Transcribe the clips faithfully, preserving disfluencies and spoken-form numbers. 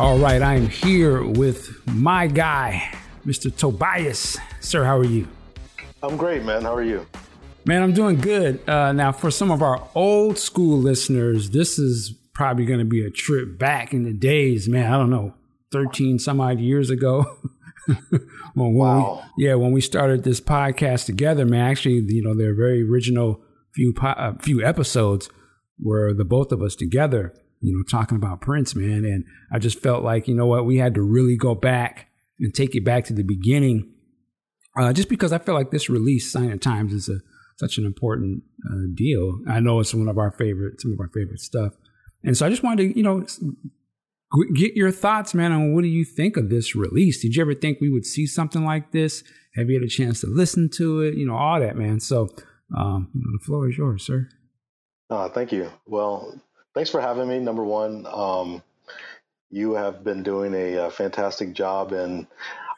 All right, I am here with my guy, Mister Tobias. Sir, how are you? I'm great, man. How are you? Man, I'm doing good. Uh, now, for some of our old school listeners, this is probably going to be a trip back in the days, man. I don't know, thirteen some odd years ago. when wow. We, yeah, when we started this podcast together, man, actually, you know, there are very original few po- uh, few episodes where the both of us together, you know, talking about Prince, man. And I just felt like, you know what, we had to really go back and take it back to the beginning uh, just because I feel like this release, Sign of the Times, is a, such an important uh, deal. I know it's one of our favorite, some of our favorite stuff. And so I just wanted to, you know, get your thoughts, man, on what do you think of this release? Did you ever think we would see something like this? Have you had a chance to listen to it? You know, all that, man. So um, you know, the floor is yours, sir. Uh, thank you. Well, thanks for having me, number one. Um, you have been doing a, a fantastic job, and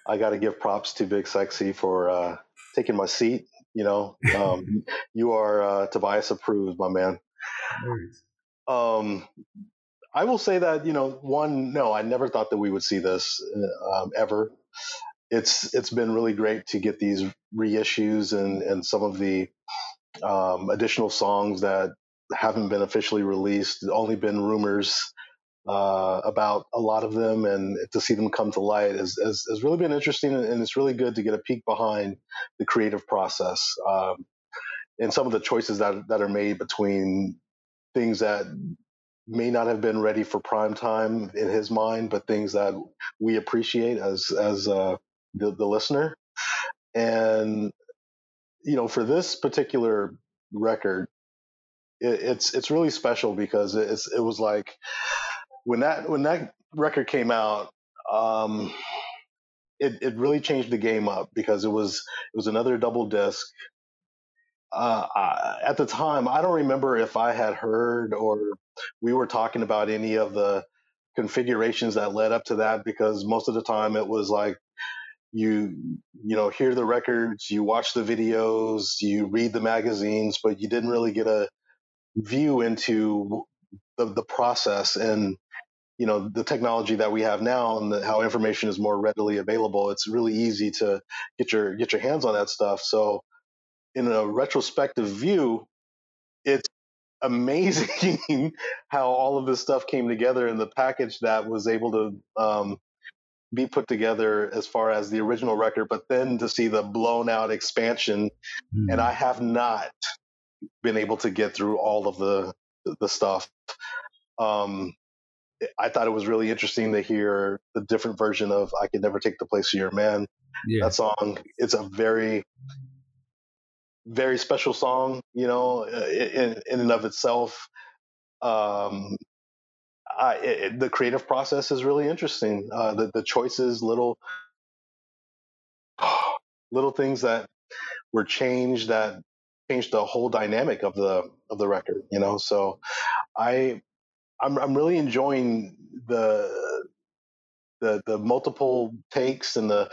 I got to give props to Big Sexy for uh, taking my seat. You know, um, you are uh, Tobias approved, my man. Um I will say that, you know, one, no, I never thought that we would see this um, ever. It's it's been really great to get these reissues and, and some of the um, additional songs that haven't been officially released. Only been rumors uh, about a lot of them, and to see them come to light has has, has really been interesting. And it's really good to get a peek behind the creative process um, and some of the choices that that are made between things that may not have been ready for prime time in his mind, but things that we appreciate as as uh, the, the listener. And, you know, for this particular record, it, it's it's really special because it's it was like when that when that record came out, um, it it really changed the game up because it was it was another double disc. Uh, I, at the time, I don't remember if I had heard or we were talking about any of the configurations that led up to that, because most of the time it was like you, you know, hear the records, you watch the videos, you read the magazines, but you didn't really get a view into the, the process and, you know, the technology that we have now and the, how information is more readily available. It's really easy to get your get your hands on that stuff. So in a retrospective view, it's amazing how all of this stuff came together and the package that was able to um, be put together as far as the original record, but then to see the blown out expansion. Mm. And I have not been able to get through all of the, the stuff. Um, I thought it was really interesting to hear the different version of I Could Never Take the Place of Your Man. Yeah. That song, it's a very... very special song, you know, in, in and of itself. Um, I, it, the creative process is really interesting. Uh, the, the choices, little, little things that were changed that changed the whole dynamic of the of the record, you know. So, I, I'm I'm really enjoying the the the multiple takes and the.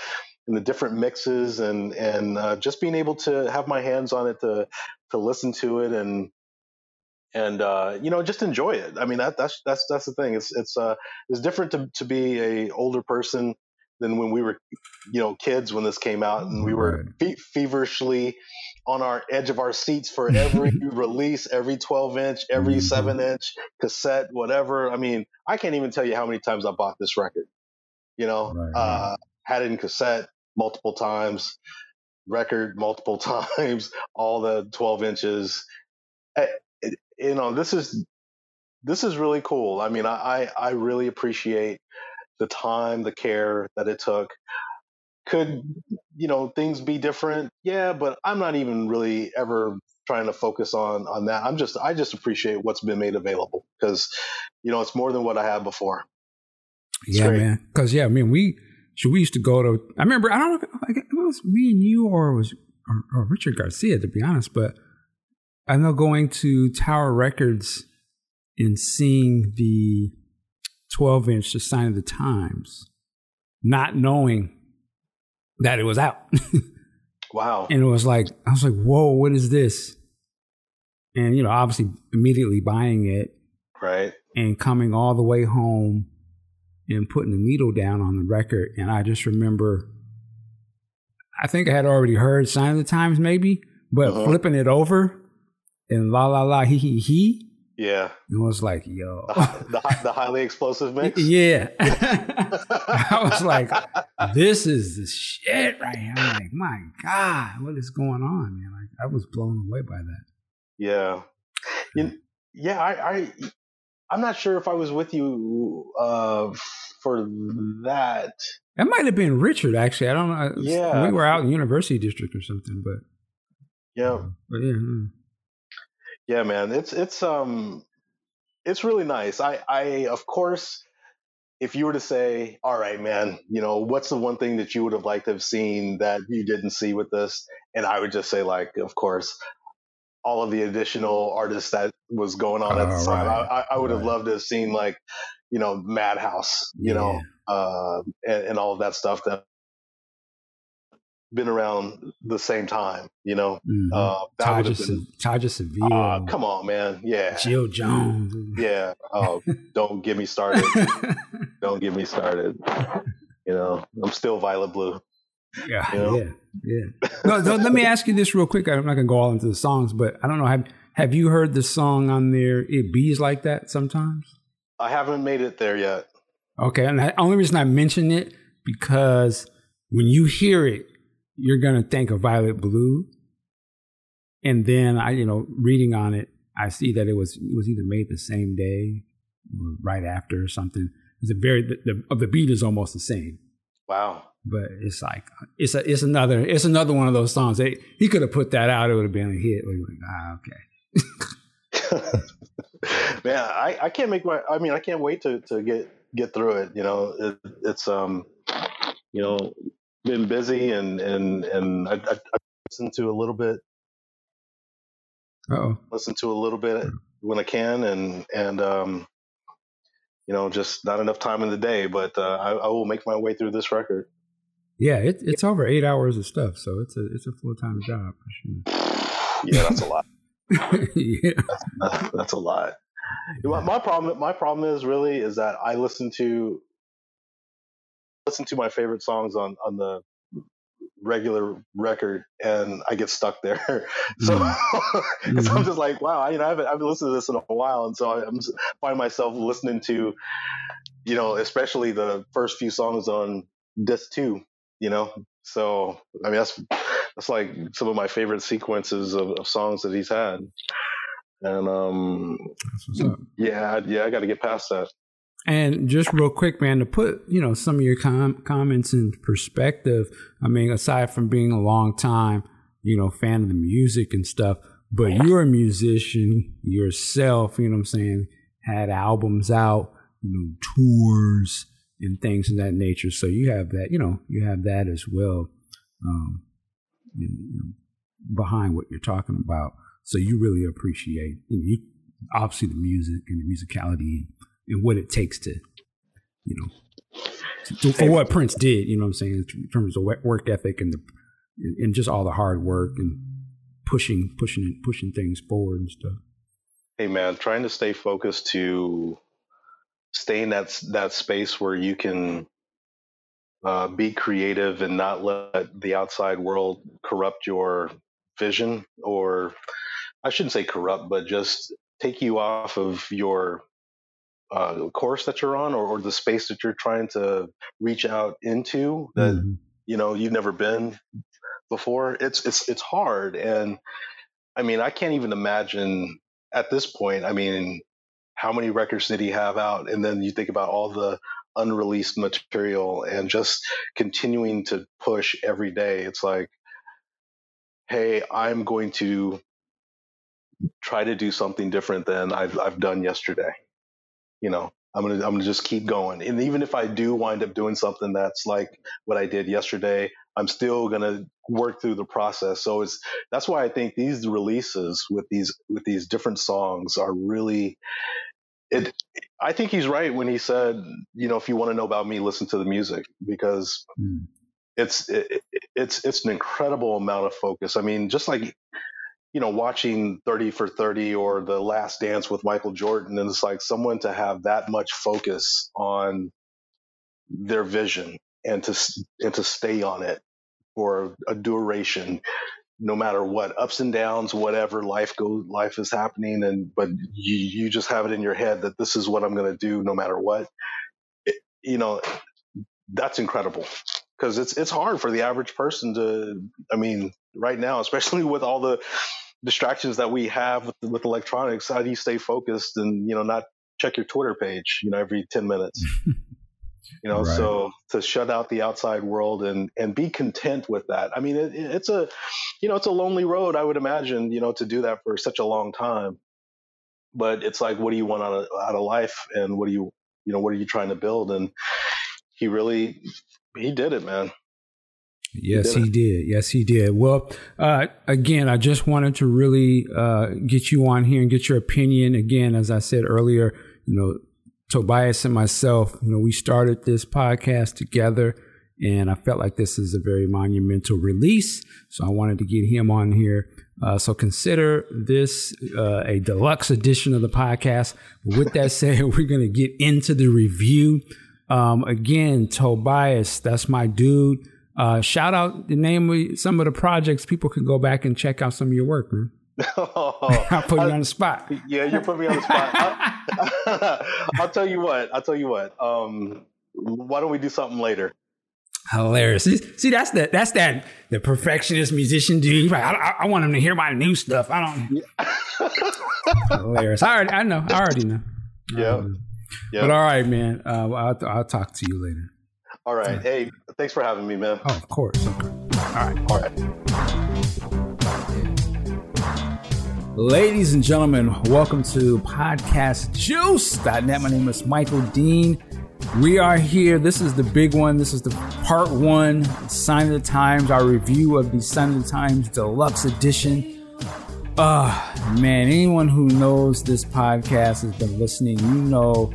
and the different mixes and, and uh, just being able to have my hands on it, to, to listen to it and, and uh, you know, just enjoy it. I mean, that, that's, that's, that's the thing. It's, it's, uh, it's different to, to be a older person than when we were, you know, kids, when this came out and we were fe- feverishly on our edge of our seats for every release, every twelve inch, every seven inch cassette, whatever. I mean, I can't even tell you how many times I bought this record, you know, right, uh, right. had it in cassette multiple times, record multiple times, all the twelve inches. I, you know, this is this is really cool. I mean, I, I really appreciate the time, the care that it took. Could, you know, things be different? Yeah, but I'm not even really ever trying to focus on on that. I'm just I just appreciate what's been made available because, you know, it's more than what I had before. It's yeah, great. man. Because yeah, I mean we. So we used to go to, I remember, I don't know if it was me and you or it was or, or Richard Garcia, to be honest, but I know going to Tower Records and seeing the twelve inch, the Sign of the Times, not knowing that it was out. Wow. And it was like, I was like, whoa, what is this? And, you know, obviously immediately buying it. Right. And coming all the way home. and putting the needle down on the record. And I just remember, I think I had already heard Sign of the Times maybe, but uh-huh. flipping it over and la la la he he he. Yeah. It was like, yo. The, the, the highly explosive mix? Yeah. I was like, this is the shit right here. I'm like, my God, what is going on, man? Like, I was blown away by that. Yeah. You, yeah, I, I, I'm not sure if I was with you uh, for that. That might have been Richard, actually. I don't know. Yeah. We were out in University District or something, but. Yeah. Uh, but yeah. Hmm. Yeah, man, it's it's um, it's really nice. I, I of course, if you were to say, all right, man, you know, what's the one thing that you would have liked to have seen that you didn't see with this? And I would just say, like, of course, all of the additional artists that was going on at the time. Right. I, I would right. have loved to have seen, like, you know, Madhouse, you yeah. know, uh, and, and all of that stuff that been around the same time, you know. Mm-hmm. uh, Taja Seville. Uh, come on, man. Yeah. Jill Jones. Yeah. Oh, don't get me started. Don't get me started. You know, I'm still Violet Blue. Yeah. You know? Yeah. Yeah. No, no, let me ask you this real quick. I'm not going to go all into the songs, but I don't know. Have, have you heard the song on there, It Bees Like That Sometimes? I haven't made it there yet. Okay. And the only reason I mention it, because when you hear it, you're going to think of Violet Blue. And then I, you know, reading on it, I see that it was, it was either made the same day or right after or something. It's a very, the, the, of the beat is almost the same. Wow. But it's like, it's a, it's another, it's another one of those songs. They, he could have put that out. It would have been a hit. We'd be like, ah, okay. Man, I, I can't make my, I mean, I can't wait to, to get, get through it. You know, it, it's, um, you know, been busy and and and I, I, I listen to a little bit. Uh-oh. Listen to a little bit when I can, and and um, you know, just not enough time in the day. But uh, I, I will make my way through this record. Yeah, it, it's over eight hours of stuff, so it's a it's a full time job. Yeah, that's a lot. Yeah, that's, that's a lot. My, my problem, my problem is really is that I listen to. listen to my favorite songs on, on the regular record and I get stuck there. So, mm-hmm. So I'm just like, wow, I, you know, I haven't, I haven't listened to this in a while. And so I I'm just find myself listening to, you know, especially the first few songs on disc two, you know? So, I mean, that's, that's like some of my favorite sequences of, of songs that he's had. And um, yeah, yeah, I got to get past that. And just real quick, man, to put, you know, some of your com- comments in perspective, I mean, aside from being a long time, you know, fan of the music and stuff, but you're a musician yourself, you know what I'm saying, had albums out, you know, tours and things of that nature. So you have that, you know, you have that as well um, you know, behind what you're talking about. So you really appreciate, you know, you, obviously the music and the musicality and what it takes to, you know, to, to, for what Prince did, you know what I'm saying, in terms of work ethic and the, and just all the hard work and pushing, pushing, pushing things forward and stuff. Hey man, trying to stay focused to stay in that, that space where you can uh, be creative and not let the outside world corrupt your vision, or I shouldn't say corrupt, but just take you off of your Uh, course that you're on, or, or the space that you're trying to reach out into that mm-hmm. you know you've never been before. It's it's it's hard, and I mean I can't even imagine at this point. I mean, how many records did he have out? And then you think about all the unreleased material and just continuing to push every day. It's like, hey, I'm going to try to do something different than I've I've done yesterday. You know, I'm going to, I'm going to just keep going. And even if I do wind up doing something that's like what I did yesterday, I'm still going to work through the process. So it's, that's why I think these releases with these, with these different songs are really, it, I think he's right when he said, you know, if you want to know about me, listen to the music, because mm. it's, it, it's, it's an incredible amount of focus. I mean, just like, you know, watching thirty for thirty or The Last Dance with Michael Jordan, and it's like someone to have that much focus on their vision and to and to stay on it for a duration, no matter what, ups and downs, whatever life goes, life is happening. And, but you, you just have it in your head that this is what I'm going to do no matter what, it, you know, that's incredible. Cause it's, it's hard for the average person to, I mean, right now, especially with all the distractions that we have with, with electronics, how do you stay focused and, you know, not check your Twitter page, you know, every ten minutes, you know, right. So to shut out the outside world and, and be content with that. I mean, it, it's a, you know, it's a lonely road, I would imagine, you know, to do that for such a long time, but it's like, what do you want out of, out of life? And what do you, you know, what are you trying to build? And he really, he did it, man. Yes, he did. he did. Yes, he did. Well, uh, again, I just wanted to really uh, get you on here and get your opinion. Again, as I said earlier, you know, Tobias and myself, you know, we started this podcast together, and I felt like this is a very monumental release. So I wanted to get him on here. Uh, so consider this uh, a deluxe edition of the podcast. With that said, we're going to get into the review. Um, again, Tobias, that's my dude. Uh, shout out the name of some of the projects. People can go back and check out some of your work, man. Oh, I'll put I, you on the spot. Yeah, you put me on the spot. I, I'll tell you what. I'll tell you what. Um, why don't we do something later? Hilarious. See, see that's that. That's that. The perfectionist musician dude. Like, I, I, I want him to hear my new stuff. I don't. Yeah. Hilarious. I already. I know. I already know. Yeah. Yep. But all right, man. Uh, I'll, I'll talk to you later. All right. Hey, thanks for having me, man. Oh, of course. All right. All right. Ladies and gentlemen, welcome to podcast juice dot net. My name is Michael Dean. We are here. This is the big one. This is the part one, Sign of the Times, our review of the Sign of the Times Deluxe Edition. Ah, uh, man, anyone who knows this podcast has been listening, you know,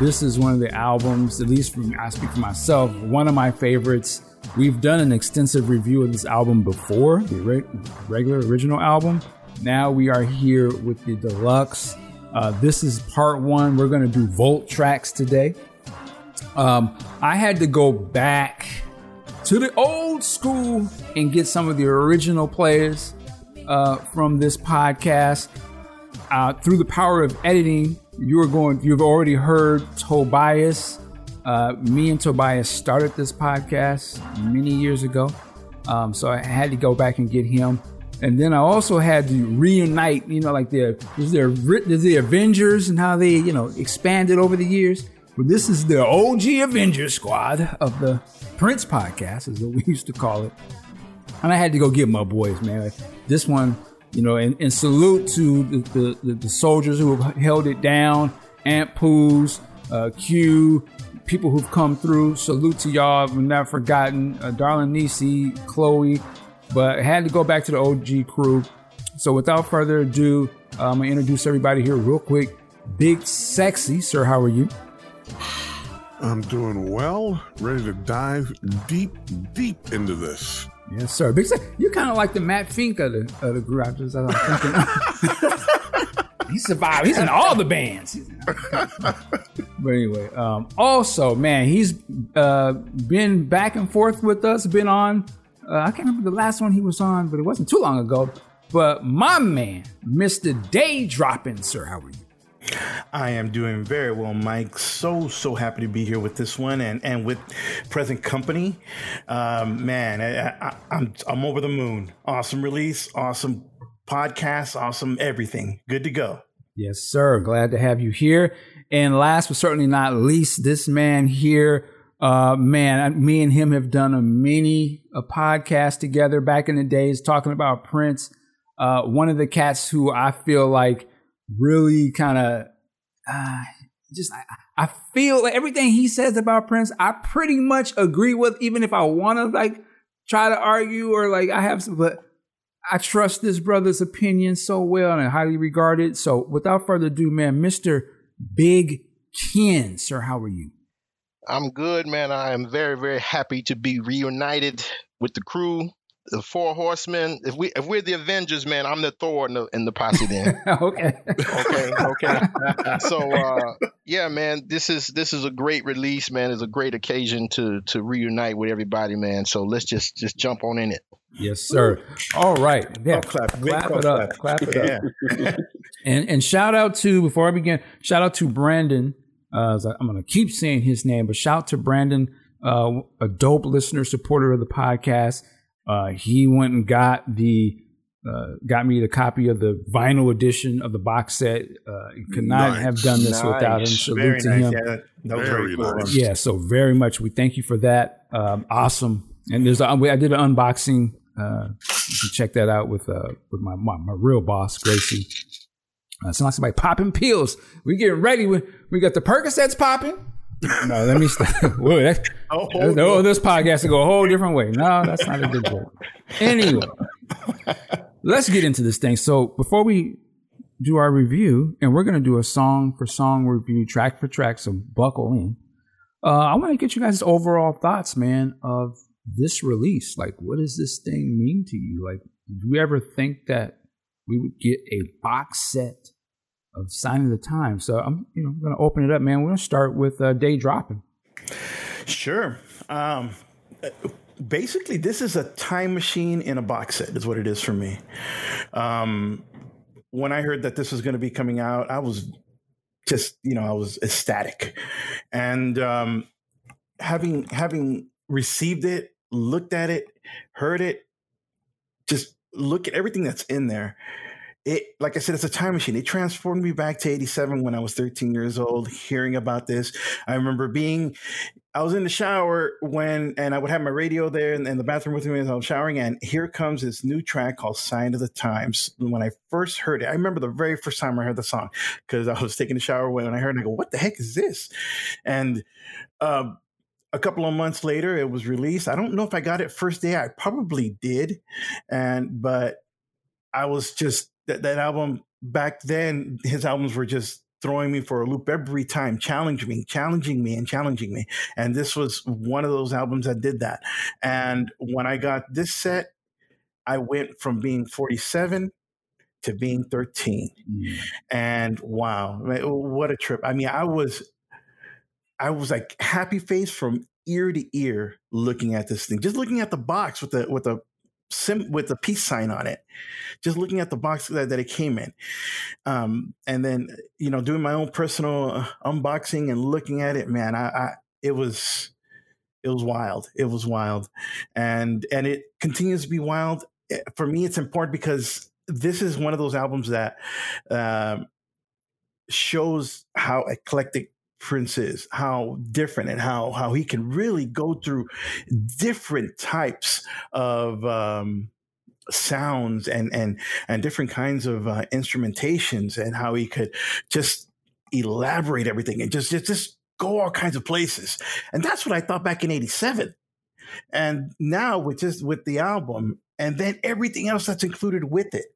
this is one of the albums, at least from, I speak for myself, one of my favorites. We've done an extensive review of this album before, the re- regular original album. Now we are here with the deluxe. Uh, this is part one. We're going to do Volt tracks today. Um, I had to go back to the old school and get some of the original players uh, from this podcast. Uh, through the power of editing, you're going. You've already heard Tobias. Uh, me and Tobias started this podcast many years ago, um, so I had to go back and get him. And then I also had to reunite. You know, like the is there is the Avengers and how they you know expanded over the years. Well, this is the O G Avengers squad of the Prince podcast, is what we used to call it. And I had to go get my boys, man. Like, this one. You know, and, and salute to the, the, the soldiers who have held it down, Aunt Pooh's, uh, Q, people who've come through. Salute to y'all. We've not forgotten uh, Darling Nisi, Chloe, but I had to go back to the O G crew. So without further ado, I'm going to introduce everybody here real quick. Big Sexy, sir, how are you? I'm doing well. Ready to dive deep, deep into this. Yes, sir. Big Sexy, you're kind of like the Matt Fink of the, of the group. I was, I was thinking. He survived. He's in all the bands. But anyway, um, also, man, he's uh, been back and forth with us, been on. Uh, I can't remember the last one he was on, but it wasn't too long ago. But my man, Mister Day Dropping, sir, how are you? I am doing very well, Mike. So, so happy to be here with this one and, and with present company. Um, man, I, I, I'm I'm over the moon. Awesome release, awesome podcast, awesome everything. Good to go. Yes, sir. Glad to have you here. And last but certainly not least, this man here, uh, man, me and him have done a mini a podcast together back in the days talking about Prince. Uh, one of the cats who I feel like really kind of uh, just I, I feel like everything he says about Prince, I pretty much agree with, even if I want to like try to argue or like I have some, but I trust this brother's opinion so well and I highly regard it. So without further ado, man, Mister Big Ken, sir, how are you? I'm good, man. I am very, very happy to be reunited with the crew. the Four Horsemen. If we if we're the Avengers, man, I'm the Thor in the, in the posse. Then okay, okay, okay. So uh, yeah, man, this is this is a great release, man. It's a great occasion to to reunite with everybody, man. So let's just just jump on in it. Yes, sir. All right, yeah. Oh, clap, clap, clap it up, clap it yeah. up. and and shout out to before I begin, shout out to Brandon. Uh, I'm going to keep saying his name, but shout to Brandon, uh, a dope listener, supporter of the podcast. Uh, he went and got the uh, got me the copy of the vinyl edition of the box set. Uh, could not nice. have done this nice. without him. Salute very to nice. him. Yeah, no very cool. nice. yeah, so very much. We thank you for that. Um, awesome. And there's a, I did an unboxing. Uh, you can check that out with uh, with my, my my real boss, Gracie. Uh, sounds like somebody popping pills. We getting ready. We, we got the Percocets popping. No, let me stop. Whoa, that's, oh, that's, oh, this podcast will go a whole different way. No, that's not a good point. Anyway, let's get into this thing. So before we do our review, and we're going to do a song for song review, track for track, so buckle in. Uh, I want to get you guys' overall thoughts, man, of this release. Like, what does this thing mean to you? Like, did you ever think that we would get a box set of Sign of the Times? So I'm, you know, going to open it up, man. We're going to start with uh, Day Dropping. Sure. Um, basically, this is a time machine in a box set is what it is for me. Um, when I heard that this was going to be coming out, I was just, you know, I was ecstatic. And um, having having received it, looked at it, heard it, just look at everything that's in there. It, like I said, it's a time machine. It transformed me back to eighty-seven when I was thirteen years old, hearing about this. I remember being, I was in the shower when, and I would have my radio there and, and the bathroom with me as I was showering. And here comes this new track called Sign of the Times. When I first heard it, I remember the very first time I heard the song because I was taking a shower when I heard it. I go, what the heck is this? And, um, a couple of months later, it was released. I don't know if I got it first day. I probably did. And, but I was just, that, that album back then, his albums were just throwing me for a loop every time, challenging me, challenging me and challenging me. And this was one of those albums that did that. And when I got this set, I went from being forty-seven to being thirteen. Mm. And wow, what a trip. I mean, I was, I was like happy face from ear to ear looking at this thing. Just looking at the box with the with the sim, with the peace sign on it. Just looking at the box that, that it came in, um, and then you know doing my own personal uh, unboxing and looking at it. Man, I, I it was it was wild. It was wild, and and it continues to be wild. For me, it's important because this is one of those albums that uh, shows how eclectic Prince is, how different and how how he can really go through different types of um, sounds and and and different kinds of uh, instrumentations, and how he could just elaborate everything and just just just go all kinds of places. And that's what I thought back in eighty-seven. And now with just with the album and then everything else that's included with it,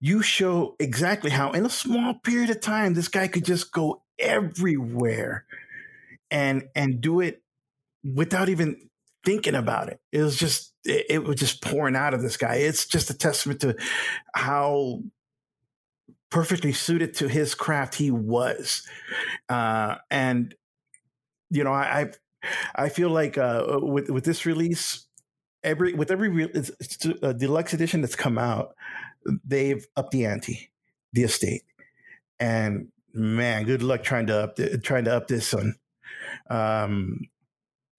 you show exactly how in a small period of time this guy could just go everywhere and and do it without even thinking about it. It was just it, it was just pouring out of this guy. It's just a testament to how perfectly suited to his craft he was. Uh and you know I I, I feel like uh with with this release, every with every re- it's, it's a deluxe edition that's come out, they've upped the ante, the estate. And man, good luck trying to up th- trying to up this one. Um,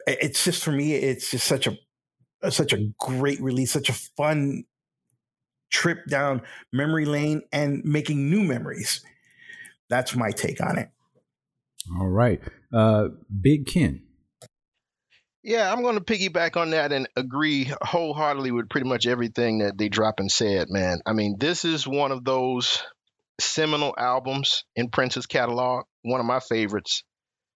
it's just for me, it's just such a such a great release, such a fun trip down memory lane and making new memories. That's my take on it. All right, uh, Big Ken. Yeah, I'm going to piggyback on that and agree wholeheartedly with pretty much everything that Day Dropping said. Man, I mean, this is one of those seminal albums in Prince's catalog, one of my favorites.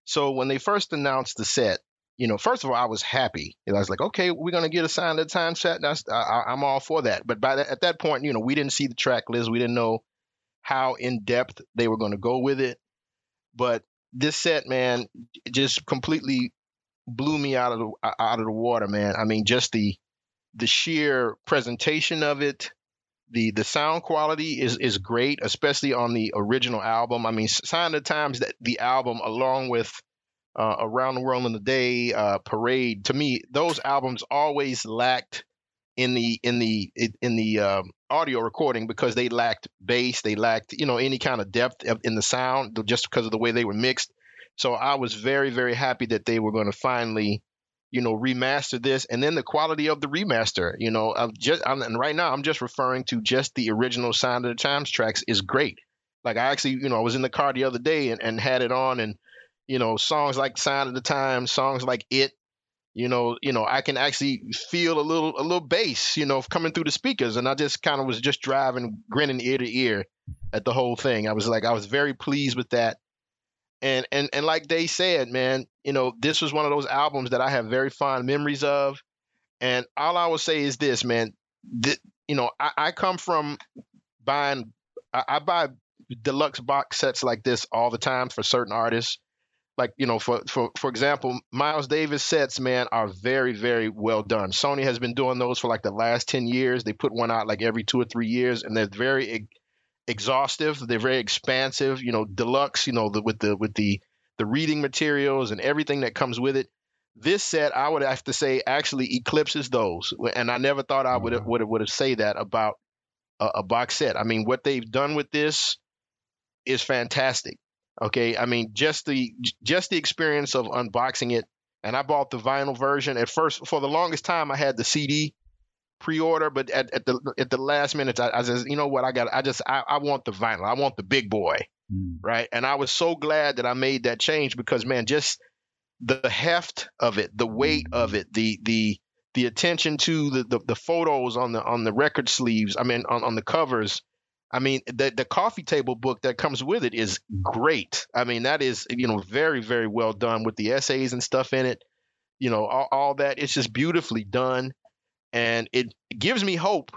So when they first announced the set, you know, first of all, I was happy. I was like, okay, we're going to get a Sign of the Times set. That's, I, I'm all for that. But by that, at that point, you know, we didn't see the track list. We didn't know how in depth they were going to go with it. But this set, man, just completely blew me out of the, out of the water, man. I mean, just the the sheer presentation of it, the the sound quality is is great, especially on the original album. I mean, Sign of the Times, that the album, along with uh, Around the World in a Day, uh, Parade, to me, those albums always lacked in the in the in the uh, audio recording because they lacked bass, they lacked you know any kind of depth in the sound just because of the way they were mixed. So I was very, very happy that they were going to finally, you know, remaster this. And then the quality of the remaster, you know, I've just, I'm, and right now I'm just referring to just the original Sign of the Times tracks is great. Like I actually, you know, I was in the car the other day and, and had it on, and, you know, songs like Sign of the Times, songs like It, you know, you know, I can actually feel a little, a little bass, you know, coming through the speakers. And I just kind of was just driving, grinning ear to ear at the whole thing. I was like, I was very pleased with that. And and and like they said, man, you know, this was one of those albums that I have very fond memories of. And all I will say is this, man, th- you know, I, I come from buying, I, I buy deluxe box sets like this all the time for certain artists. Like, you know, for, for, for example, Miles Davis sets, man, are very, very well done. Sony has been doing those for like the last ten years. They put one out like every two or three years, and they're very exhaustive. They're very expansive, you know, deluxe, you know, the, with the with the the reading materials and everything that comes with it. This set, I would have to say, actually eclipses those. And I never thought I would have, would have, would have say that about a, a box set. I mean, what they've done with this is fantastic. Okay, I mean, just the just the experience of unboxing it. And I bought the vinyl version at first. For the longest time, I had the C D pre-order, but at, at the at the last minute, I, I just, you know what, I got, I just, I, I want the vinyl, I want the big boy, mm. right? And I was so glad that I made that change because, man, just the heft of it, the weight of it, the the the attention to the the, the photos on the on the record sleeves, I mean, on, on the covers, I mean, the the coffee table book that comes with it is great. I mean, that is, you know, very, very well done with the essays and stuff in it, you know, all, all that. It's just beautifully done. And it gives me hope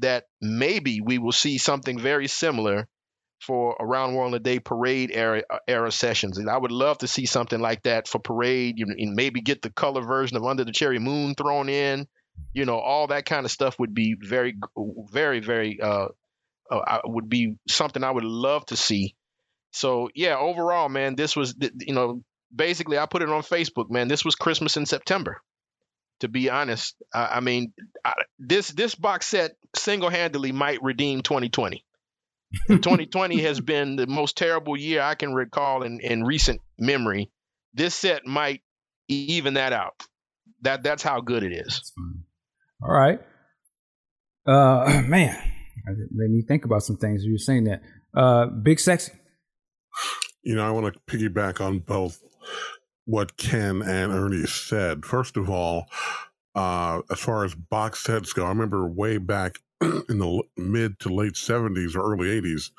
that maybe we will see something very similar for Around the World in a Day Parade era, era sessions. And I would love to see something like that for Parade. You know, and maybe get the color version of Under the Cherry Moon thrown in. You know, all that kind of stuff would be very, very, very uh, uh, would be something I would love to see. So, yeah, overall, man, this was, you know, basically I put it on Facebook, man. This was Christmas in September. To be honest, uh, I mean, I, this this box set single-handedly might redeem twenty twenty. twenty twenty has been the most terrible year I can recall in, in recent memory. This set might even that out. That That's how good it is. All right. Uh, man, it made me think about some things. You were saying that. Uh, Big Sexy. You know, I want to piggyback on both what Ken and Ernie said. First of all, uh, as far as box sets go, I remember way back in the mid to late seventies or early eighties,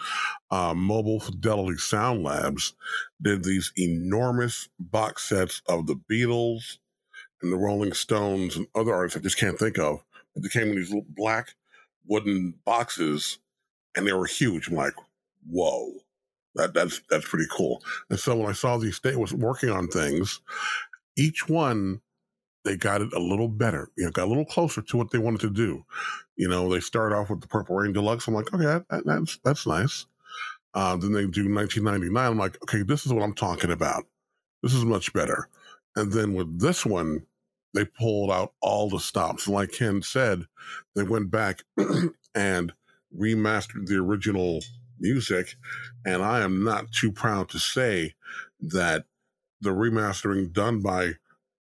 uh, Mobile Fidelity Sound Labs did these enormous box sets of the Beatles and the Rolling Stones and other artists I just can't think of. But they came in these little black wooden boxes, and they were huge. I'm like, whoa. That, that's that's pretty cool. And so when I saw these, they was working on things. Each one, they got it a little better. You know, got a little closer to what they wanted to do. You know, they start off with the Purple Rain Deluxe. I'm like, okay, that, that's that's nice. Uh, then they do nineteen ninety-nine. I'm like, okay, this is what I'm talking about. This is much better. And then with this one, they pulled out all the stops. And like Ken said, they went back and remastered the original music, and I am not too proud to say that the remastering done by,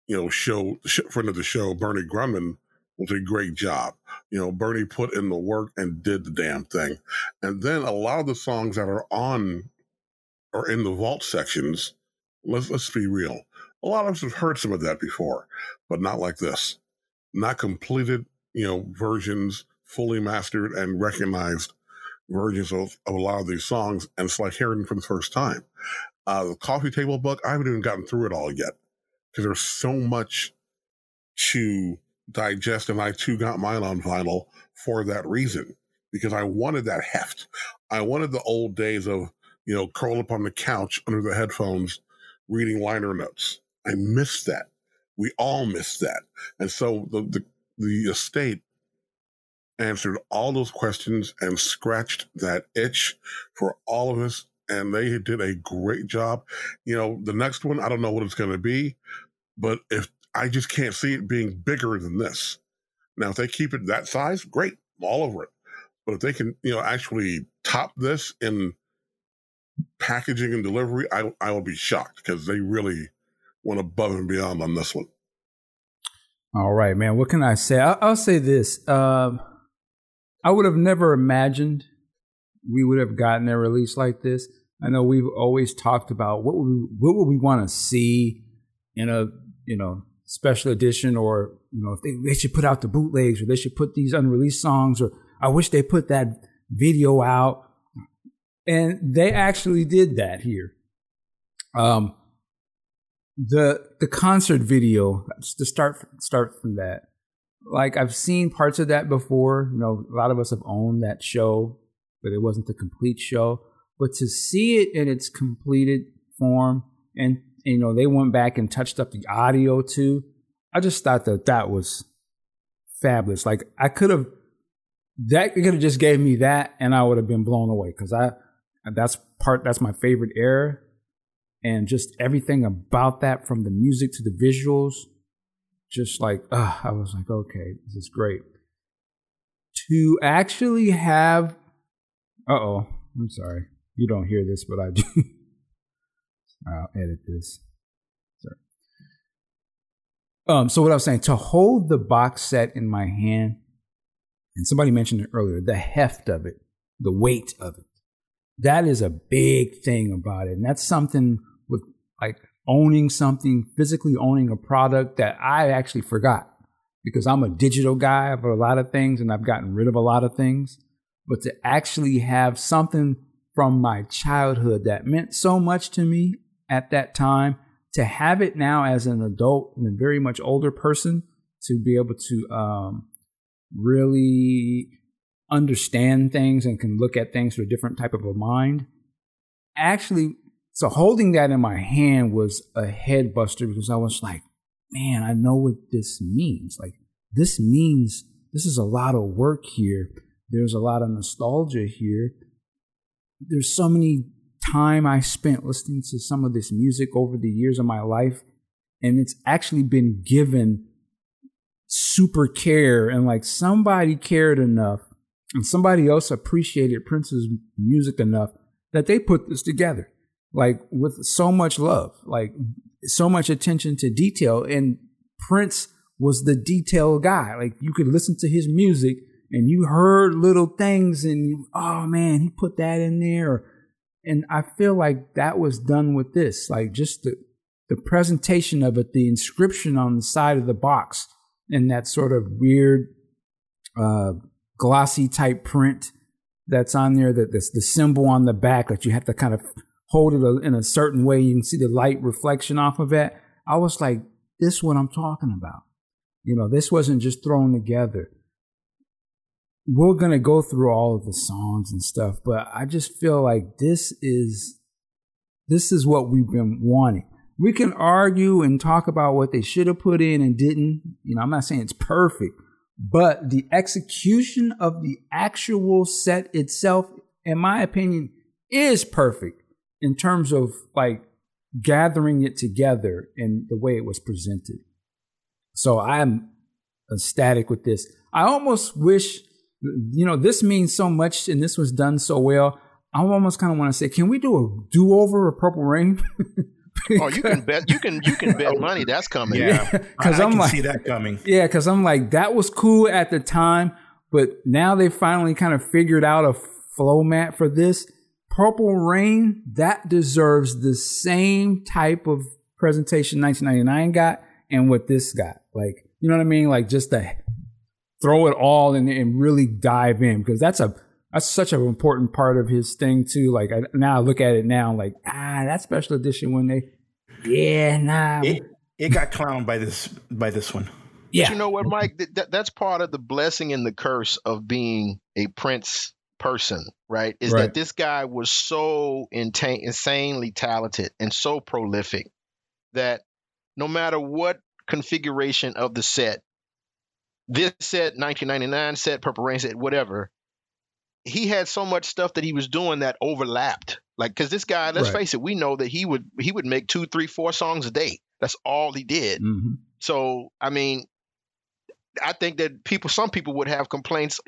you know, show friend of the show Bernie Grundman was a great job. You know, Bernie put in the work and did the damn thing. And then a lot of the songs that are on or in the vault sections, let's let's be real, a lot of us have heard some of that before, but not like this. Not completed, you know, versions, fully mastered and recognized versions of, of a lot of these songs, and it's like hearing for the first time. Uh, the coffee table book, I haven't even gotten through it all yet because there's so much to digest, and I too got mine on vinyl for that reason because I wanted that heft. I wanted the old days of, you know, curl up on the couch under the headphones reading liner notes. I miss that. We all miss that. And so the, the the estate answered all those questions and scratched that itch for all of us. And they did a great job. You know, the next one, I don't know what it's going to be, but if I just can't see it being bigger than this. Now, if they keep it that size, great, I'm all over it. But if they can, you know, actually top this in packaging and delivery, I, I will be shocked because they really went above and beyond on this one. All right, man. What can I say? I'll, I'll say this. Um, I would have never imagined we would have gotten a release like this. I know we've always talked about what would we, what would we want to see in a, you know, special edition, or, you know, if they, they should put out the bootlegs, or they should put these unreleased songs, or I wish they put that video out. And they actually did that here. Um, the the concert video, to start start from that. Like, I've seen parts of that before. You know, a lot of us have owned that show, but it wasn't the complete show. But to see it in its completed form, and, you know, they went back and touched up the audio too. I just thought that that was fabulous. Like, I could have, that could have just gave me that, and I would have been blown away, because I, that's part, that's my favorite era. And just everything about that, from the music to the visuals, just like, uh, I was like, okay, this is great. To actually have, uh-oh, I'm sorry. You don't hear this, but I do. I'll edit this. Sorry. Um, so what I was saying, to hold the box set in my hand, and somebody mentioned it earlier, the heft of it, the weight of it. That is a big thing about it. And that's something with, like, owning something, physically owning a product, that I actually forgot, because I'm a digital guy for a lot of things, and I've gotten rid of a lot of things. But to actually have something from my childhood that meant so much to me at that time, to have it now as an adult and a very much older person, to be able to um, really understand things and can look at things through a different type of a mind. Actually, so holding that in my hand was a head buster, because I was like, man, I know what this means. Like, this means this is a lot of work here. There's a lot of nostalgia here. There's so many time I spent listening to some of this music over the years of my life, and it's actually been given super care, and like somebody cared enough, and somebody else appreciated Prince's music enough that they put this together, like, with so much love, like so much attention to detail. And Prince was the detail guy. Like, you could listen to his music and you heard little things and you, oh man, he put that in there. And I feel like that was done with this, like just the, the presentation of it, the inscription on the side of the box, and that sort of weird, uh, glossy type print that's on there, that that's the symbol on the back that you have to kind of hold it in a certain way. You can see the light reflection off of it. I was like, this is what I'm talking about. You know, this wasn't just thrown together. We're going to go through all of the songs and stuff, but I just feel like this is, this is what we've been wanting. We can argue and talk about what they should have put in and didn't. You know, I'm not saying it's perfect, but the execution of the actual set itself, in my opinion, is perfect in terms of like gathering it together and the way it was presented. So I'm ecstatic with this. I almost wish, you know, this means so much and this was done so well. I almost kind of want to say, can we do a do-over of Purple Rain? Oh, you can bet you can you can bet money that's coming. Yeah, because I'm can like, see that coming. Yeah, because I'm like, that was cool at the time, but now they finally kind of figured out a flow mat for this. Purple Rain, that deserves the same type of presentation nineteen ninety-nine got and what this got. Like, you know what I mean? Like, just to throw it all in and really dive in, because that's a that's such an important part of his thing too. Like, I, now I look at it now, I'm like, ah, that special edition when they, yeah, nah, it, it got clowned by this by this one. Yeah, but you know what, Mike? That, that's part of the blessing and the curse of being a Prince person, right? Is right. that this guy was so inta- insanely talented and so prolific that no matter what configuration of the set, this set, nineteen ninety-nine set, Purple Rain set, whatever, he had so much stuff that he was doing that overlapped. Like, because this guy, let's right. face it, we know that he would he would make two, three, four songs a day. That's all he did. Mm-hmm. So, I mean, I think that people, some people would have complaints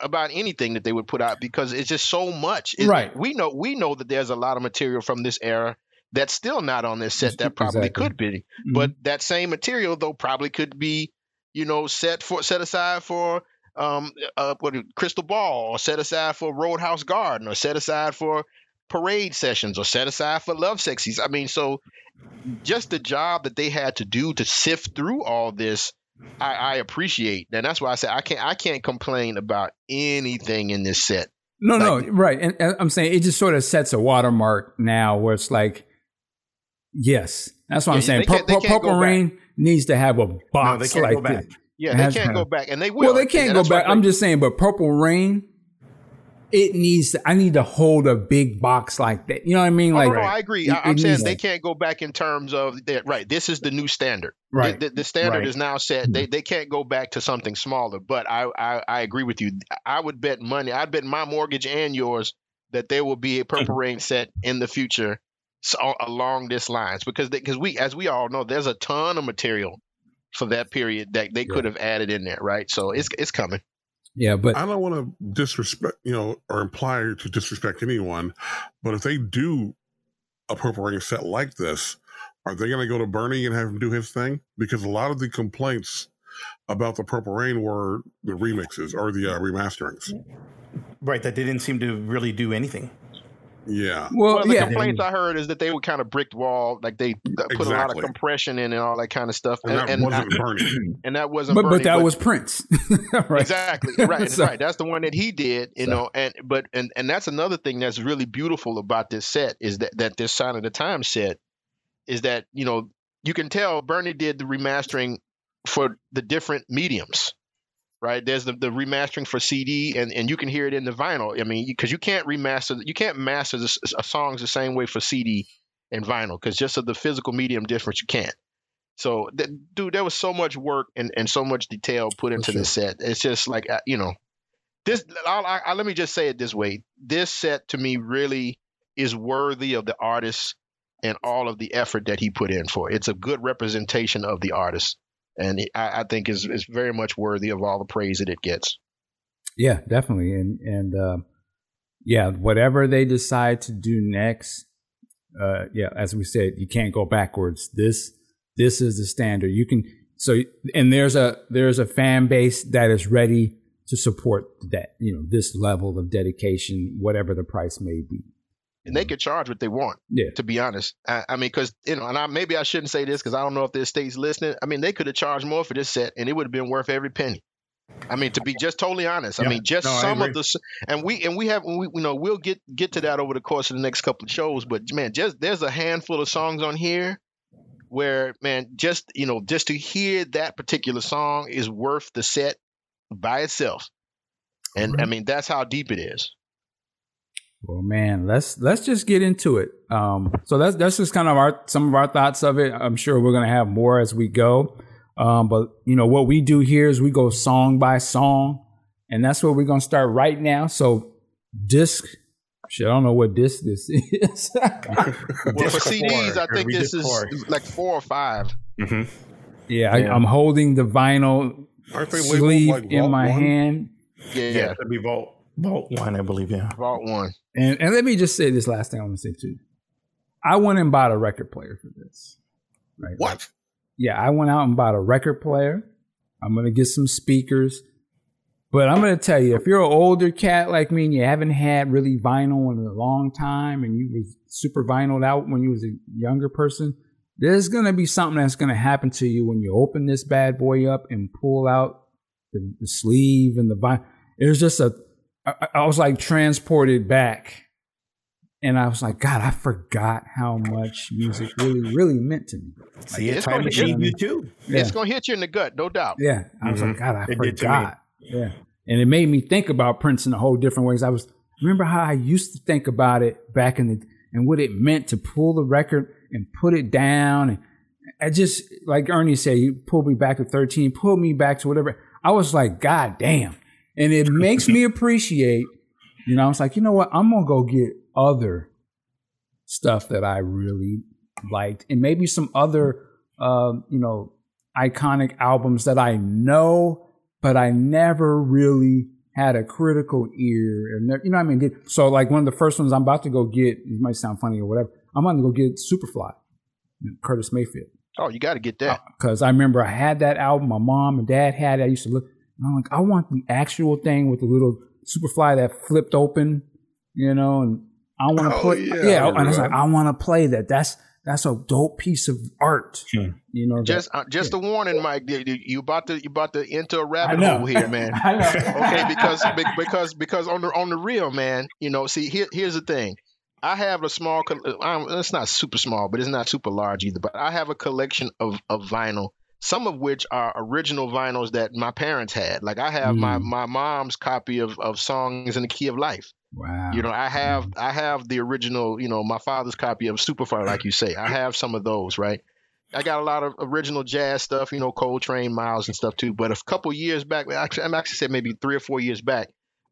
about anything that they would put out because it's just so much. It, right. We know we know that there's a lot of material from this era that's still not on this set that probably exactly. could be. Mm-hmm. But that same material, though, probably could be, you know, set for set aside for um uh, what Crystal Ball, or set aside for Roadhouse Garden, or set aside for Parade sessions, or set aside for Love Sexies. I mean, so just the job that they had to do to sift through all this, I, I appreciate, and that's why I say I can't I can't complain about anything in this set. No, like, no, right. And, and I'm saying it just sort of sets a watermark now where it's like, yes, that's what yeah, I'm saying. Pur- Pur- Purple Rain back. needs to have a box no, like this. Yeah, they can't go back, and they will. Well, they can't go back. I'm just saying, but Purple Rain, it needs to, I need to hold a big box like that. You know what I mean? Like, oh, no, no, I agree. It, I, I'm saying they that. can't go back in terms of that. Right. This is the new standard. Right. The, the, the standard right. is now set. Mm-hmm. They they can't go back to something smaller. But I, I, I agree with you. I would bet money. I'd bet my mortgage and yours that there will be a Purple Rain set in the future so, along this lines, because because we as we all know, there's a ton of material for that period that they could have added in there. Right. So it's it's coming. Yeah, but I don't want to disrespect, you know, or imply to disrespect anyone. But if they do a Purple Rain set like this, are they going to go to Bernie and have him do his thing? Because a lot of the complaints about the Purple Rain were the remixes or the uh, remasterings. Right, that they didn't seem to really do anything. Yeah. Well, well the yeah. complaints I heard is that they were kind of brick wall, like they put exactly. a lot of compression in and all that kind of stuff. And, and that and wasn't I, Bernie. And that wasn't but, Bernie. But that but, was Prince. Right. Exactly. Right. So, right. That's the one that he did, you so. know, and but and, and that's another thing that's really beautiful about this set is that, that this Sign of the Times set is that, you know, you can tell Bernie did the remastering for the different mediums. Right. There's the, the remastering for C D and, and you can hear it in the vinyl. I mean, because you, you can't remaster, you can't master the, a songs the same way for C D and vinyl because just of the physical medium difference, you can't. So, th- dude, there was so much work and, and so much detail put into sure. this set. It's just like, you know, this, I'll, I, I, let me just say it this way. This set to me really is worthy of the artist and all of the effort that he put in for it. It's a good representation of the artist. And I, I think is is very much worthy of all the praise that it gets. Yeah, definitely. And and uh, yeah, whatever they decide to do next, uh, yeah, as we said, you can't go backwards. This this is the standard. You can so and there's a there's a fan base that is ready to support that, you know, this level of dedication, whatever the price may be. And they could charge what they want, yeah. to be honest. I, I mean, because, you know, and I, maybe I shouldn't say this because I don't know if the estate's listening. I mean, they could have charged more for this set and it would have been worth every penny. I mean, to be just totally honest, yeah. I mean, just no, some of the and we and we have, we, you know, we'll get get to that over the course of the next couple of shows. But, man, just there's a handful of songs on here where, man, just, you know, just to hear that particular song is worth the set by itself. And right. I mean, that's how deep it is. Well, man, let's let's just get into it. Um, so that's that's just kind of our some of our thoughts of it. I'm sure we're gonna have more as we go. Um, but you know what we do here is we go song by song, and that's where we're gonna start right now. So disc, shit, I don't know what disc this is. Well, for C Ds, four, I think this is four. like four or five. Mm-hmm. Yeah, yeah. I, I'm holding the vinyl sleeve like in my one? hand. Yeah, yeah, yeah, that'd be Vault. Vault one, I believe, yeah. Vault one. And and let me just say this last thing I want to say too. I went and bought a record player for this. Right? What? Like, yeah, I went out and bought a record player. I'm gonna get some speakers. But I'm gonna tell you, if you're an older cat like me and you haven't had really vinyl in a long time and you was super vinyled out when you was a younger person, there's gonna be something that's gonna happen to you when you open this bad boy up and pull out the, the sleeve and the vinyl. There's just a I was like transported back and I was like, God, I forgot how much music really, really meant to me. Like, See, it's going to hit you too. Yeah. It's going to hit you in the gut, no doubt. Yeah. I was mm-hmm. like, God, I it forgot. Yeah. And it made me think about Prince in a whole different ways. I was, remember how I used to think about it back in the, and what it meant to pull the record and put it down. And I just, like Ernie said, you pulled me back to thirteen, pulled me back to whatever. I was like, God damn. And it makes me appreciate, you know, I was like, you know what? I'm going to go get other stuff that I really liked and maybe some other, uh, you know, iconic albums that I know, but I never really had a critical ear. And you know what I mean? So like one of the first ones I'm about to go get, it might sound funny or whatever, I'm going to go get Superfly, Curtis Mayfield. Oh, you got to get that. Because I remember I had that album. My mom and dad had it. I used to look. And I'm like, I want the actual thing with the little Superfly that flipped open, you know, and I want to oh, play. Yeah. yeah and I was like, I want to play that. That's that's a dope piece of art. Hmm. You know, just that, uh, just yeah. a warning, Mike. You about to you about to enter a rabbit hole here, man. I know. Okay, because because because on the on the real, man. You know, see here here's the thing. I have a small, I'm, it's not super small, but it's not super large either. But I have a collection of, of vinyl, some of which are original vinyls that my parents had. Like I have mm. my, my mom's copy of, of Songs in the Key of Life. Wow. You know, I have mm. I have the original, you know, my father's copy of Superfly, like you say. I have some of those, right? I got a lot of original jazz stuff, you know, Coltrane, Miles and stuff too. But a couple years back, actually, I'm actually saying maybe three or four years back,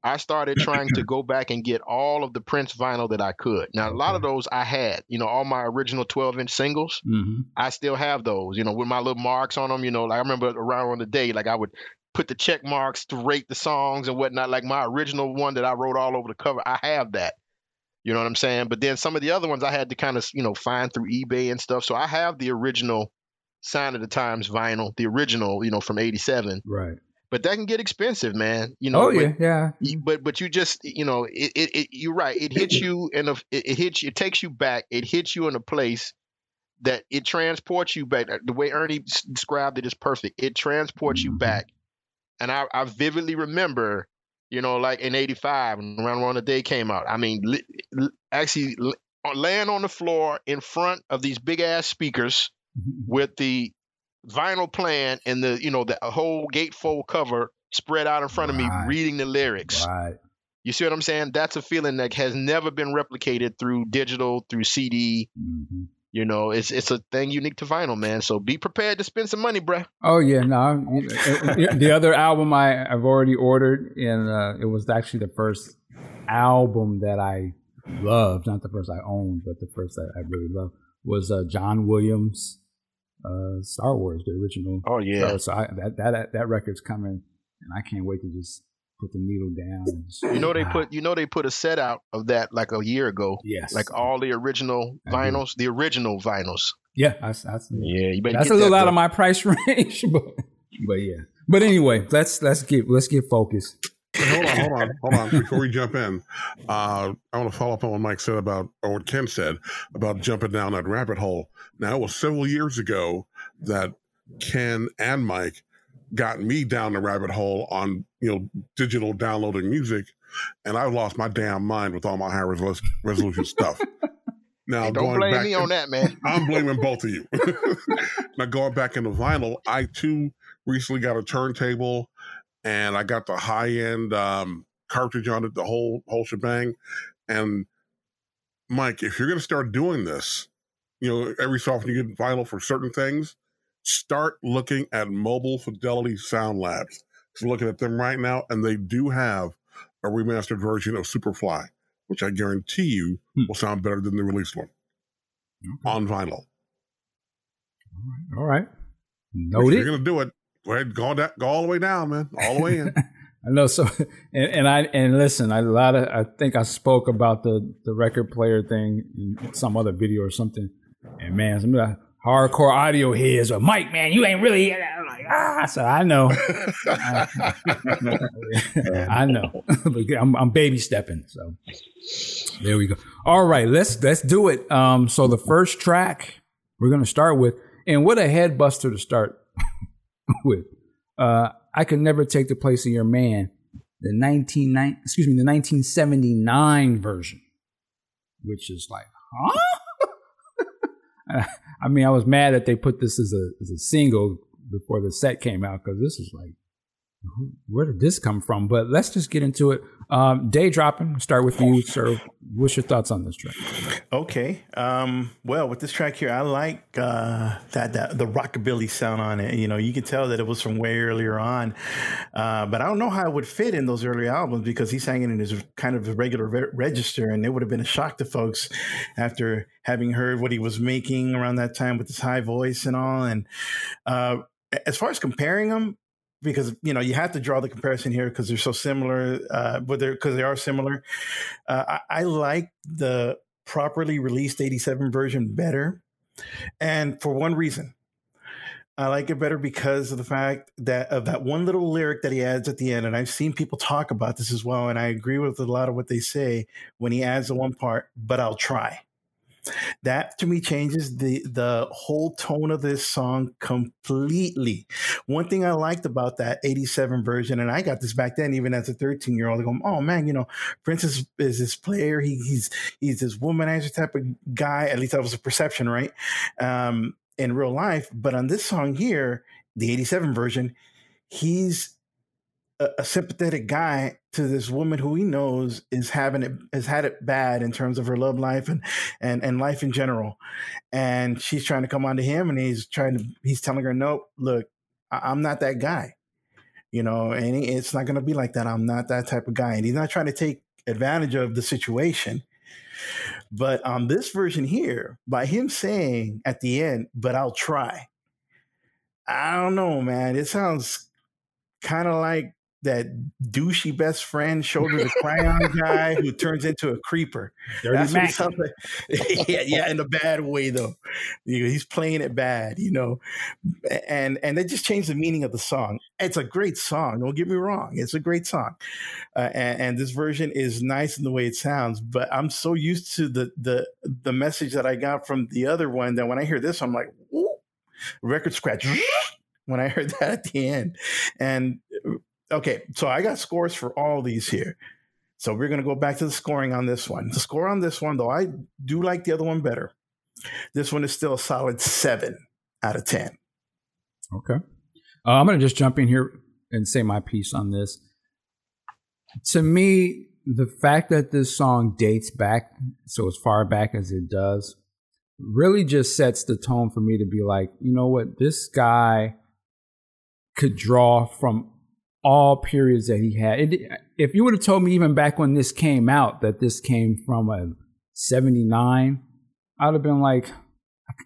I started trying to go back and get all of the Prince vinyl that I could. Now, a lot of those I had, you know, all my original twelve inch singles. Mm-hmm. I still have those, you know, with my little marks on them. You know, like I remember around on the day, like I would put the check marks to rate the songs and whatnot. Like my original one that I wrote all over the cover, I have that. You know what I'm saying? But then some of the other ones I had to kind of, you know, find through eBay and stuff. So I have the original Sign of the Times vinyl, the original, you know, from eighty-seven. Right. But that can get expensive, man. You know. Oh yeah, but, yeah. But but you just you know it, it, it you're right. It hits you and it, it hits you, it takes you back. It hits you in a place that it transports you back. The way Ernie described it is perfect. It transports mm-hmm. you back. And I, I vividly remember, you know, like in eighty-five when Around the World in a Day came out. I mean, li- li- actually li- laying on the floor in front of these big ass speakers mm-hmm. with the vinyl playing and the you know the whole gatefold cover spread out in front right. of me reading the lyrics. Right. You see what I'm saying? That's a feeling that has never been replicated through digital, through C D. Mm-hmm. You know, it's it's a thing unique to vinyl, man. So be prepared to spend some money, bruh. Oh yeah, no. The other album I, I've already ordered, and uh, it was actually the first album that I loved, not the first I owned, but the first that I really loved was uh, John Williams. Uh, Star Wars, the original. Oh yeah. So I, that that that record's coming, and I can't wait to just put the needle down. And just, you know they wow. put you know they put a set out of that like a year ago. Yes. Like all the original vinyls, I mean, the original vinyls. Yeah, I, I, I, yeah. You better that's get a little that, out though. Of my price range, but but yeah. But anyway, let's let's get let's get focused. But hold on, hold on, hold on. Before we jump in, uh, I want to follow up on what Mike said about, or what Ken said about jumping down that rabbit hole. Now, it was several years ago that Ken and Mike got me down the rabbit hole on, you know, digital downloading music, and I lost my damn mind with all my high res- resolution stuff. Now, hey, don't going blame back me on in, that, man. I'm blaming both of you. Now, going back into vinyl, I too recently got a turntable. And I got the high-end um, cartridge on it, the whole whole shebang. And Mike, if you're going to start doing this, you know, every so often you get vinyl for certain things, start looking at Mobile Fidelity Sound Labs. So looking at them right now, and they do have a remastered version of Superfly, which I guarantee you hmm. will sound better than the released one okay. on vinyl. All right. Noted. If you're going to do it, go ahead, go, down, go all the way down, man, all the way in. I know. So, and, and I and listen, I, a lot of I think I spoke about the, the record player thing in some other video or something. And man, some of the hardcore audio heads are, Mike, man, you ain't really. I'm like, ah, so I know, I, I know, I'm, I'm baby stepping. So there we go. All right, let's let's do it. Um, so the first track we're gonna start with, and what a headbuster to start. With uh, I Could Never Take the Place of Your Man, the nineteen excuse me, the nineteen seventy nine version, which is like, huh? I mean, I was mad that they put this as a as a single before the set came out because this is like where did this come from? But let's just get into it. Um, Day Dropping, start with you, sir. What's your thoughts on this track? Okay. Um, well, with this track here, I like uh, that, that the rockabilly sound on it. You know, you can tell that it was from way earlier on. Uh, but I don't know how it would fit in those early albums because he sang it in his kind of regular re- register, and it would have been a shock to folks after having heard what he was making around that time with his high voice and all. And uh, as far as comparing them, because, you know, you have to draw the comparison here because they're so similar, uh, but they're because they are similar. Uh, I, I like the properly released eighty-seven version better. And for one reason, I like it better because of the fact that of that one little lyric that he adds at the end. And I've seen people talk about this as well. And I agree with a lot of what they say when he adds the one part, but I'll try. That to me changes the the whole tone of this song completely. One thing I liked about that eighty-seven version, and I got this back then, even as a thirteen year old, I go, oh man, you know, Prince is, is this player. He, he's he's this womanizer type of guy. At least that was the perception, right? Um, in real life. But on this song here, the eighty-seven version, he's a, a sympathetic guy to this woman who he knows is having it, has had it bad in terms of her love life and, and, and life in general. And she's trying to come on to him and he's trying to, he's telling her, nope, look, I'm not that guy, you know, and it's not going to be like that. I'm not that type of guy. And he's not trying to take advantage of the situation. But on this version here, by him saying at the end, but I'll try, I don't know, man. It sounds kind of like that douchey best friend, shoulder to cry on guy who turns into a creeper. That's what it sounds like. yeah, yeah, in a bad way though. He's playing it bad, you know. And and they just changed the meaning of the song. It's a great song. Don't get me wrong. It's a great song, uh, and, and this version is nice in the way it sounds. But I'm so used to the the the message that I got from the other one that when I hear this, I'm like, ooh, record scratch. When I heard that at the end, and okay, so I got scores for all these here. So we're going to go back to the scoring on this one. The score on this one, though, I do like the other one better. This one is still a solid seven out of ten. Okay. Uh, I'm going to just jump in here and say my piece on this. To me, the fact that this song dates back so as far back as it does really just sets the tone for me to be like, you know what? This guy could draw from all periods that he had. It, if you would have told me even back when this came out that this came from a seventy-nine, I would have been like,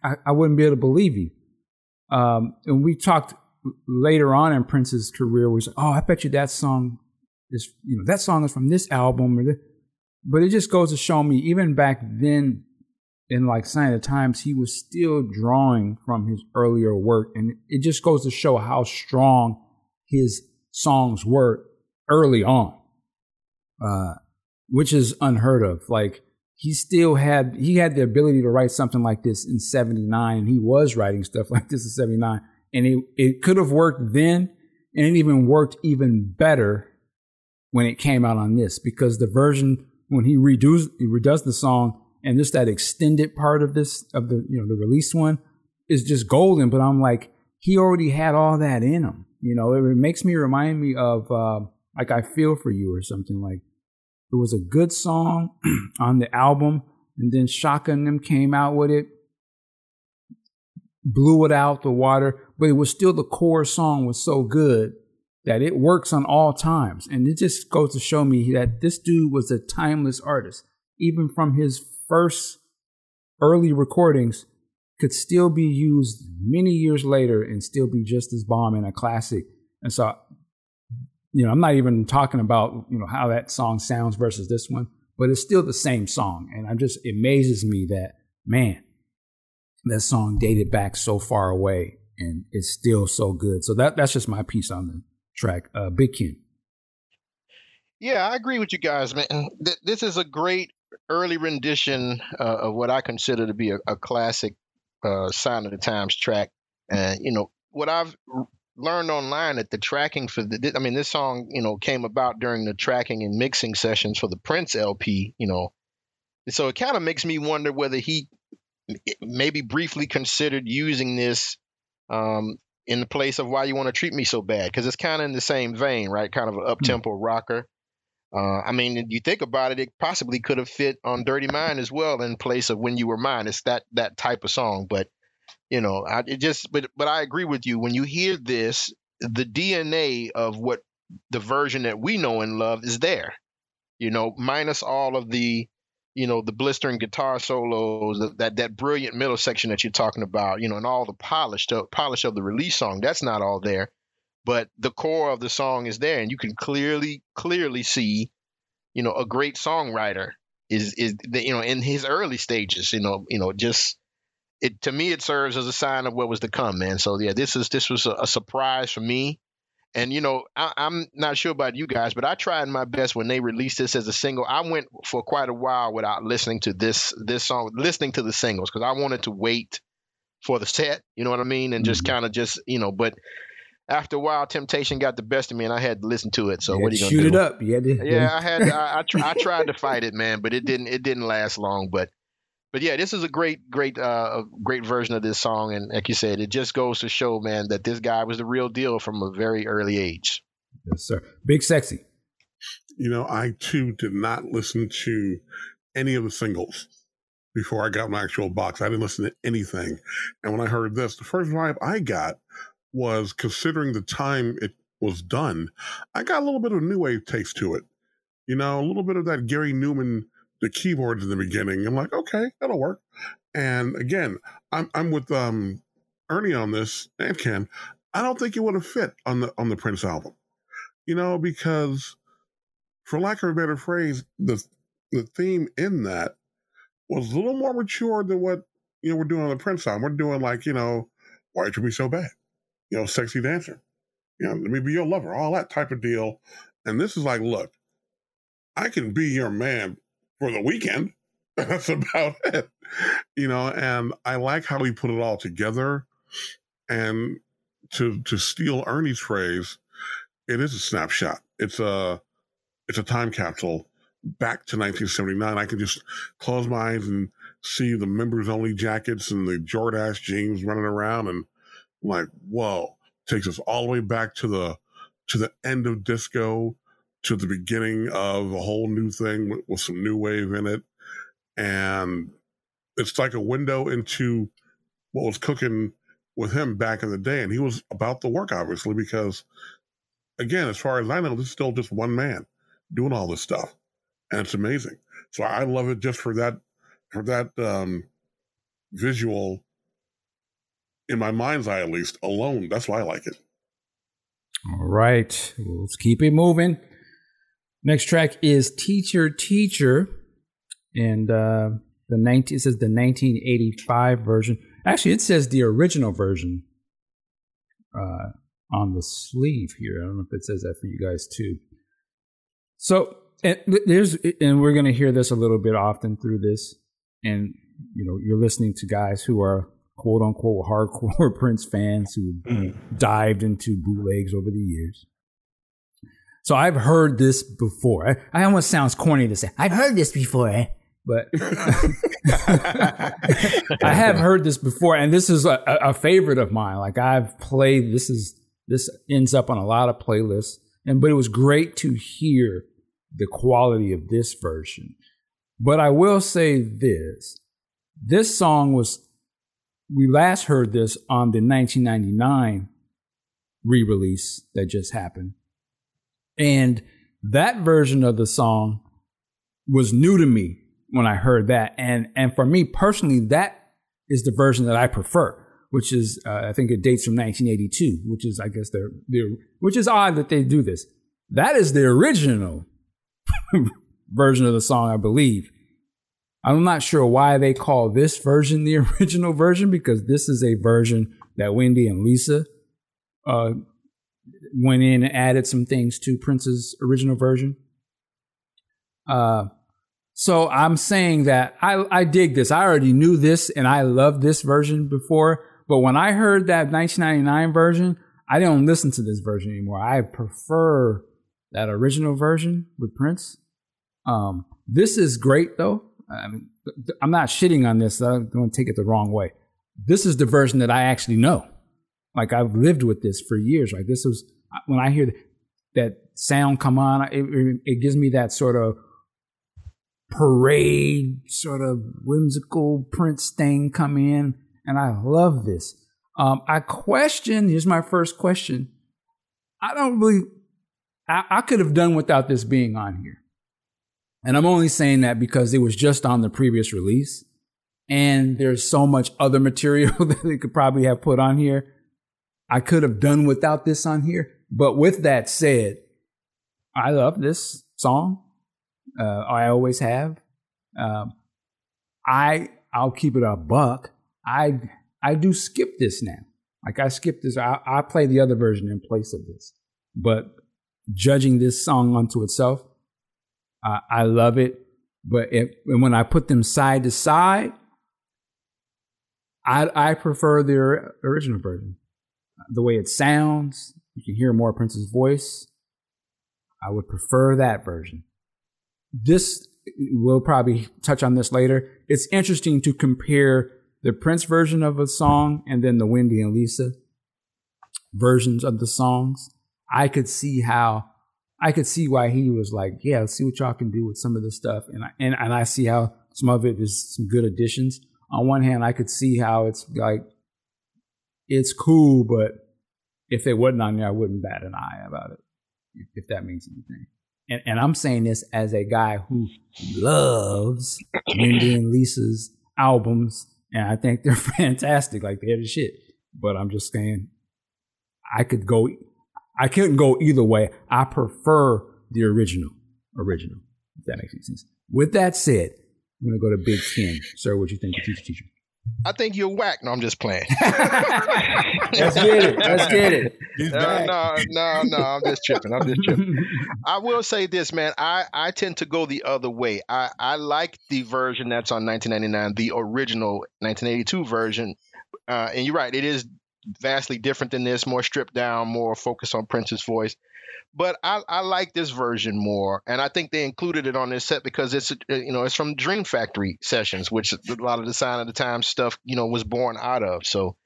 I, I wouldn't be able to believe you. Um, and we talked later on in Prince's career, we said, oh, I bet you that song is, you know, that song is from this album. But it just goes to show me, even back then, in like Sign of the Times, he was still drawing from his earlier work. And it just goes to show how strong his songs were early on, uh, which is unheard of. Like he still had, he had the ability to write something like this in seventy-nine, and he was writing stuff like this in seventy-nine, and it, it could have worked then, and it even worked even better when it came out on this, because the version when he redoes he redoes the song and just that extended part of this of the you know the release one is just golden. But I'm like, he already had all that in him. You know, it makes me remind me of uh, like I Feel For You or something. Like it was a good song on the album, and then Shaka and them came out with it, blew it out the water, but it was still the core song was so good that it works on all times. And it just goes to show me that this dude was a timeless artist. Even from his first early recordings, could still be used many years later and still be just as bomb and a classic. And so, you know, I'm not even talking about, you know, how that song sounds versus this one, but it's still the same song. And I'm just, it amazes me that, man, that song dated back so far away and it's still so good. So that that's just my piece on the track. Uh, Big Ken. Yeah, I agree with you guys, man. This is a great early rendition uh, of what I consider to be a, a classic Uh, Sign of the Times track. And, you know, what I've r- learned online that the tracking for the, th- I mean, this song, you know, came about during the tracking and mixing sessions for the Prince L P, you know. And so it kind of makes me wonder whether he maybe briefly considered using this um, in the place of Why You Want to Treat Me So Bad, because it's kind of in the same vein, right? Kind of an up-tempo mm-hmm. rocker. Uh, I mean, if you think about it, it possibly could have fit on Dirty Mind as well in place of When You Were Mine. It's that that type of song. But, you know, I, it just but but I agree with you. When you hear this, the D N A of what the version that we know and love is there, you know, minus all of the, you know, the blistering guitar solos, that that brilliant middle section that you're talking about, you know, and all the polished uh, polish of the release song. That's not all there. But the core of the song is there, and you can clearly, clearly see, you know, a great songwriter is, is the, you know, in his early stages, you know, you know, just it to me, it serves as a sign of what was to come, man. So, yeah, this is this was a, a surprise for me. And, you know, I, I'm not sure about you guys, but I tried my best when they released this as a single. I went for quite a while without listening to this this song, listening to the singles, because I wanted to wait for the set. You know what I mean? And just kind of just, you know, but. After a while, temptation got the best of me, and I had to listen to it. So yeah, what are you gonna shoot do? Shoot it up, yeah. Yeah, I had. To, I I, tr- I tried to fight it, man, but it didn't. It didn't last long. But, but yeah, this is a great, great, uh, great version of this song. And like you said, it just goes to show, man, that this guy was the real deal from a very early age. Yes, sir. Big Sexy. You know, I too did not listen to any of the singles before I got my actual box. I didn't listen to anything, and when I heard this, the first vibe I got was, considering the time it was done, I got a little bit of a new wave taste to it. You know, a little bit of that Gary Newman, the keyboards in the beginning. I'm like, okay, that'll work. And again, I'm I'm with um, Ernie on this, and Ken. I don't think it would have fit on the on the Prince album. You know, because for lack of a better phrase, the the theme in that was a little more mature than what, you know, we're doing on the Prince album. We're doing like, you know, Why You Treat Me So Bad? You know, sexy dancer, you know, let me be your lover, all that type of deal. And this is like, look, I can be your man for the weekend. That's about it, you know. And I like how he put it all together. And to to steal Ernie's phrase, it is a snapshot. It's a it's a time capsule back to nineteen seventy-nine. I can just close my eyes and see the members only jackets and the Jordache jeans running around, and like, whoa, takes us all the way back to the to the end of disco, to the beginning of a whole new thing with, with some new wave in it. And it's like a window into what was cooking with him back in the day. And he was about the work, obviously, because, again, as far as I know, this is still just one man doing all this stuff. And it's amazing. So I love it just for that, for that um, visual. In my mind's eye, at least, alone. That's why I like it. All right. Let's keep it moving. Next track is Teacher, Teacher. And uh, the nineteen it says the nineteen eighty-five version. Actually, it says the original version uh, on the sleeve here. I don't know if it says that for you guys, too. So, and, there's, and we're going to hear this a little bit often through this. And, you know, you're listening to guys who are quote unquote hardcore Prince fans who mm. dived into bootlegs over the years. So I've heard this before. I, I almost sounds corny to say, I've heard this before, eh? But I have heard this before. And this is a, a favorite of mine. Like I've played, this is, this ends up on a lot of playlists. And, but it was great to hear the quality of this version. But I will say this, this song was, we last heard this on the nineteen ninety-nine re-release that just happened. And that version of the song was new to me when I heard that. And and for me personally, that is the version that I prefer, which is, uh, I think it dates from nineteen eighty-two, which is, I guess, their, their, which is odd that they do this. That is the original version of the song, I believe. I'm not sure why they call this version the original version, because this is a version that Wendy and Lisa uh, went in and added some things to Prince's original version. Uh, so I'm saying that I, I dig this. I already knew this and I loved this version before. But when I heard that nineteen ninety-nine version, I don't listen to this version anymore. I prefer that original version with Prince. Um, this is great, though. Um, I'm not shitting on this. So I'm going to take it the wrong way. This is the version that I actually know. like I've lived with this for years. Like this was, when I hear that sound come on, it, it gives me that sort of Parade, sort of whimsical Prince thing come in. And I love this. Um, I question, here's my first question. I don't really, I, I could have done without this being on here. And I'm only saying that because it was just on the previous release. And there's so much other material that they could probably have put on here. I could have done without this on here. But with that said, I love this song. Uh, I always have. Um, I, I'll keep it a buck. I I do skip this now. Like I skip this. I, I play the other version in place of this. But judging this song unto itself, uh, I love it. But it, and when I put them side to side, I I prefer the original version. The way it sounds, you can hear more Prince's voice. I would prefer that version. This, we'll probably touch on this later. It's interesting to compare the Prince version of a song and then the Wendy and Lisa versions of the songs. I could see how, I could see why he was like, yeah, let's see what y'all can do with some of this stuff. And I, and, and I see how some of it is some good additions. On one hand, I could see how it's like, it's cool, but if it wasn't on there, I wouldn't bat an eye about it, if, if that means anything. And, and I'm saying this as a guy who loves Wendy and Lisa's albums, and I think they're fantastic. Like, they're the shit. But I'm just saying, I could go, I couldn't go either way. I prefer the original, original, if that makes any sense. With that said, I'm going to go to Big Ken. Sir, what do you think, the teacher, teacher? I think you're whack. No, I'm just playing. Let's get it. Let's get it. No, no, no, no. I'm just tripping. I'm just tripping. I will say this, man. I, I tend to go the other way. I, I like the version that's on nineteen ninety-nine, the original nineteen eighty-two version. Uh, and you're right. It is vastly different than this, more stripped down, more focused on Prince's voice. But I, I like this version more, and I think they included it on this set because it's, you know, it's from Dream Factory sessions, which a lot of the Sign of the Times stuff, you know, was born out of. So,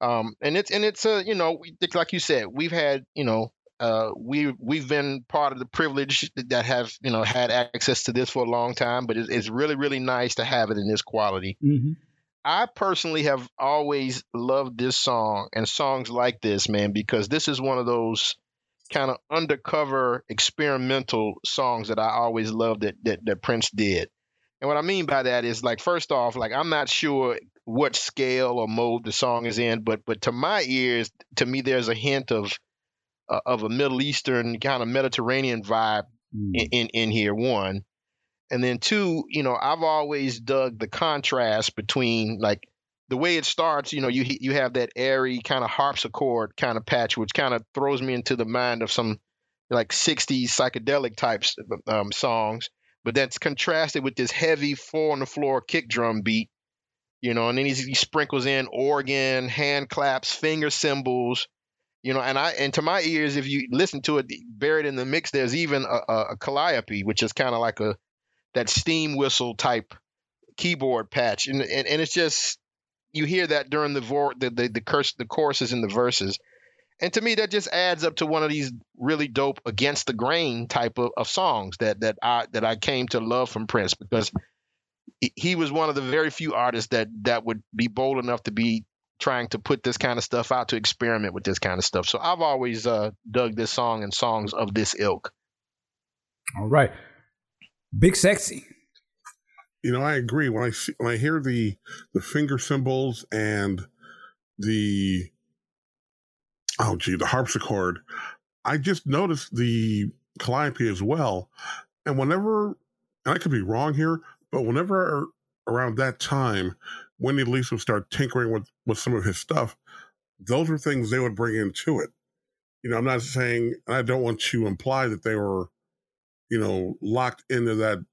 um, and it's and it's a, you know, like you said, we've had, you know, uh, we we've been part of the privilege that have, you know, had access to this for a long time, but it's, it's really really nice to have it in this quality. Mm-hmm. I personally have always loved this song and songs like this, man, because this is one of those kind of undercover experimental songs that I always loved that, that that Prince did. And what I mean by that is, like, first off, like, I'm not sure what scale or mode the song is in, but but to my ears, to me, there's a hint of uh, of a Middle Eastern kind of Mediterranean vibe mm. in, in, in here, one. And then two, you know, I've always dug the contrast between, like, the way it starts, you know, you you have that airy kind of harpsichord kind of patch, which kind of throws me into the mind of some like sixties psychedelic types um, songs. But that's contrasted with this heavy four on the floor kick drum beat, you know, and then he, he sprinkles in organ, hand claps, finger cymbals, you know, and I and to my ears, if you listen to it buried in the mix, there's even a, a, a calliope, which is kind of like a that steam whistle type keyboard patch. And and, and it's just, you hear that during the vor- the the the, curse, the choruses and the verses, and to me that just adds up to one of these really dope against the grain type of, of songs that that I that I came to love from Prince, because he was one of the very few artists that that would be bold enough to be trying to put this kind of stuff out, to experiment with this kind of stuff. So I've always uh, dug this song and songs of this ilk. All right, Big Sexy. You know, I agree. When I see, when I hear the the finger cymbals and the oh gee, the harpsichord, I just noticed the calliope as well. And whenever, and I could be wrong here, but whenever around that time, Wendy and Lisa would start tinkering with with some of his stuff, those were things they would bring into it. You know, I'm not saying, and I don't want to imply that they were, you know, locked into that.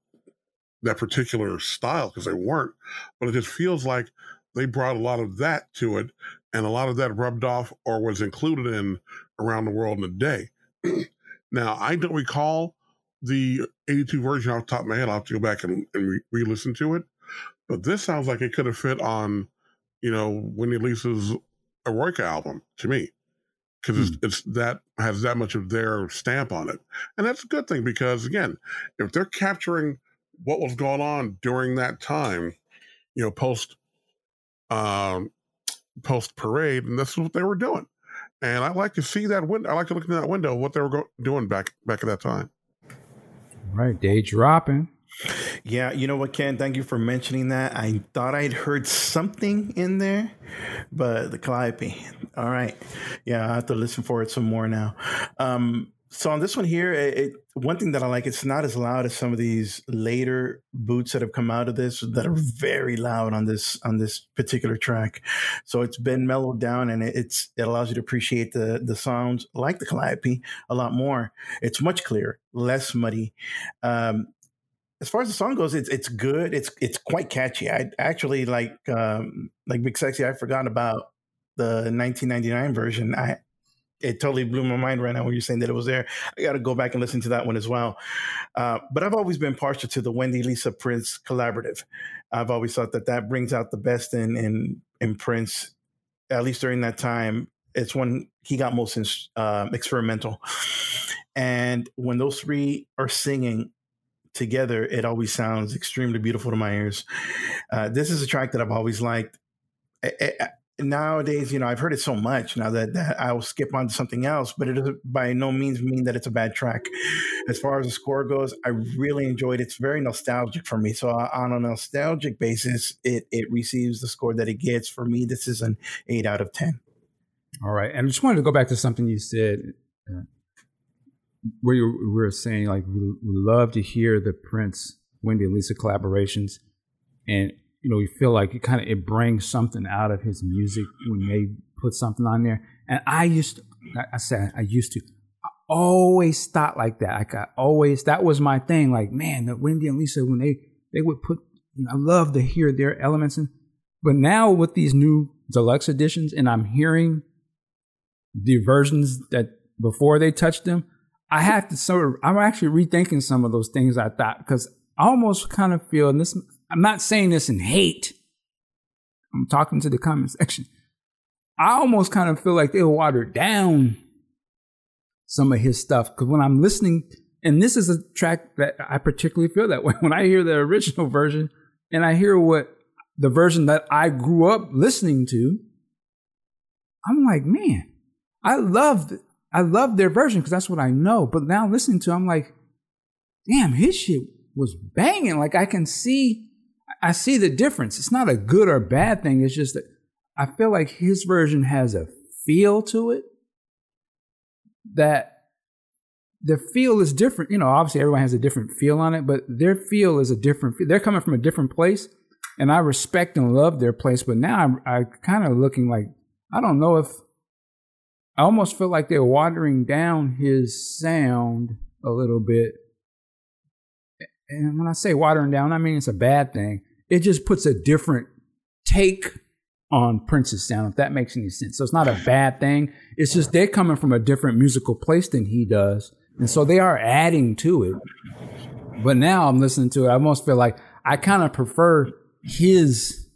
that particular style, because they weren't, but it just feels like they brought a lot of that to it, and a lot of that rubbed off or was included in Around the World in a Day. Now, I don't recall the eighty-two version off the top of my head. I'll have to go back and, and re-listen to it, but this sounds like it could have fit on, you know, Wendy Lisa's Eroica album to me, because it's, it's that has that much of their stamp on it. And that's a good thing, because again, if they're capturing what was going on during that time, you know, post um post Parade, and this is what they were doing. And I like to see that window. I like to look into that window of what they were go- doing back back at that time. All right, Day Dropping. Yeah, you know what, Ken? Thank you for mentioning that. I thought I'd heard something in there, but the calliope. All right. Yeah, I have to listen for it some more now. Um, so on this one here, it, it, one thing that I like, it's not as loud as some of these later boots that have come out of this that are very loud on this on this particular track. So it's been mellowed down, and it, it's it allows you to appreciate the the sounds like the calliope a lot more. It's much clearer, less muddy. Um As far as the song goes, it's it's good. It's it's quite catchy. I actually like um, like Big Sexy. I forgot about the nineteen ninety-nine version. I it totally blew my mind right now when you're saying that it was there. I got to go back and listen to that one as well. Uh, but I've always been partial to the Wendy, Lisa, Prince collaborative. I've always thought that that brings out the best in in in Prince, at least during that time. It's when he got most in, uh, experimental, and when those three are singing together, it always sounds extremely beautiful to my ears. Uh, this is a track that I've always liked. I, I, I, nowadays, you know, I've heard it so much now that, that I will skip on to something else, but it doesn't by no means mean that it's a bad track. As far as the score goes, I really enjoyed it. It's very nostalgic for me. So uh, on a nostalgic basis, it it receives the score that it gets. For me, this is an eight out of ten. All right. And I just wanted to go back to something you said. Uh, Where you were saying, like, we love to hear the Prince, Wendy, and Lisa collaborations, and you know, you feel like it kind of it brings something out of his music when they put something on there. And I used, to, I said, I used to, I always thought like that. Like I always, that was my thing. Like, man, the Wendy and Lisa when they they would put, you know, I love to hear their elements. And but now with these new deluxe editions, and I'm hearing the versions that before they touched them. I have to sort of, I'm actually rethinking some of those things I thought, because I almost kind of feel, and this, I'm not saying this in hate, I'm talking to the comment section. I almost kind of feel like they watered down some of his stuff, because when I'm listening, and this is a track that I particularly feel that way. When I hear the original version and I hear what the version that I grew up listening to, I'm like, man, I loved it. I love their version because that's what I know. But now listening to it, I'm like, damn, his shit was banging. Like, I can see, I see the difference. It's not a good or bad thing. It's just that I feel like his version has a feel to it that the feel is different. You know, obviously everyone has a different feel on it, but their feel is a different feel. They're coming from a different place, and I respect and love their place. But now I'm, I'm kind of looking like, I don't know if, I almost feel like they're watering down his sound a little bit. And when I say watering down, I mean it's a bad thing. It just puts a different take on Prince's sound, if that makes any sense. So it's not a bad thing. It's just they're coming from a different musical place than he does. And so they are adding to it. But now I'm listening to it, I almost feel like I kind of prefer his...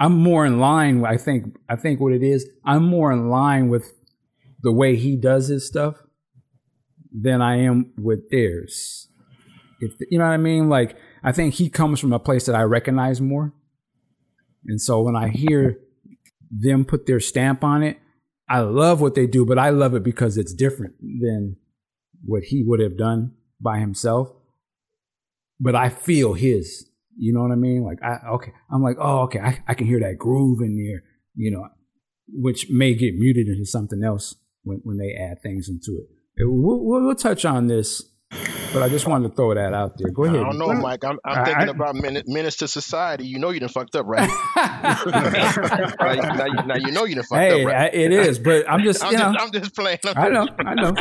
I'm more in line, I think, I think what it is, I'm more in line with the way he does his stuff than I am with theirs. If, you know what I mean? Like, I think he comes from a place that I recognize more. And so when I hear them put their stamp on it, I love what they do, but I love it because it's different than what he would have done by himself. But I feel his. You know what I mean? Like, I okay, I'm like, oh, okay, I, I can hear that groove in there, you know, which may get muted into something else when, when they add things into it. We'll, we'll, we'll touch on this, but I just wanted to throw that out there. Go ahead. I don't know, Mike. I'm, I'm thinking I, about menace, menace to society. You know you done fucked up, right? now, now, now you know you done fucked hey, up, right? I, it is, but I'm just, I'm, you know, just I'm just playing. I'm I know, I know.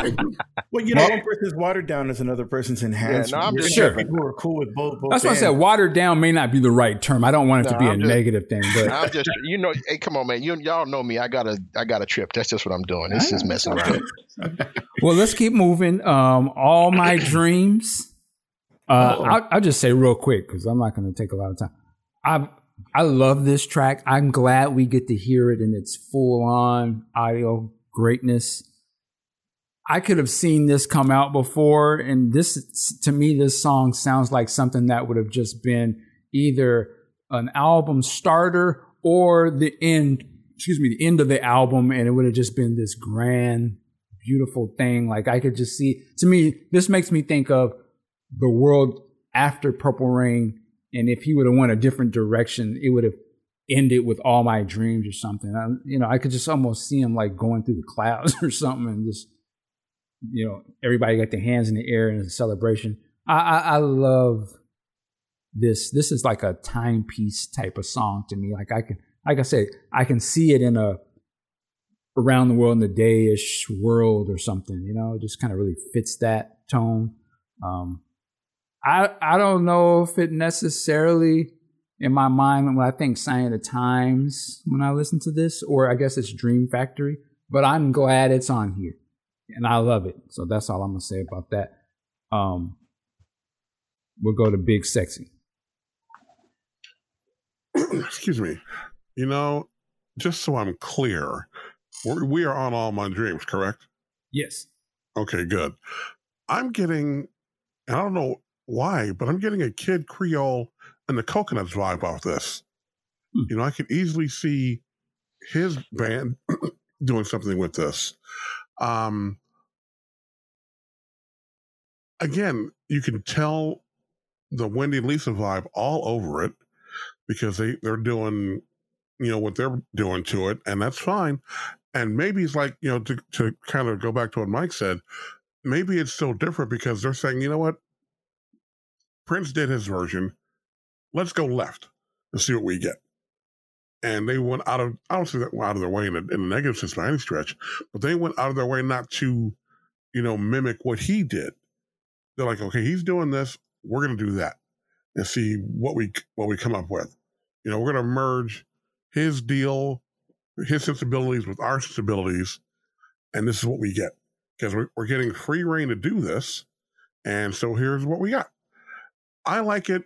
Well, you know, one person's watered down is another person's enhanced. Yeah, no, I'm just sure. People are cool with both. both That's why I said watered down may not be the right term. I don't want it no, to be I'm a just, negative thing. But I'm just, you know, hey, come on, man. You y'all know me. I got a, I got a trip. That's just what I'm doing. This is messing around. Well, let's keep moving. Um, all my dreams. Uh, I'll, I'll just say real quick because I'm not going to take a lot of time. I've I love this track. I'm glad we get to hear it in its full-on audio greatness. I could have seen this come out before, and this, to me, this song sounds like something that would have just been either an album starter or the end, excuse me, the end of the album, and it would have just been this grand, beautiful thing. Like, I could just see, to me, this makes me think of the world after Purple Rain. And if he would have went a different direction, it would have ended with All My Dreams or something. I, you know, I could just almost see him like going through the clouds or something, and just, you know, everybody got their hands in the air in a celebration. I, I, I love this. This is like a timepiece type of song to me. Like I can, like I said, I can see it in a Around the World in a Day-ish world or something. You know, it just kind of really fits that tone. Um, I I don't know if it necessarily, in my mind, when I think Sign of the Times, when I listen to this, or I guess it's Dream Factory, but I'm glad it's on here, and I love it. So that's all I'm going to say about that. Um, we'll go to Big Sexy. Excuse me. You know, just so I'm clear, we are on All My Dreams, correct? Yes. Okay, good. I'm getting, I don't know why, but I'm getting a Kid Creole and the Coconuts vibe off this. Hmm. You know, I could easily see his band doing something with this. Um, again, you can tell the Wendy and Lisa vibe all over it because they, they're doing, you know, what they're doing to it, and that's fine. And maybe it's like, you know, to, to kind of go back to what Mike said, maybe it's still different because they're saying, you know what? Prince did his version. Let's go left and see what we get. And they went out of, I don't say that out of their way in a, in a negative sense by any stretch, but they went out of their way not to, you know, mimic what he did. They're like, okay, he's doing this. We're going to do that and see what we, what we come up with. You know, we're going to merge his deal, his sensibilities with our sensibilities. And this is what we get because we're, we're getting free reign to do this. And so here's what we got. I like it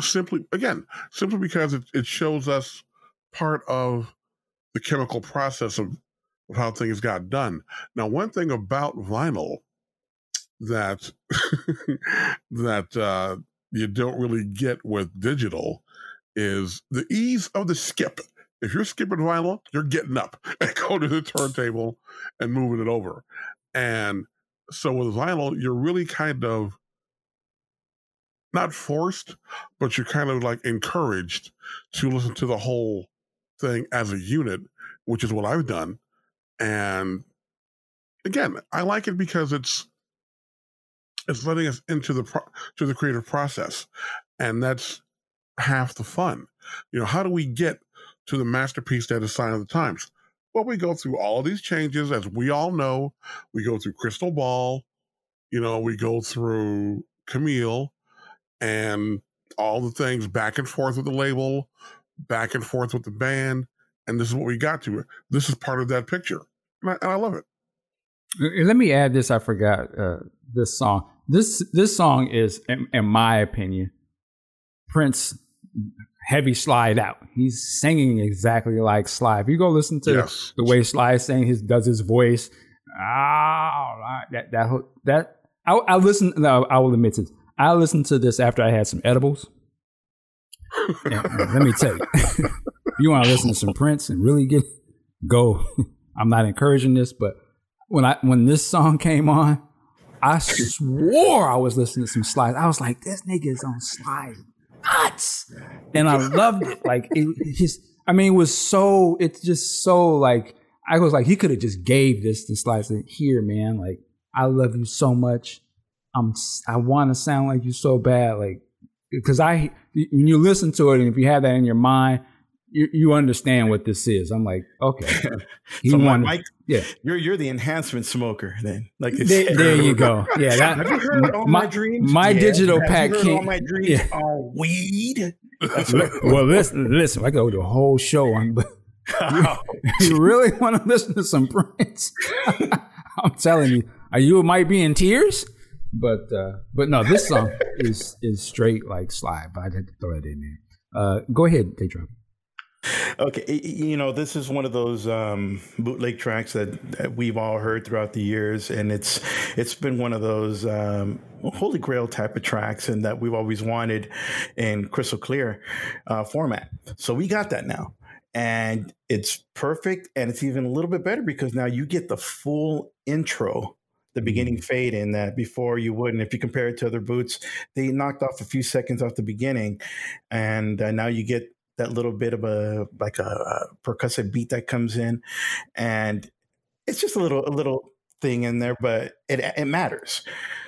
simply, again, simply because it, it shows us part of the chemical process of, of how things got done. Now, one thing about vinyl that that uh, you don't really get with digital is the ease of the skip. If you're skipping vinyl, you're getting up and going to the turntable and moving it over. And so with vinyl, you're really kind of not forced, but you're kind of like encouraged to listen to the whole thing as a unit, which is what I've done. And again, I like it because it's it's letting us into the pro- to the creative process, and that's half the fun. You know, how do we get to the masterpiece that is Sign of the Times? Well, we go through all of these changes, as we all know. We go through Crystal Ball, you know, we go through Camille, and all the things back and forth with the label, back and forth with the band, and this is what we got to. This is part of that picture, and I, and I love it. Let me add this. I forgot uh, this song. This this song is, in, in my opinion, Prince heavy slide out. He's singing exactly like Sly. If you go listen to yes. the way Sly is saying his does his voice, ah, that that that I, I listen. No, I will admit it. I listened to this after I had some edibles. And, and let me tell you, if you want to listen to some Prince and really get go, I'm not encouraging this, but when I when this song came on, I swore I was listening to some Sly. I was like, this nigga is on Sly nuts, and I loved it. Like it, it just, I mean, it was so. It's just so like I was like, he could have just gave this to Sly. Said, here, man, like I love you so much. I'm, I want to sound like you so bad, like because I when you listen to it and if you have that in your mind, you, you understand what this is. I'm like, okay, you so want, Mike, yeah, you're you're the enhancement smoker then. Like there, there you go, yeah. That, have you heard All My, my Dreams? My yeah. digital have pack you heard All My Dreams yeah. are weed. Well, listen, listen, I go to a whole show on, but you, you really want to listen to some Prince? I'm telling you, are you might be in tears. But uh, but no, this song is is straight like Sly. But I had to throw it in there. Uh, go ahead, Day Dropping. Okay, you know, this is one of those um, bootleg tracks that, that we've all heard throughout the years, and it's it's been one of those um, holy grail type of tracks, and that we've always wanted in crystal clear uh, format. So we got that now, and it's perfect, and it's even a little bit better because now you get the full intro, the beginning fade in that before you wouldn't. If you compare it to other boots, they knocked off a few seconds off the beginning, and uh, now you get that little bit of a like a, a percussive beat that comes in, and it's just a little a little thing in there, but it it matters.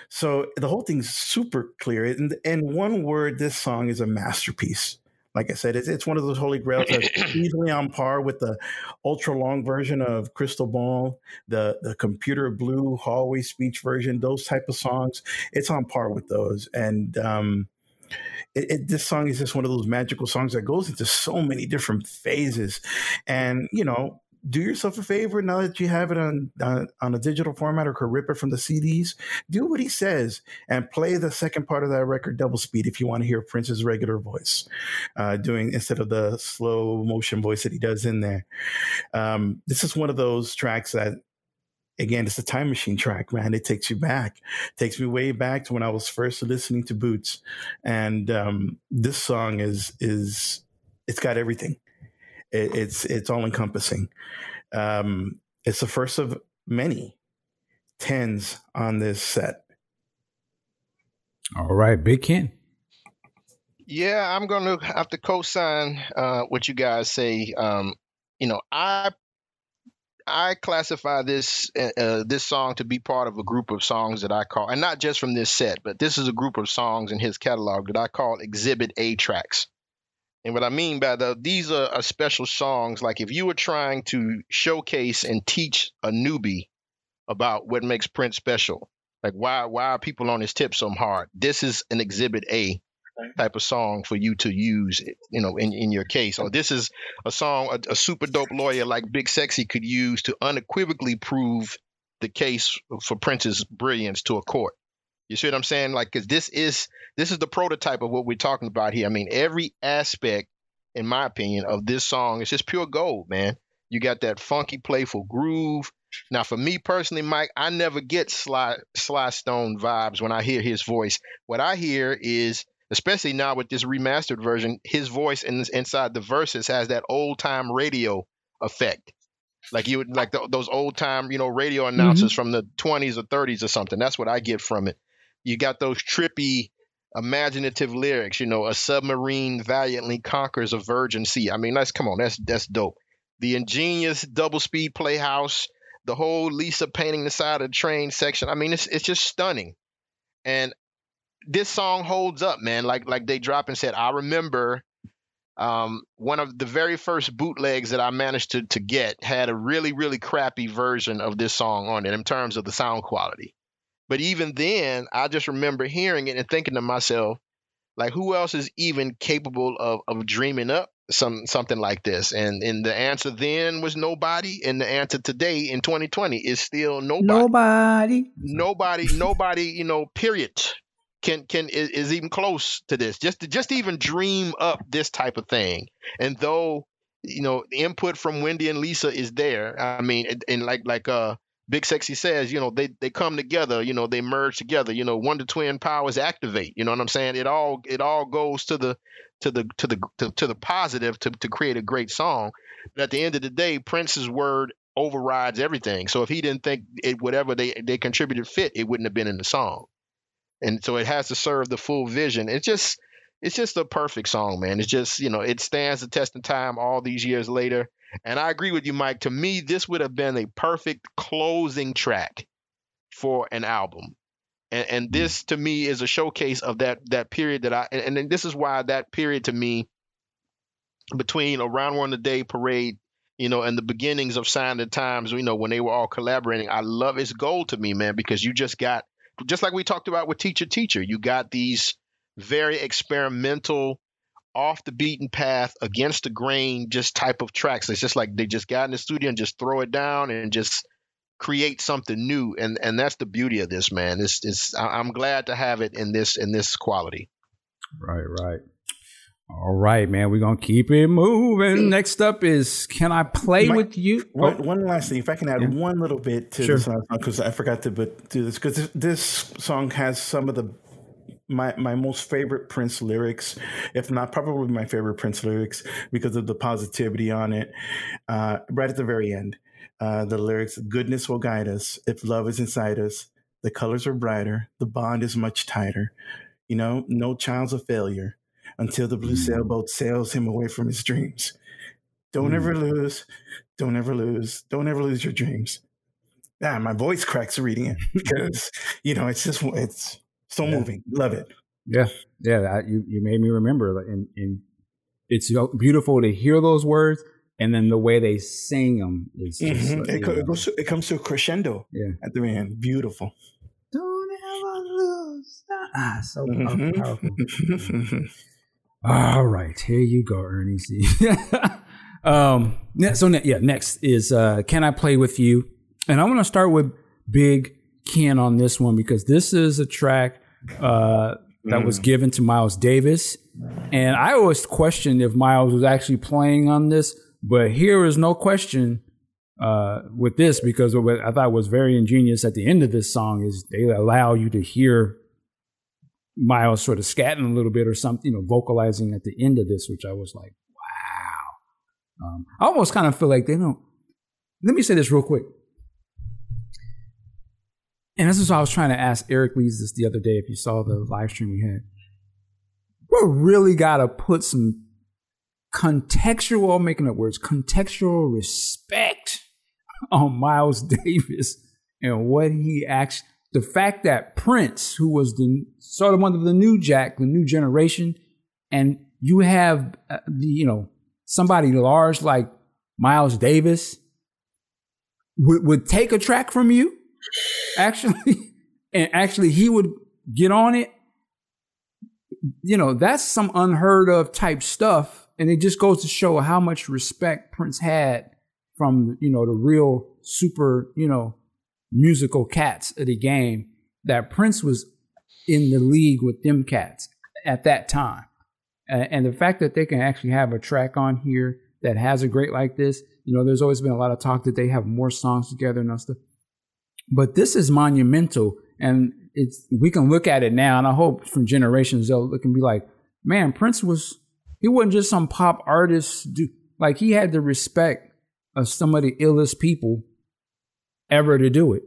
So the whole thing's super clear. And in one word, this song is a masterpiece. Like I said, it's it's one of those holy grails that's easily on par with the ultra long version of Crystal Ball, the the computer blue hallway speech version, those type of songs. It's on par with those, and um, It, it, this song is just one of those magical songs that goes into so many different phases. And, you know, do yourself a favor now that you have it on, on, on a digital format or could rip it from the C Ds. Do what he says and play the second part of that record double speed if you want to hear Prince's regular voice uh, doing instead of the slow motion voice that he does in there. Um, this is one of those tracks that, again, it's a time machine track, man. It takes you back. It takes me way back to when I was first listening to Boots. And um, this song is, is it's got everything. It, it's it's all-encompassing. Um, it's the first of many tens on this set. All right, Big Ken. Yeah, I'm going to have to co-sign uh, what you guys say. Um, you know, I I classify this uh, this song to be part of a group of songs that I call, and not just from this set, but this is a group of songs in his catalog that I call Exhibit A tracks. And what I mean by that, these are, are special songs. Like if you were trying to showcase and teach a newbie about what makes Prince special, like why why are people on his tip so hard? This is an Exhibit A type of song for you to use, you know, in, in your case. Or this is a song a, a super dope lawyer like Big Sexy could use to unequivocally prove the case for Prince's brilliance to a court. You see what I'm saying? Like, because this is this is the prototype of what we're talking about here. I mean, every aspect, in my opinion, of this song is just pure gold, man. You got that funky, playful groove. Now, for me personally, Mike, I never get Sly, Sly Stone vibes when I hear his voice. What I hear is, especially now with this remastered version, his voice in, inside the verses has that old time radio effect, like you would like the, those old time, you know, radio announcers mm-hmm. from the twenties or thirties or something. That's what I get from it. You got those trippy, imaginative lyrics. You know, a submarine valiantly conquers a virgin sea. I mean, that's come on, that's that's dope. The ingenious double speed playhouse, the whole Lisa painting the side of the train section. I mean, it's it's just stunning. And this song holds up, man. Like like Day Dropping said, I remember um, one of the very first bootlegs that I managed to to get had a really, really crappy version of this song on it in terms of the sound quality. But even then, I just remember hearing it and thinking to myself, like, who else is even capable of of dreaming up some something like this? And and the answer then was nobody, and the answer today in twenty twenty is still nobody. Nobody. Nobody, nobody, you know, period. Can can is, is even close to this. Just to, just to even dream up this type of thing. And though, you know, the input from Wendy and Lisa is there. I mean, and, and like like uh, Big Sexy says, you know, they they come together. You know, they merge together. You know, wonder twin powers activate. You know what I'm saying? It all it all goes to the to the to the to, to the positive to to create a great song. But at the end of the day, Prince's word overrides everything. So if he didn't think it, whatever they they contributed fit, it wouldn't have been in the song. And so it has to serve the full vision. It's just, it's just a perfect song, man. It's just, you know, it stands the test of time all these years later. And I agree with you, Mike. To me, this would have been a perfect closing track for an album. And, and this, to me, is a showcase of that that period that I. And, and this is why that period, to me, between Around the World in a Day, Parade, you know, and the beginnings of Sign of the Times, you know, when they were all collaborating, I love it's gold to me, man, because you just got. Just like we talked about with Teacher, Teacher, you got these very experimental, off the beaten path, against the grain, just type of tracks. It's just like they just got in the studio and just throw it down and just create something new. And and that's the beauty of this, man. It's, it's I'm glad to have it in this in this quality. Right, right. All right, man. We're going to keep it moving. Next up is Can I Play My, With You? One, oh. one last thing. If I can add yeah. one little bit to sure. the song, because I forgot to but do this, because this song has some of the my, my most favorite Prince lyrics, if not probably my favorite Prince lyrics, because of the positivity on it. Uh, right at the very end, uh, the lyrics, goodness will guide us. If love is inside us, the colors are brighter. The bond is much tighter. You know, no child's a failure. Until the blue sailboat sails him away from his dreams. Don't mm. ever lose. Don't ever lose. Don't ever lose your dreams. Ah, my voice cracks reading it because, you know, it's just, it's so yeah. moving. Love it. Yeah. Yeah. That, you, you made me remember. And, and it's beautiful to hear those words. And then the way they sing them. Is just, mm-hmm. it, co- it, goes to, it comes to a crescendo yeah. at the end. Beautiful. Don't ever lose. Ah, so mm-hmm. powerful. All right, here you go, Ernie C. um, so, ne- yeah, next is uh, Can I Play With You? And I'm going to start with Big Ken on this one because this is a track uh, that mm. was given to Miles Davis. And I always questioned if Miles was actually playing on this, but here is no question uh, with this because what I thought was very ingenious at the end of this song is they allow you to hear Miles sort of scatting a little bit or something, you know, vocalizing at the end of this, which I was like, wow. Um, I almost kind of feel like they don't. Let me say this real quick. And this is what I was trying to ask Eric Leeds this the other day, if you saw the live stream we had. We're really got to put some contextual, I'm making up words, contextual respect on Miles Davis and what he actually. The fact that Prince, who was the sort of one of the new jack, the new generation, and you have uh, the you know somebody large like Miles Davis would, would take a track from you, actually, and actually he would get on it. You know, that's some unheard of type stuff, and it just goes to show how much respect Prince had from you know the real super you know. musical cats of the game, that Prince was in the league with them cats at that time. Uh, and the fact that they can actually have a track on here that has a great like this, you know, there's always been a lot of talk that they have more songs together and stuff. But this is monumental. And it's we can look at it now, and I hope from generations they'll look and be like, man, Prince was, he wasn't just some pop artist. Dude. Like he had the respect of some of the illest people ever to do it.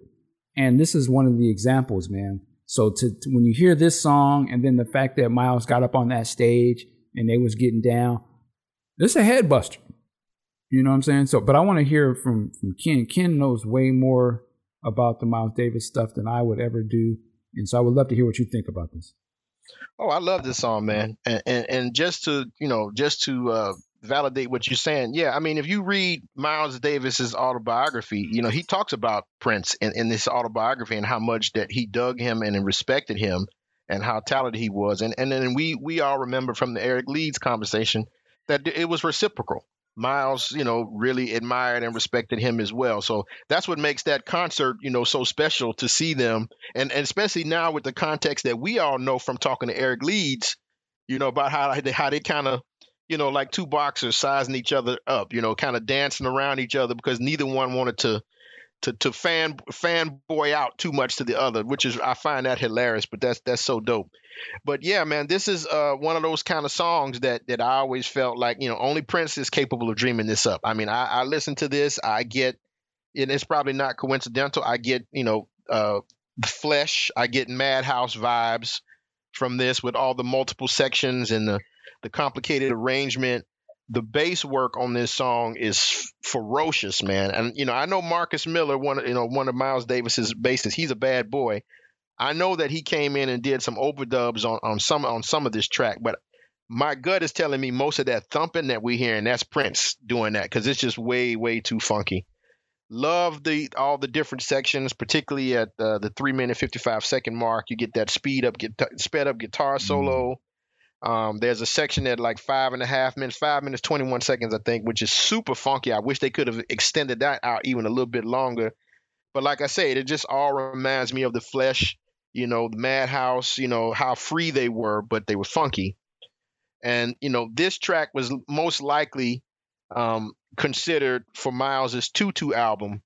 And this is one of the examples, man. So to, to when you hear this song and then the fact that Miles got up on that stage and they was getting down, this is a head buster. You know what I'm saying? So, but I want to hear from, from Ken. Ken knows way more about the Miles Davis stuff than I would ever do. And so I would love to hear what you think about this. Oh, I love this song, man. And and, and just to, you know, just to, uh, validate what you're saying. Yeah, I mean, if you read Miles Davis's autobiography, you know, he talks about Prince in, in this autobiography and how much that he dug him and respected him and how talented he was. And and then we we all remember from the Eric Leeds conversation that it was reciprocal. Miles, you know, really admired and respected him as well. So that's what makes that concert, you know, so special to see them. And, and especially now with the context that we all know from talking to Eric Leeds, you know, about how they, how they kind of, you know, like two boxers sizing each other up, you know, kind of dancing around each other because neither one wanted to to to fan fanboy out too much to the other, which is I find that hilarious. But that's that's so dope. But yeah, man, this is uh, one of those kind of songs that that I always felt like, you know, only Prince is capable of dreaming this up. I mean, I, I listen to this, I get, and it's probably not coincidental. I get, you know, uh, Flesh, I get Madhouse vibes from this with all the multiple sections and the. The complicated arrangement, the bass work on this song is ferocious, man. And you know, I know Marcus Miller, one of, you know one of Miles Davis's bassists. He's a bad boy. I know that he came in and did some overdubs on, on some on some of this track, but my gut is telling me most of that thumping that we're hearing, that's Prince doing that because it's just way way too funky. Love the all the different sections, particularly at uh, the three minute fifty five second mark. You get that speed up, get sped up guitar solo. Mm-hmm. Um, there's a section at like five and a half minutes, five minutes, twenty-one seconds, I think, which is super funky. I wish they could have extended that out even a little bit longer. But like I said, it just all reminds me of the Flesh, you know, the Madhouse, you know, how free they were, but they were funky. And, you know, this track was most likely um, considered for Miles's Tutu album,